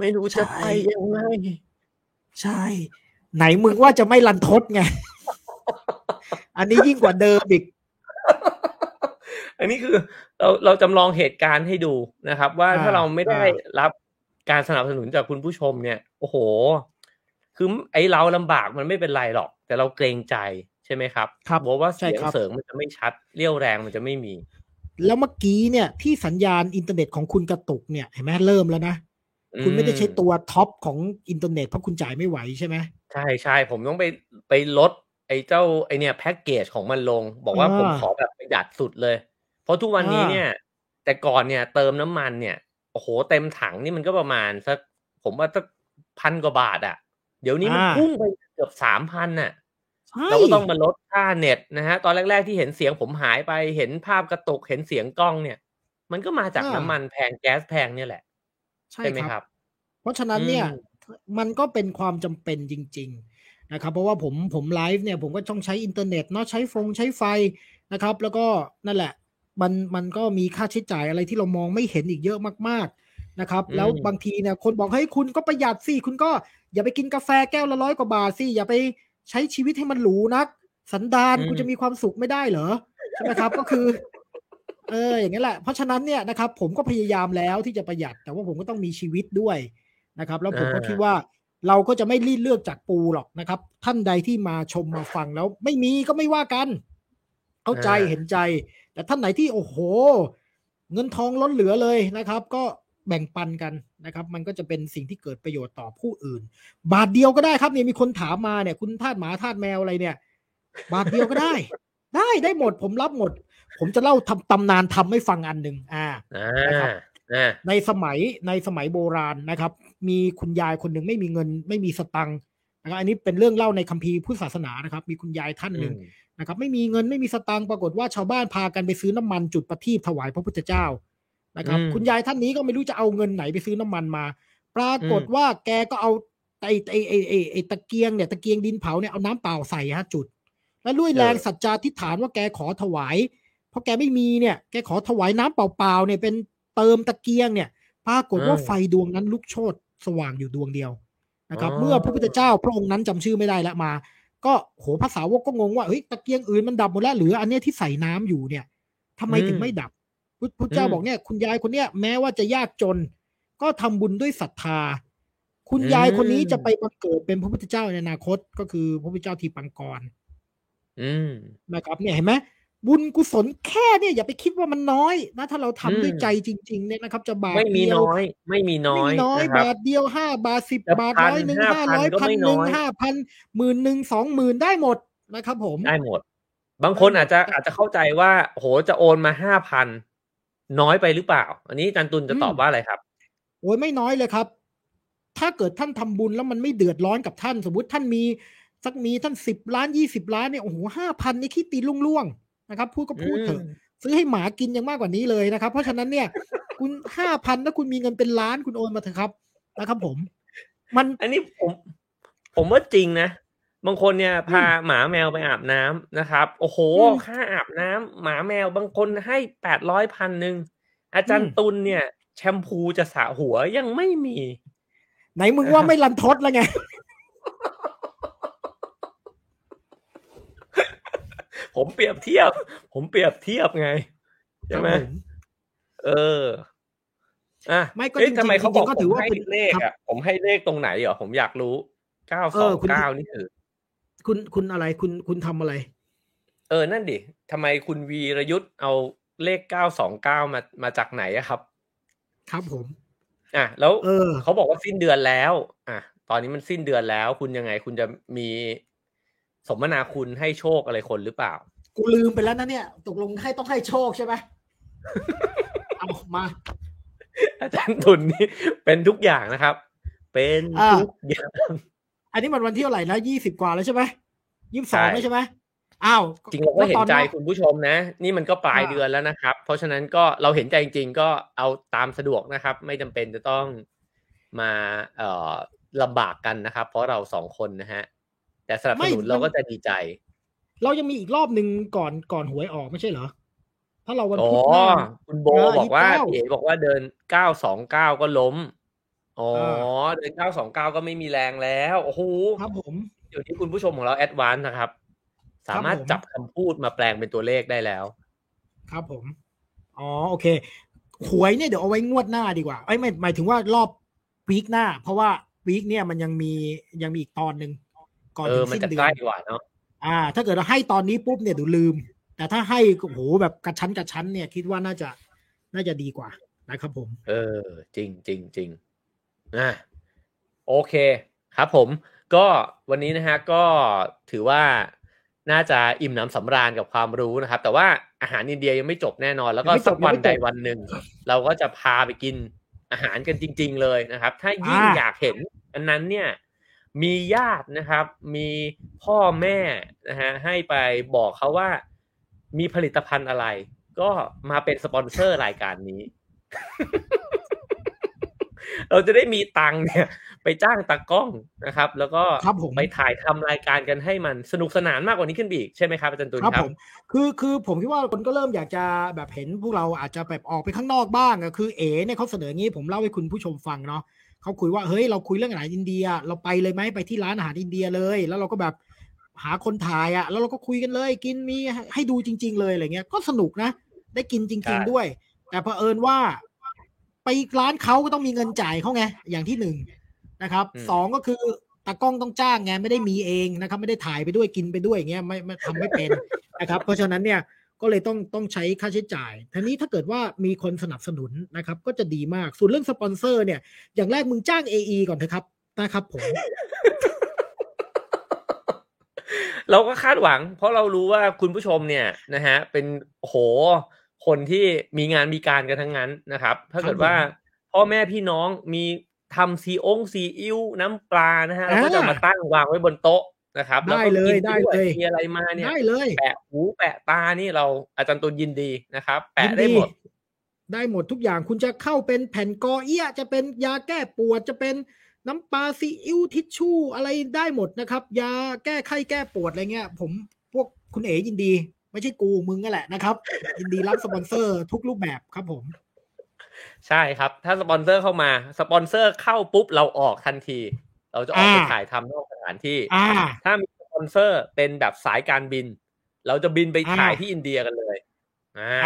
ไม่รู้จะไปยังไงใช่ไหนมึงว่าจะไม่รันทดไง อันนี้ยิ่งกว่าเดิมอีก อันนี้คือเราเราจำลองเหตุการณ์ให้ดูนะครับว่าถ้าเราไม่ได้รับการสนับสนุนจากคุณผู้ชมเนี่ยโอ้โหคือไอ้เราลำบากมันไม่เป็นไรหรอกแต่เราเกรงใจใช่ไหมครับครับบอกว่าเสียงเสริมมันจะไม่ชัดเรี่ยวแรงมันจะไม่มีแล้วเมื่อกี้เนี่ยที่สัญญาณอินเทอร์เน็ตของคุณกระตุกเนี่ยเห็นไหมเริ่มแล้วนะคุณไม่ได้ใช้ตัวท็อปของอินเทอร์เน็ตเพราะคุณจ่ายไม่ไหวใช่ไหมใช่ใช่ผมต้องไปไปลดไอ้เจ้าไอ้เนี่ยแพ็กเกจของมันลงบอกว่าผมขอแบบประหยัดสุดเลยเพราะทุกวันนี้เนี่ยแต่ก่อนเนี่ยเติมน้ำมันเนี่ยโอ้โหเต็มถังนี่มันก็ประมาณสักผมว่าสักพันกว่าบาทอ่ะเดี๋ยวนี้มันพุ่งไปเกือบ สามพัน น่ะเราก็ต้องมาลดค่าเน็ตนะฮะตอนแรกๆที่เห็นเสียงผมหายไปเห็นภาพกระตุกเห็นเสียงกล้องเนี่ยมันก็มาจากน้ำมันแพงแก๊สแพงเนี่ยแหละใช่ไหมครับเพราะฉะนั้นเนี่ยมันก็เป็นความจำเป็นจริงๆนะครับเพราะว่าผมผมไลฟ์เนี่ยผมก็ต้องใช้อินเทอร์เน็ตเนาะใช้ฟงใช้ไฟนะครับแล้วก็นั่นแหละมันมันก็มีค่าใช้จ่ายอะไรที่เรามองไม่เห็นอีกเยอะมากๆนะครับแล้วบางทีเนี่ยคนบอกเฮ้ยคุณก็ประหยัดสิคุณก็อย่าไปกินกาแฟแก้วละร้อยกว่าบาทสิอย่าไปใช้ชีวิตให้มันหรูนักสันดานคุณจะมีความสุขไม่ได้เหรอใช่ไหมครับก็คือเอออย่างนั้นแหละเพราะฉะนั้นเนี่ยนะครับผมก็พยายามแล้วที่จะประหยัดแต่ว่าผมก็ต้องมีชีวิตด้วยนะครับแล้วผมก็คิดว่า เราก็จะไม่รีดเลือกจากปูหรอกนะครับท่านใดที่มาชมมาฟังแล้วไม่มีก็ไม่ว่ากันเข้าใจเห็นใจแต่ท่านไหนที่โอ้โหเงินทองล้นเหลือเลยนะครับก็แบ่งปันกันนะครับมันก็จะเป็นสิ่งที่เกิดประโยชน์ต่อผู้อื่นบาทเดียวก็ได้ครับเนี่ยมีคนถามมาเนี่ยคุณทาสหมาทาสแมวอะไรเนี่ยบาทเดียวก็ได้ ได้ได้หมดผมรับหมดผมจะเล่าทำตำนานทำให้ฟังอันนึงอ่านะครับในสมัยในสมัยโบราณนะครับมีคุณยายคนหนึ่งไม่มีเงินไม่มีสตังค์นะครับอันนี้เป็นเรื่องเล่าในคัมภีร์พุทธศาสนานะครับมีคุณยายท่านหนึ่งนะครับไม่มีเงินไม่มีสตังค์ปรากฏว่าชาวบ้านพากันไปซื้อน้ำมันจุดประทีปถวายพระพุทธเจ้านะครับคุณยายท่านนี้ก็ไม่รู้จะเอาเงินไหนไปซื้อน้ำมันมาปรากฏว่าแกก็เอาไอ้ไอ้ไอ้ไอ้ไอ้ตะเกียงเนี่ยตะเกียงดินเผาเนี่ยเอาน้ำเปล่าใส่ฮะจุดแล้วด้วยแรงสัจจาธิษฐานว่าแกขอถวายเพราะแกไม่มีเนี่ยแกขอถวายน้ำเปล่าๆเนี่ยเป็นเติมตะเกียงเนี่ยปรากฏว่าไฟดวงนั้นลุกโชนสว่างอยู่ดวงเดียวนะครับเมื่อพระพุทธเจ้าพระองค์นั้นจำชื่อไม่ได้ละมาก็โหพระสาวกก็งงว่าเฮ้ยตะเกียงอื่นมันดับหมดแล้วหรืออันเนี้ยที่ใส่น้ำอยู่เนี่ยทำไมถึงไม่ดับพุทธเจ้าบอกเนี่ยคุณยายคนเนี้ยแม้ว่าจะยากจนก็ทำบุญด้วยศรัทธาคุณยายคนนี้จะไปบังเกิดเป็นพระพุทธเจ้าในอนาคตก็คือพระพุทธเจ้าทีปังกรนะครับเนี่ยเห็นไหมบุญกุศลแค่เนี่ยอย่าไปคิดว่ามันน้อยนะถ้าเราทำด้วยใจจริงๆเนี่ยนะครับจะบาทไม่มีน้อยไม่มีน้อยไม่มีน้อยบาทเดียวห้าบาทสิบบาทร้อยหนึ่งห้าร้อยพันหนึ่งห้าพันหมื่นหนึ่งสองหมื่นได้หมดนะครับผมได้หมดบางคนอาจจะอาจจะเข้าใจว่าโหจะโอนมาห้าพันน้อยไปหรือเปล่าอันนี้อาจารย์ตุลจะตอบว่าอะไรครับโอ้ยไม่น้อยเลยครับถ้าเกิดท่านทำบุญแล้วมันไม่เดือดร้อนกับท่านสมมติท่านมีสักมีท่านสิบล้านยี่สิบล้านเนี่ยโอ้โหห้าพันนี่ขี้ตีลุ่งๆนะครับพูดก็พูดเถอะซื้อให้หมากินยังมากกว่านี้เลยนะครับเพราะฉะนั้นเนี่ยคุณ ห้าพัน ถ้าคุณมีเงินเป็นล้านคุณโอนมาเถอะครับนะครับผมมันอันนี้ผมผมว่าจริงนะบางคนเนี่ยพาหมาแมวไปอาบน้ำนะครับโอ้โหค่าอาบน้ำหมาแมวบางคนให้ แปดร้อยพัน นึงอาจารย์ตุลเนี่ยแชมพูจะสระหัวยังไม่มีไหนมึงว่าไม่รันทดแล้วไง ผมเปรียบเทียบผมเปรียบเทียบไงใช่ไหมเอออ่ะไม่ก็จริงๆทำไมเขาบอกผมให้เลขอ่ะผมให้เลขตรงไหนเหรอผมอยากรู้เก้าสองเก้านี่คือคุณคุณอะไรคุณคุณทำอะไรเออนั่นดิทำไมคุณวีรยุทธ์เอาเลขเก้าสองเก้ามามาจากไหนอะครับครับผมอ่ะแล้วเขาบอกว่าสิ้นเดือนแล้วอ่ะตอนนี้มันสิ้นเดือนแล้วคุณยังไงคุณจะมีสมนาคุณให้โชคอะไรคนหรือเปล่ากูลืมไปแล้วนะเนี่ยตกลงให้ต้องให้โชคใช่ไหม เอามาอาจารย์ตุลนี่เป็นทุกอย่างนะครับเป็นทุกอย่างอันนี้มันวันที่เท่าไหร่แล้วยี่สิบกว่าแล้วใช่ไหมยี่สิบสองแล้วใช่ไหมอ้าวจริงๆก็เห็นใจคุณผู้ชมนะนี่มันก็ปลายเดือนแล้วนะครับเพราะฉะนั้นก็เราเห็นใจจริงๆก็เอาตามสะดวกนะครับไม่จำเป็นจะต้องมาเอ่อลำบากกันนะครับเพราะเราสองคนนะฮะแต่สนับสนุนเราก็จะดีใจเรายังมีอีกรอบหนึ่งก่อนก่อนหวยออกไม่ใช่เหรอถ้าเราวันพุธหน้าคุณโบบอกว่าเอ๋บอกว่าเดินเก้าสองเก้าก็ล้มอ๋อเดินเก้าสองเก้าก็ไม่มีแรงแล้วโอ้โหครับผมเดี๋ยวนี้คุณผู้ชมของเราแอดวานซ์นะครับสามารถจับคำพูดมาแปลงเป็นตัวเลขได้แล้วครับผมอ๋อโอเคหวยเนี่ยเดี๋ยวเอาไว้งวดหน้าดีกว่าไอ้ไม่หมายถึงว่ารอบวีคหน้าเพราะว่าวีคเนี่ยมันยังมียังมีอีกตอนนึงก่อนสิ้นเดือนได้กว่าเนาะอ่าถ้าเกิดเราให้ตอนนี้ปุ๊บเนี่ยดูลืมแต่ถ้าให้โอ้โหแบบกระชั้นกระชั้นเนี่ยคิดว่าน่าจะน่าจะดีกว่านะครับผมเออจริงจริงจริงอ่ะโอเคครับผมก็วันนี้นะฮะก็ถือว่าน่าจะอิ่มหนำสำราญกับความรู้นะครับแต่ว่าอาหารอินเดียยังไม่จบแน่นอนแล้วก็สักวันใดวันหนึ่งเราก็จะพาไปกินอาหารกันจริงๆเลยนะครับถ้ายิ่งอยากเห็นอันนั้นเนี่ยมีญาตินะครับมีพ่อแม่นะฮะให้ไปบอกเขาว่ามีผลิตภัณฑ์อะไรก็มาเป็นสปอนเซอร์รายการนี้ เราจะได้มีตังค์เนี่ยไปจ้างตากล้องนะครับแล้วก็ไปถ่ายทำรายการกันให้มันสนุกสนานมากกว่านี้ขึ้นอีกใช่ไหมครับอาจารย์ตุลครับผมคือคือผมคิดว่าคนก็เริ่มอยากจะแบบเห็นพวกเราอาจจะแบบออกไปข้างนอกบ้างก็คือเอ๋เนี่ยเขาเสนองี้ผมเล่าให้คุณผู้ชมฟังเนาะเขาคุยว่าเฮ้ยเราคุยเรื่องอาหารอินเดียเราไปเลยไหมไปที่ร้านอาหารอินเดียเลยแล้วเราก็แบบหาคนถ่ายอ่ะแล้วเราก็คุยกันเลยกินมีให้ดูจริงๆเลยอะไรเงี้ยก็สนุกนะได้กินจริงๆด้วยแต่เผอิญว่าไปร้านเขาก็ต้องมีเงินจ่ายเขาไงอย่างที่หนึ่ง นะครับสองก็คือตากล้องต้องจ้างไงไม่ได้มีเองนะครับไม่ได้ถ่ายไปด้วยกินไปด้วยอย่างเงี้ยไม่ไม่ทำไม่เป็นนะครับเพราะฉะนั้นเนี่ยก็เลยต้องต้องใช้ค่าใช้จ่ายทีนี้ถ้าเกิดว่ามีคนสนับสนุนนะครับก็จะดีมากส่วนเรื่องสปอนเซอร์เนี่ยอย่างแรกมึงจ้าง เอ อี ก่อนเถอะครับนะครับผม เราก็คาดหวังเพราะเรารู้ว่าคุณผู้ชมเนี่ยนะฮะเป็นโหคนที่มีงานมีการกันทั้งนั้นนะครับถ้าเกิดว่าพ่อแม่พี่น้องมีทำซีองซีอิ๊วน้ำปลานะฮะเราก็จะมาตั้งวางไว้บนโต๊ะนะครับได้เลยได้เลยมีอะไรมาเนี่ยได้เลยแปะหูแปะตานี่เราอาจารย์ตูนยินดีนะครับแปะได้หมดได้หมดทุกอย่างคุณจะเข้าเป็นแผ่นกอเอี้ยจะเป็นยาแก้ปวดจะเป็นน้ำปลาซีอิ๊วทิชชู่อะไรได้หมดนะครับยาแก้ไข้แก้ปวดอะไรเงี้ยผมพวกคุณเอ๋ยินดีไม่ใช่กูมึงนั่นแหละนะครับยินดีรับสปอนเซอร์ทุกรูปแบบครับผมใช่ครับถ้าสปอนเซอร์เข้ามาสปอนเซอร์เข้าปุ๊บเราออกทันทีเราจะออกไปถ่ายทำนอกสถานที่ถ้ามีสปอนเซอร์เป็นแบบสายการบินเราจะบินไปถ่ายที่อินเดียกันเลยอ่า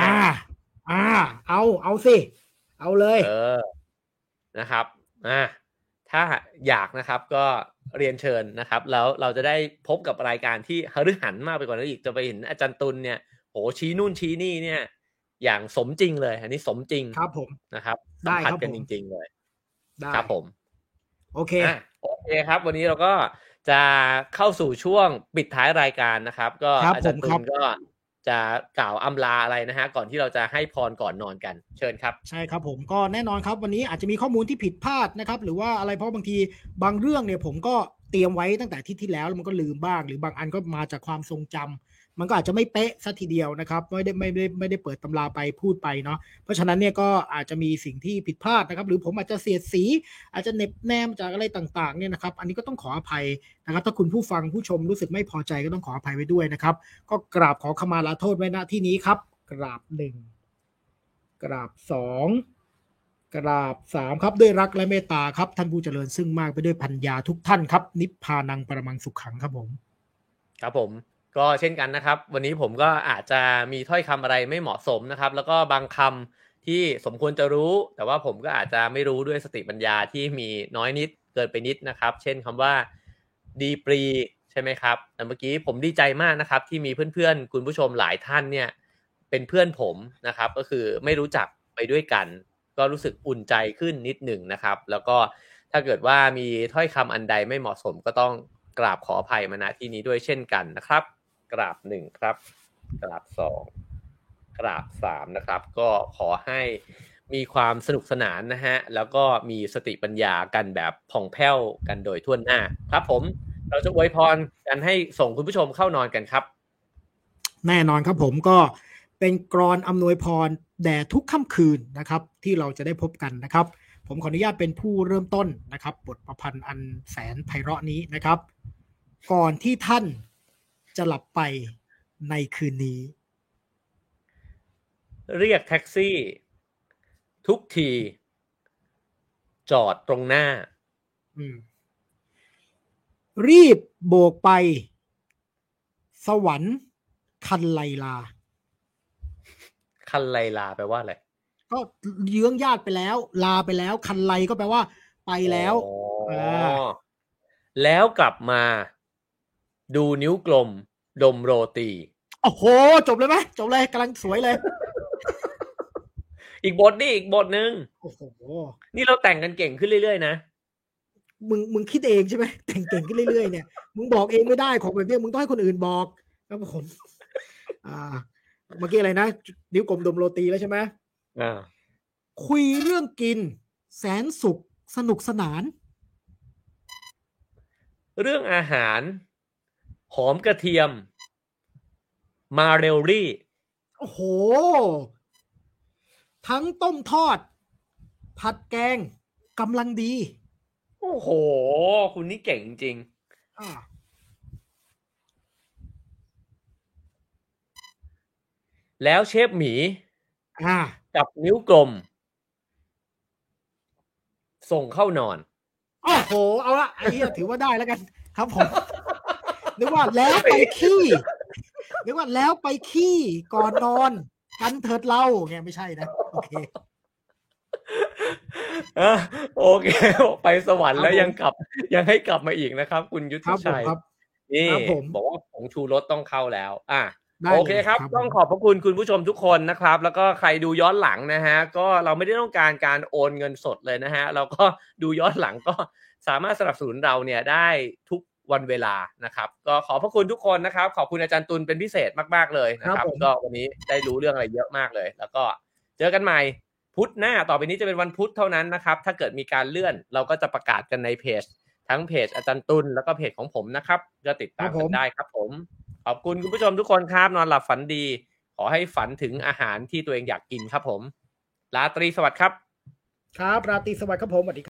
อ่าเอาเอาสิเอาเลยเออนะครับอ่าถ้าอยากนะครับก็เรียนเชิญนะครับแล้วเราจะได้พบกับรายการที่หฤหันมากไปกว่านั้นอีกจะไปเห็นอาจารย์ตุลเนี่ยโหชี้นู่นชี้นี่เนี่ยอย่างสมจริงเลยอันนี้สมจริงครับผมนะครับสัมผัสกันจริงๆเลยได้ครับผมโอเคโอเคครับวันนี้เราก็จะเข้าสู่ช่วงปิดท้ายรายการนะครับก็อาจารย์ตุลก็จะกล่าวอำลาอะไรนะฮะก่อนที่เราจะให้พรก่อนนอนกันเชิญครับใช่ครับผมก็แน่นอนครับวันนี้อาจจะมีข้อมูลที่ผิดพลาดนะครับหรือว่าอะไรเพราะบางทีบางเรื่องเนี่ยผมก็เตรียมไว้ตั้งแต่ที่ที่แล้วมันก็ลืมบ้างหรือบางอันก็มาจากความทรงจำมันก็อาจจะไม่เป๊ะซะทีเดียวนะครับไม่ได้ไม่ได้ไม่ได้เปิดตำราไปพูดไปเนาะเพราะฉะนั้นเนี่ยก็อาจจะมีสิ่งที่ผิดพลาดนะครับหรือผมอาจจะเสียดสีอาจจะเน็บแนมจากอะไรต่างๆเนี่ยนะครับอันนี้ก็ต้องขออภัยนะครับถ้าคุณผู้ฟังผู้ชมรู้สึกไม่พอใจก็ต้องขออภัยไว้ด้วยนะครับก็กราบขอขมาลาโทษไว้ณที่นี้ครับกราบหนึ่งกราบสองกราบสามครับด้วยรักและเมตตาครับท่านผู้เจริญซึ่งมากไปด้วยปัญญาทุกท่านครับนิพพานังปรมังสุขขังครับผมครับผมก็เช่นกันนะครับวันนี้ผมก็อาจจะมีถ้อยคำอะไรไม่เหมาะสมนะครับแล้วก็บางคำที่สมควรจะรู้แต่ว่าผมก็อาจจะไม่รู้ด้วยสติปัญญาที่มีน้อยนิดเกินไปนิดนะครับเช่นคำว่าดีปรีใช่ไหมครับแต่เมื่อกี้ผมดีใจมากนะครับที่มีเพื่อนๆคุณผู้ชมหลายท่านเนี่ยเป็นเพื่อนผมนะครับก็คือไม่รู้จักไปด้วยกันก็รู้สึกอุ่นใจขึ้นนิดหนึ่งนะครับแล้วก็ถ้าเกิดว่ามีถ้อยคำอันใดไม่เหมาะสมก็ต้องกราบขออภัยมาณที่นี้ด้วยเช่นกันนะครับกราบหนึ่งครับกราบสองกราบสามนะครับก็ขอให้มีความสนุกสนานนะฮะแล้วก็มีสติปัญญากันแบบผ่องแผ้วกันโดยทั่วหน้าครับผมเราจะอวยพรกันให้ส่งคุณผู้ชมเข้านอนกันครับแน่นอนครับผมก็เป็นกรอนอำนวยพรแด่ทุกค่ำคืนนะครับที่เราจะได้พบกันนะครับผมขออนุญาตเป็นผู้เริ่มต้นนะครับบทประพันธ์อันแสนไพเราะนี้นะครับก่อนที่ท่านจะหลับไปในคืนนี้เรียกแท็กซี่ทุกทีจอดตรงหน้ารีบโบกไปสวรรค์คันไลลาคันไลลาแปลว่าอะไรก็เยื้องญาติไปแล้วลาไปแล้วคันไลก็แปลว่าไปแล้วแล้วกลับมาดูนิ้วกลมดมโรตีโอ้โหจบเลยไหมจบเลยกำลังสวยเลยอีกบทนี่อีกบทนึงโอ้โหนี่เราแต่งกันเก่งขึ้นเรื่อยๆนะมึงมึงคิดเองใช่ไหมแต่งเก่งขึ้นเรื่อยๆเนี่ยมึงบอกเองไม่ได้ของแบบนี้มึงต้องให้คนอื่นบอกแล้วผมอ่าเมื่อกี้อะไรนะนิ้วกลมดมโรตีแล้วใช่ไหมอ่าคุยเรื่องกินแสนสุขสนุกสนานเรื่องอาหารหอมกระเทียมมาเรลลี่โอ้โหทั้งต้มทอดผัดแกงกำลังดีโอ้โหคุณนี่เก่งจริงอ่าแล้วเชฟหมีอ่าจับนิ้วกลมส่งเข้านอนโอ้โหเอาละไอ้เหี้ยถือว่าได้แล้วกันครับผมนึกว่าแล้วไปขี้นึกว่าแล้วไปขี้ก่อนนอนกันเถิดเล่าไงไม่ใช่นะโอเคเออโ โอเค ไปสวรรค์แล้วยังกลับยังให้กลับมาอีกนะครับคุณยุทธชัยนี่บอกว่าผงชูรสต้องเข้าแล้วอ่ะโอเคครับต้องขอบพระคุณคุณผู้ชมทุกคนนะครับแล้วก็ใครดูย้อนหลังนะฮะก็เราไม่ได้ต้องการการโอนเงินสดเลยนะฮะเราก็ดูย้อนหลังก็สามารถสนับสนุนเราเนี่ยได้ทุกวันเวลานะครับก็ขอบพระคุณทุกคนนะครับขอบคุณอาจารย์ตุลเป็นพิเศษมากๆเลยนะครับก็วันนี้ได้รู้เรื่องอะไรเยอะมากเลยแล้วก็เจอกันใหม่พุธหน้าต่อไปนี้จะเป็นวันพุธเท่านั้นนะครับถ้าเกิดมีการเลื่อนเราก็จะประกาศกันในเพจทั้งเพจอาจารย์ตุลแล้วก็เพจของผมนะครับก็ติดตามกันได้ครับผมขอบคุณคุณผู้ชมทุกคนครับนอนหลับฝันดีขอให้ฝันถึงอาหารที่ตัวเองอยากกินครับผมราตรีสวัสดิ์ครับครับราตรีสวัสดิ์ครับผมสวัสดี